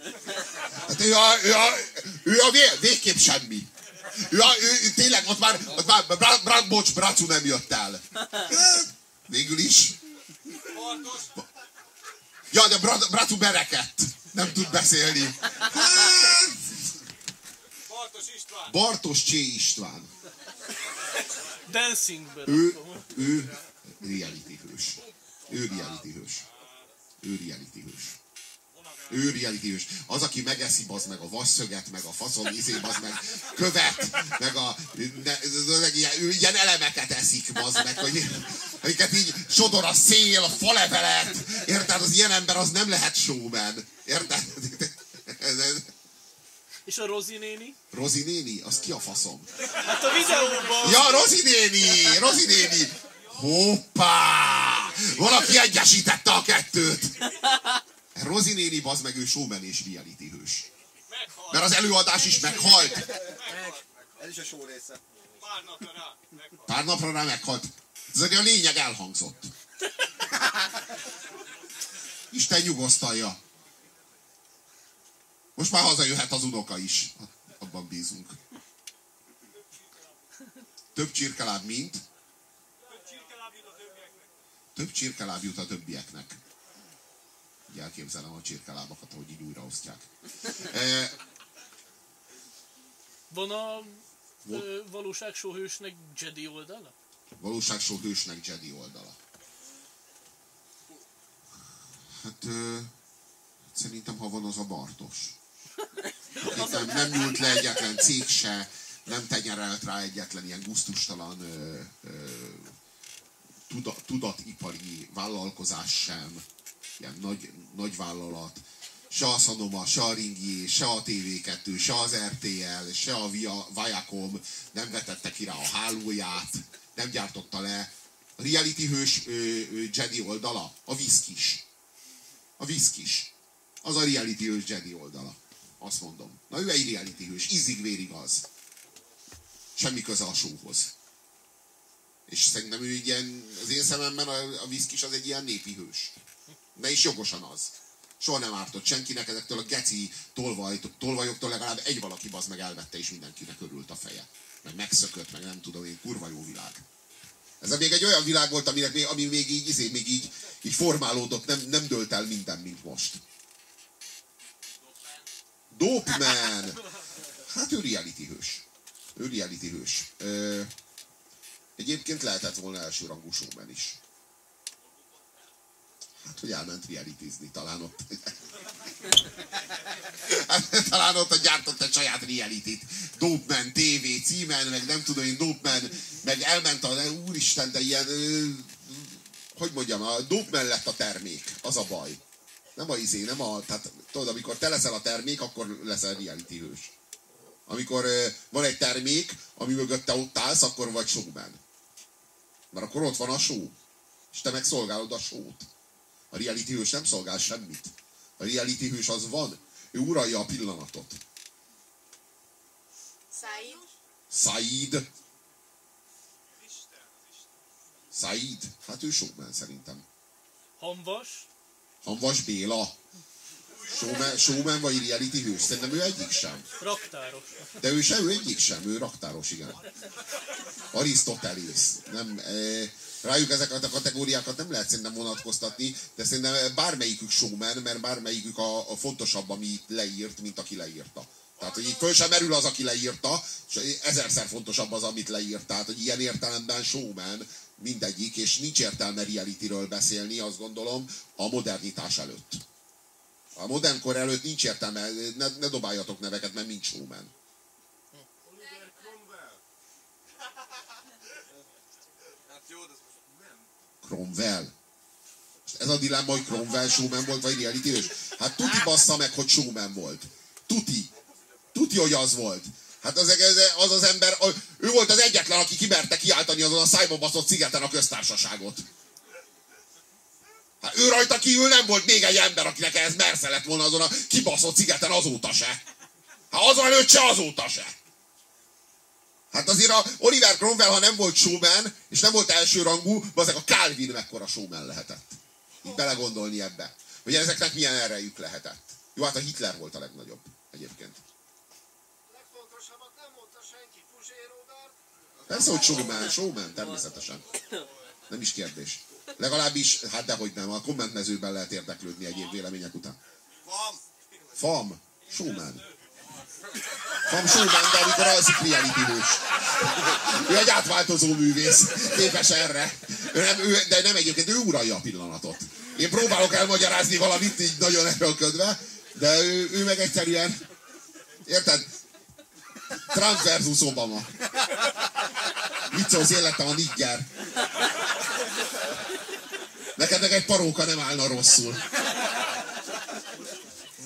Hát ő a, ő a, ő a vég, végképp semmi. Ő, a, ő tényleg, ott már, ott már brá, brá, bocs, Bracu nem jött el. Végül is. Ja, de bra, Bracu berekedt. Nem tud beszélni. Bartos István. Bartos Csé István. Dancingben. Ő, ő reality hős. Ő reality hős. Ő reality hős. Ő reality hős. Az, aki megeszi, bazd meg a vasszöget, meg a faszon izé, bazd meg követ, meg a... Ne, meg ilyen, ő ilyen elemeket eszik, bazd meg, hogy, amiket így sodor a szél, a falevelet. Érted? Az ilyen ember, az nem lehet showman. Érted? És a Rozi néni? Rozi néni? Az ki a faszom? Hát a videóban! Ja, Rozi néni! Rozi néni! Hoppá! Valaki egyesítette a kettőt! Rozi néni, bazd meg, ő showman és reality hős. Meghalt. Mert az előadás is meghalt. Meghalt. Ez is a show része. Pár napra rá meghalt. Pár napra rá meghalt. Ez a lényeg elhangzott. Isten nyugosztalja. Most már hazajöhet az unoka is. Abban bízunk. Több csirkeláb, mint? Több csirkeláb jut a többieknek. Így elképzelem a csirkelábakat, ahogy így újraosztják. E... Van a valóságsóhősnek Jedi oldala? Valóságsóhősnek Jedi oldala. Hát ö... szerintem, ha van, az a Bartos. Nem, nem nyúlt le egyetlen cég se, nem tenyerelt rá egyetlen ilyen gusztustalan ö, ö, tuda, tudatipari vállalkozás sem. Ilyen nagy, nagy vállalat. Se a Sanoma, se a Ringié, se a té vé kettő, se az er té el, se a Via, Viacom nem vetette ki rá a hálóját, nem gyártotta le. A reality hős ö, ö, Jedi oldala, a viszkis. A viszkis. Az a reality hős Jedi oldala. Azt mondom. Na ő egy reality hős. Ízig-vérig az. Semmi köze a showhoz. És szerintem ő ilyen, az én szememben a, a viszkis az egy ilyen népi hős. De is jogosan az. Soha nem ártott senkinek, ezektől a geci tolvaj, tolvajoktól legalább egy valaki bazd meg elvette, és mindenkinek örült a feje. Meg megszökött, meg nem tudom én, kurva jó világ. Ez még egy olyan világ volt, aminek még, ami még így, izé, még így, így formálódott, nem, nem dölt el minden, mint most. Dope Man! Hát ő reality hős. Ő reality hős. Ö, egyébként lehetett volna elsőrangú showman is. Hát, hogy elment realityzni, talán ott. Hát, talán ott gyártott egy saját realityt. Dope Man té vé címen, meg nem tudom én, Dope Man, meg elment az, úristen, de ilyen hogy mondjam, a dub mellett a termék. Az a baj. Nem a izé, nem a... Tehát tudod, amikor te leszel a termék, akkor leszel reality hős. Amikor uh, van egy termék, ami mögött te ott állsz, akkor vagy showman. Mert akkor ott van a show. És te megszolgálod a show-t. A reality hős nem szolgál semmit. A reality hős az van. Ő uralja a pillanatot. Said. Said. Said. Hát ő showman szerintem. Hamvas. Hamvas Béla. Showman, showman vagy reality hős. Szerintem ő egyik sem. Raktáros. De ő sem, ő egyik sem. Ő raktáros, igen. Arisztotelész. Nem... E rájuk ezeket a kategóriákat nem lehet szerintem vonatkoztatni, de szerintem bármelyikük showman, mert bármelyikük a, a fontosabb, ami leírt, mint aki leírta. Tehát, hogy így föl sem merül az, aki leírta, és ezerszer fontosabb az, amit leírt. Tehát, hogy ilyen értelemben showman mindegyik, és nincs értelme realityről beszélni, azt gondolom, a modernitás előtt. A modernkor előtt nincs értelme, ne, ne dobáljatok neveket, mert nincs showman. Oliver Cromwell. Hát jó, de Cromwell. Ez a dilemma, hogy Cromwell showman volt, vagy reality hős. Hát tuti bassza meg, hogy showman volt. Tuti. Tuti, hogy az volt. Hát az az, az ember, ő volt az egyetlen, aki kimerte kiáltani azon a szájba baszott szigeten a köztársaságot. Hát ő rajta kívül nem volt még egy ember, akinek ez mersze lett volna azon a kibaszott szigeten azóta se. Hát azelőtt se, azóta se. Hát azért a Oliver Cromwell, ha nem volt showman, és nem volt elsőrangú, azek a Calvin mekkora showman lehetett. Így belegondolni ebbe. Hogy ezeknek milyen erejük lehetett. Jó, hát a Hitler volt a legnagyobb egyébként. A legfontosabbat nem mondta senki, Puzsér Róbert. Persze, hogy showman, showman, természetesen. Nem is kérdés. Legalábbis, hát dehogy nem, a kommentmezőben lehet érdeklődni egyéb vélemények után. Fam! Fam, showman. Van showman, de amikor alszik reality hős. Ő egy átváltozó művész. Képes erre. Ő nem, ő, de nem egyébként, ő uralja a pillanatot. Én próbálok elmagyarázni valamit így nagyon erőlködve, de ő, ő meg egyszerűen... Érted? Trump versus Obama. Mit szó az életem a nigger? Neked meg egy paróka nem állna rosszul.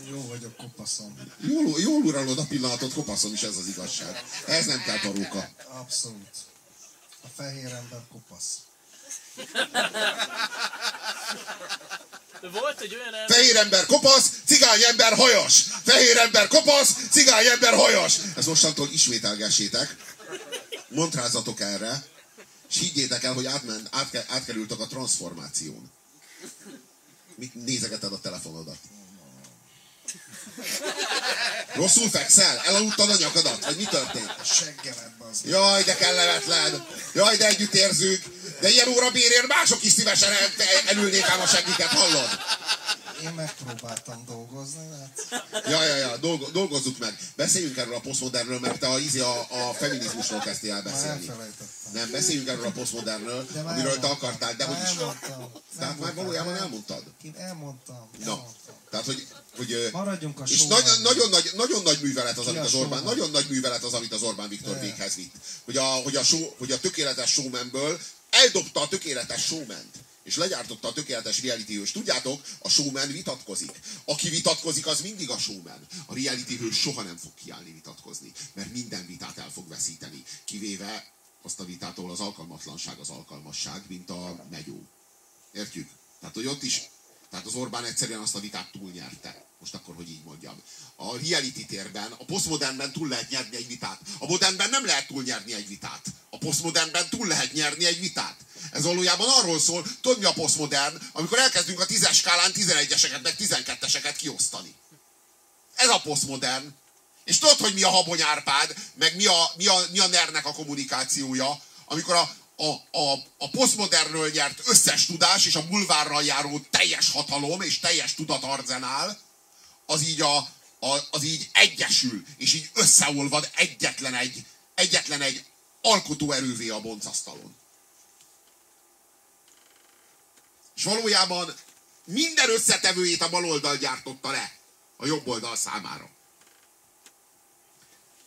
Jó vagyok, kopaszom. Jól, jól uralod a pillanatot, kopaszom is, ez az igazság. Ez nem kell paróka. Abszolút. A fehér ember kopasz. Volt egy olyan ember... Fehér ember kopasz, cigány ember hajas! Fehér ember kopasz, cigány ember hajas! Ez mostantól ismételgessétek. Montrázzatok erre, és higgyétek el, hogy átmen, átke, átkerültök a transformáción. Mit nézegeted a telefonodat? Rosszul fekszel? Elaludtad a nyakadat? Vagy mi történt? Seggemet, bazd. Jaj, de kellemetlen. Jaj, de együtt érzünk. De ilyen óra bérért mások is szívesen el elülnék ám a seggiket, hallod? Én megpróbáltam dolgozni, hát... Ja, ja, ja, dolgo dolgozzuk meg. Beszéljünk erről a posztmodernről, mert te a, a, a feminizmusról kezdtél el beszélni. Nem, beszéljünk erről a posztmodernről, amiről te akartál, de hogy is... Elmondtam. De hát már valójában elmondtad. Én elmondtam. Na, tehát, hogy... Hogy, maradjunk a és nagyon, nagyon, nagy, nagyon nagy művelet az, amit az Orbán, nagyon nagy művelet az, amit az Orbán Viktor véghez vitt. Hogy a, hogy, a show, hogy a tökéletes showmanből eldobta a tökéletes showmant. És legyártotta a tökéletes reality hős. Tudjátok, a showman vitatkozik. Aki vitatkozik, az mindig a showman. A reality hős soha nem fog kiállni vitatkozni. Mert minden vitát el fog veszíteni. Kivéve azt a vitát, ahol az alkalmatlanság az alkalmasság, mint a megyó. Értjük? Tehát, hogy ott is... Tehát az Orbán egyszerűen azt a vitát túlnyerte. Most akkor, hogy így mondjam. A reality térben, a posztmodernben túl lehet nyerni egy vitát. A modernben nem lehet túlnyerni egy vitát. A posztmodernben túl lehet nyerni egy vitát. Ez valójában arról szól, tudod mi a posztmodern, amikor elkezdünk a tízes skálán tizenegyeseket, meg tizenketteseket kiosztani. Ez a posztmodern. És tudod, hogy mi a Habony Árpád, meg mi a, mi a, mi a nernek a kommunikációja, amikor a A, a, a posztmodernről nyert összes tudás és a bulvárral járó teljes hatalom és teljes tudatarzenál, az így, a, a, az így egyesül, és így összeolvad egyetlen egy, egyetlen egy alkotó erővé a boncasztalon. És valójában minden összetevőjét a baloldal gyártotta le a jobb oldal számára.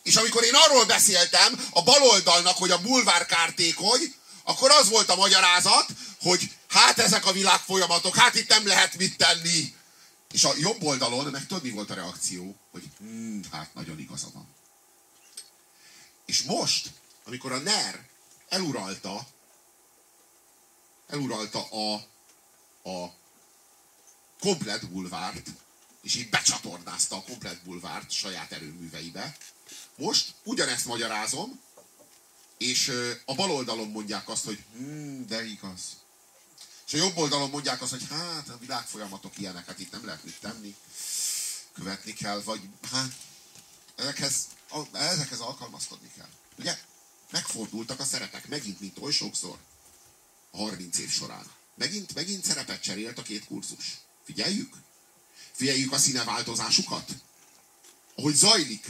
És amikor én arról beszéltem a baloldalnak, hogy a bulvár kártékony, akkor az volt a magyarázat, hogy Hát ezek a világfolyamatok, hát itt nem lehet mit tenni. És a jobb oldalon meg tudod, mi volt a reakció, hogy hm, hát nagyon igaza van. És most, amikor a NER eluralta, eluralta a, a komplett bulvárt, és így becsatornázta a komplett bulvárt saját erőműveibe, most ugyanezt magyarázom, és a bal oldalon mondják azt, hogy hm, de igaz. És a jobb oldalon mondják azt, hogy hát a világfolyamatok ilyenek, hát itt nem lehet mit tenni, követni kell, vagy hát ezekhez, ezekhez alkalmazkodni kell. Ugye? Megfordultak a szerepek, megint, mint oly sokszor a harminc év során. Megint, megint szerepet cserélt a két kurzus. Figyeljük? Figyeljük a színeváltozásukat? Ahogy zajlik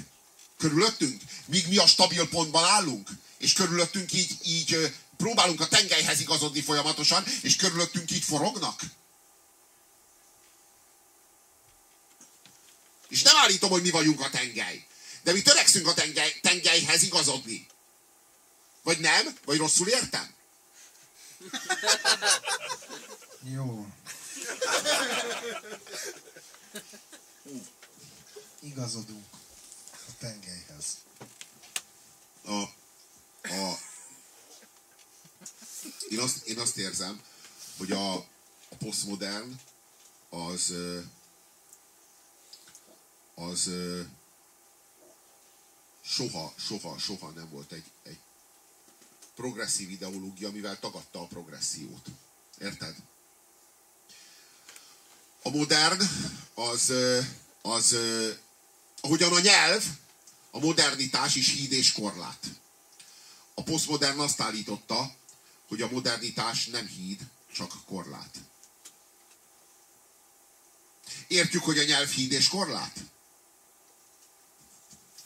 körülöttünk, míg mi a stabil pontban állunk, és körülöttünk így, így próbálunk a tengelyhez igazodni folyamatosan, és körülöttünk így forognak. És nem állítom, hogy mi vagyunk a tengely. De mi törekszünk a tengely, tengelyhez igazodni. Vagy nem? Vagy rosszul értem? Jó. Igazodunk a tengelyhez. A, a, én, azt, én azt érzem, hogy a, a posztmodern az az soha, soha, soha nem volt egy, egy progresszív ideológia, mivel tagadta a progressziót. Érted? A modern az, az, ahogyan a nyelv, a modernitás is híd és korlát. A posztmodern azt állította, hogy a modernitás nem híd, csak korlát. Értjük, hogy a nyelv híd és korlát?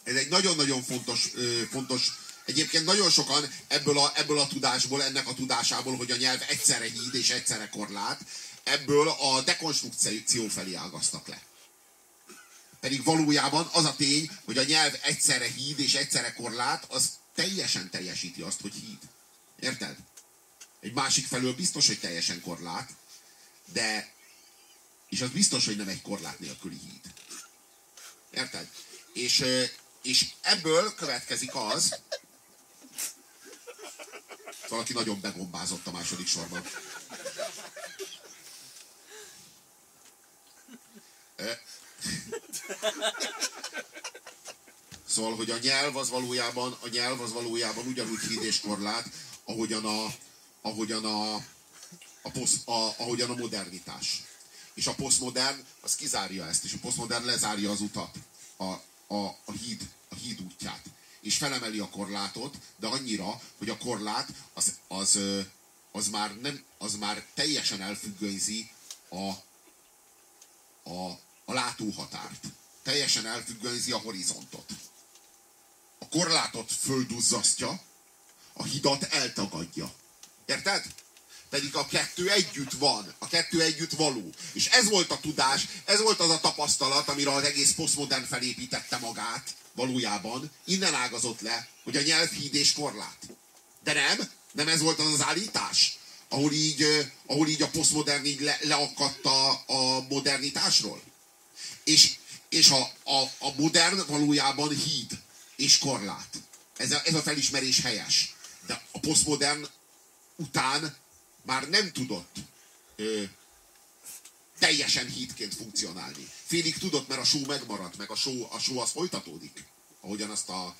Ez egy nagyon-nagyon fontos, fontos, egyébként nagyon sokan ebből a, ebből a tudásból, ennek a tudásából, hogy a nyelv egyszerre híd és egyszerre korlát, ebből a dekonstrukció felé ágaztak le. Pedig valójában az a tény, hogy a nyelv egyszerre híd és egyszerre korlát, az teljesen teljesíti azt, hogy híd. Érted? Egy másik felől biztos, hogy teljesen korlát, de és az biztos, hogy nem egy korlát nélküli híd. Érted? És, és ebből következik az, valaki nagyon begombázott a második sorban. Szóval, hogy a nyelv az valójában, a nyelv az valójában ugyanúgy híd és korlát, ahogyan a, ahogyan a, a, posz, a, ahogyan a modernitás. És a posztmodern az kizárja ezt, és a posztmodern lezárja az utat, a, a, a, híd, a híd útját. És felemeli a korlátot, de annyira, hogy a korlát az, az, az, már, nem, az már teljesen elfüggönyzi a, a, a látóhatárt. Teljesen elfüggönyzi a horizontot. A korlátot földduzzasztja, a hidat eltagadja. Érted? Pedig a kettő együtt van, a kettő együtt való. És ez volt a tudás, ez volt az a tapasztalat, amire az egész posztmodern felépítette magát valójában. Innen ágazott le, hogy a nyelv híd és korlát. De nem, nem ez volt az az állítás, ahol így, ahol így a posztmodern így le, leakadt a, a modernitásról. És, és a, a, a modern valójában híd és korlát. Ez a, ez a felismerés helyes. De a posztmodern után már nem tudott ö, teljesen hídként funkcionálni. Félig tudott, mert a só megmaradt, meg a só, a só az folytatódik. Ahogyan azt a,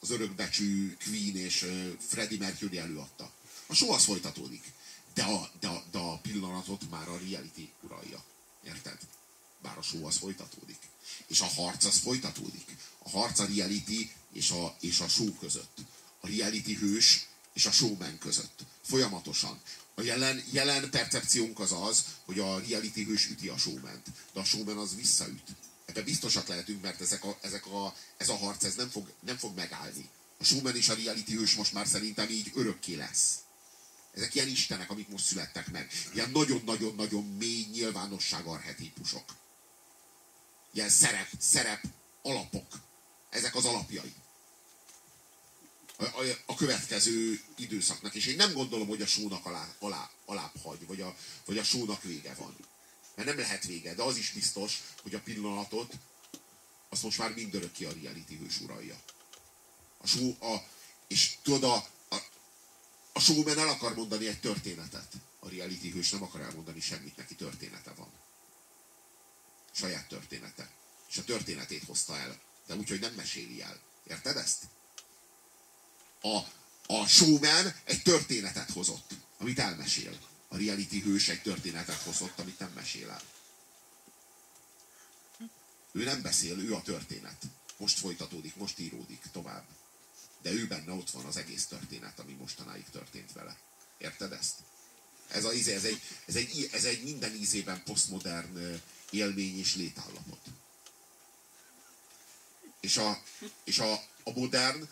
az örökbecsű Queen és ö, Freddie Mercury előadta. A só az folytatódik. De a, de, a, de a pillanatot már a reality uralja. Érted? Bár a só az folytatódik. És a harc az folytatódik. A harc a reality és a, és a só között. A reality hős és a showman között. Folyamatosan. A jelen, jelen percepciónk az az, hogy a reality hős üti a showment. De a showman az visszaüt. Ebben biztosak lehetünk, mert ezek a, ezek a, ez a harc ez nem, fog, nem fog megállni. A showman és a reality hős most már szerintem így örökké lesz. Ezek ilyen istenek, amik most születtek meg. Ilyen nagyon-nagyon-nagyon mély nyilvánosság archetípusok. Ilyen szerep, szerep, alapok. Ezek az alapjai. a következő időszaknak. És én nem gondolom, hogy a sónak alá, alá, alább hagy, vagy a, vagy a sónak vége van. Mert nem lehet vége, de az is biztos, hogy a pillanatot azt most már mindörökké a reality hős uralja. A show, a, és tudod, a, a, a showman el akar mondani egy történetet. A reality hős nem akar elmondani semmit, neki története van. Saját története. És a történetét hozta el. De úgyhogy nem meséli el. Érted ezt? A, a showman egy történetet hozott, amit elmesél. A reality hős egy történetet hozott, amit nem mesél el. Ő nem beszél, ő a történet. Most folytatódik, most íródik tovább. De ő benne ott van az egész történet, ami mostanáig történt vele. Érted ezt? Ez, a, ez, egy, ez, egy, ez egy minden ízében posztmodern élmény és létállapot. És, a, és a, a modern,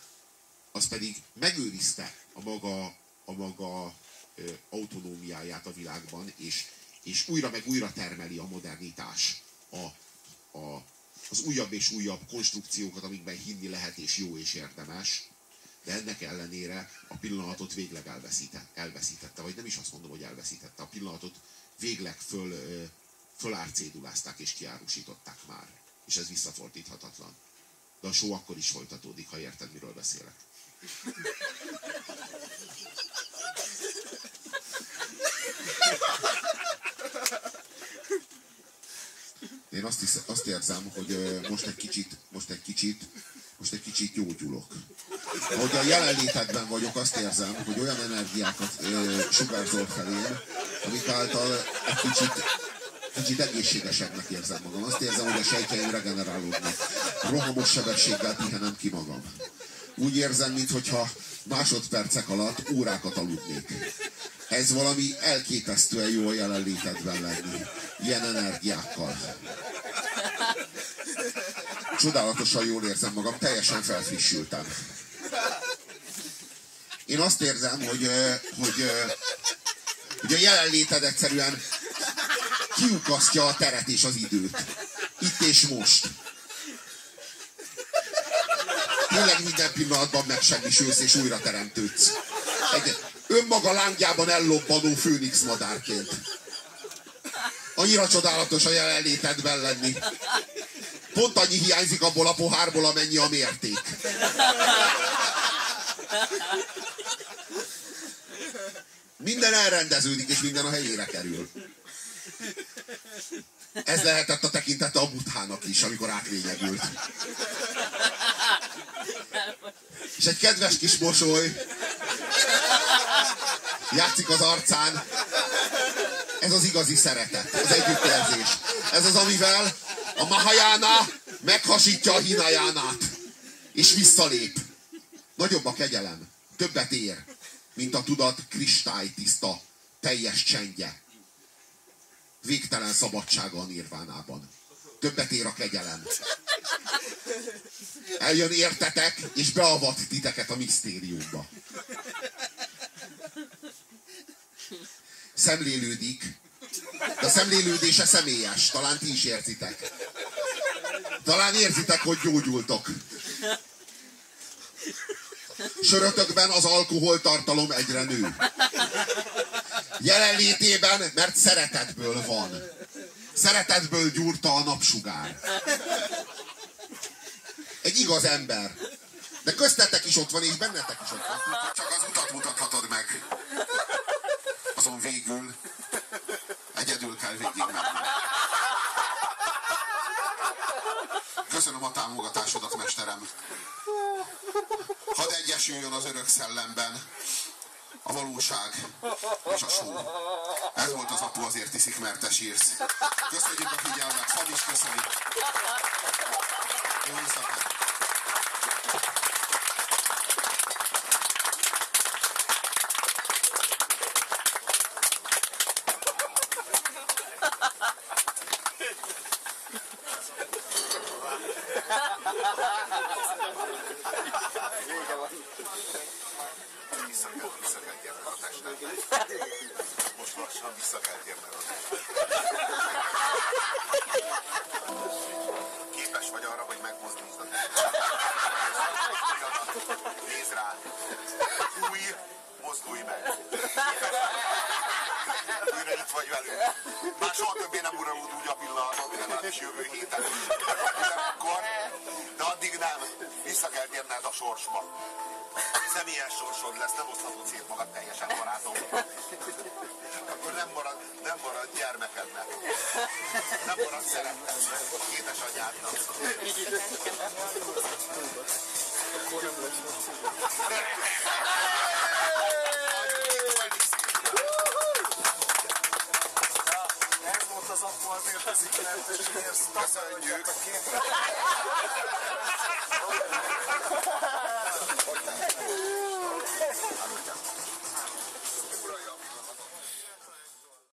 az pedig megőrizte a maga, a maga ö, autonómiáját a világban, és, és újra meg újra termeli a modernitás a A, az újabb és újabb konstrukciókat, amikben hinni lehet és jó és érdemes, de ennek ellenére a pillanatot végleg elveszítette, elveszítette vagy nem is azt mondom, hogy elveszítette, a pillanatot végleg föl, fölárcédulázták és kiárusították már, és ez visszafordíthatatlan. De a show akkor is folytatódik, ha érted, miről beszélek. Én azt, hisz, azt érzem, hogy most egy kicsit, most egy kicsit, most egy kicsit gyógyulok. Ahogy a jelenlétedben vagyok, azt érzem, hogy olyan energiákat ö, sugárzol felém, amik által egy kicsit, kicsit egészségesebbnek érzem magam. Azt érzem, hogy a sejtjeim regenerálódnak. Rohamos sebességgel pihenem ki magam. Úgy érzem, mintha másodpercek alatt órákat aludnék. Ez valami elképesztően jó a jelenlétedben lenni. Ilyen energiákkal. Csodálatosan jól érzem magam, teljesen felfrissültem. Én azt érzem, hogy, hogy, hogy a jelenléted egyszerűen kiukasztja a teret és az időt. Itt és most. Tényleg minden pillanatban megsemmisülsz és újra teremtődsz. Egy önmaga lángjában ellopbanó főnix madárként. Annyira csodálatos a jelenlétedben lenni. Pont annyi hiányzik abból a pohárból, amennyi a mérték. Minden elrendeződik, és minden a helyére kerül. Ez lehetett a tekintete a Buddhának is, amikor átlényegült. És egy kedves kis mosoly játszik az arcán. Ez az igazi szeretet, az együttérzés. Ez az, amivel a Mahayana meghasítja a Hinayánát. És visszalép. Nagyobb a kegyelem. Többet ér, mint a tudat kristálytiszta, teljes csendje. Végtelen szabadsága a nirvánában. Többet ér a kegyelem. Eljön értetek, és beavat titeket a misztériumba. Szemlélődik. De a szemlélődése személyes. Talán ti is érzitek. Talán érzitek, hogy gyógyultok. Sörötökben az alkoholtartalom egyre nő. Jelenlétében, mert szeretetből van. Szeretetből gyúrta a napsugár. Egy igaz ember. De köztetek is ott van, és bennetek is ott van. Csak az utat mutathatod meg. Azon végül egyedül kell végig menni. Köszönöm a támogatásodat, mesterem. Hadd egyesüljön az örök szellemben a valóság és a show. Ez volt az Apu azért iszik, mert te sírsz. Köszönjük a figyelmet, Szabi is köszönjük. Jó éjszakát. Képes vagy arra, hogy megmozdítsd a test. Nézd rá. úgy a pillanat, mire már is jövő héten is. De addig nem. Vissza kell térned a sorsba. Személyes sorsod lesz, nem oszthatod szét magad teljesen, barátom. Akkor nem marad, nem marad gyermekednek. Nem marad szeretetnek. Kétes anyádnak. Akkor nem lesz köszönjük!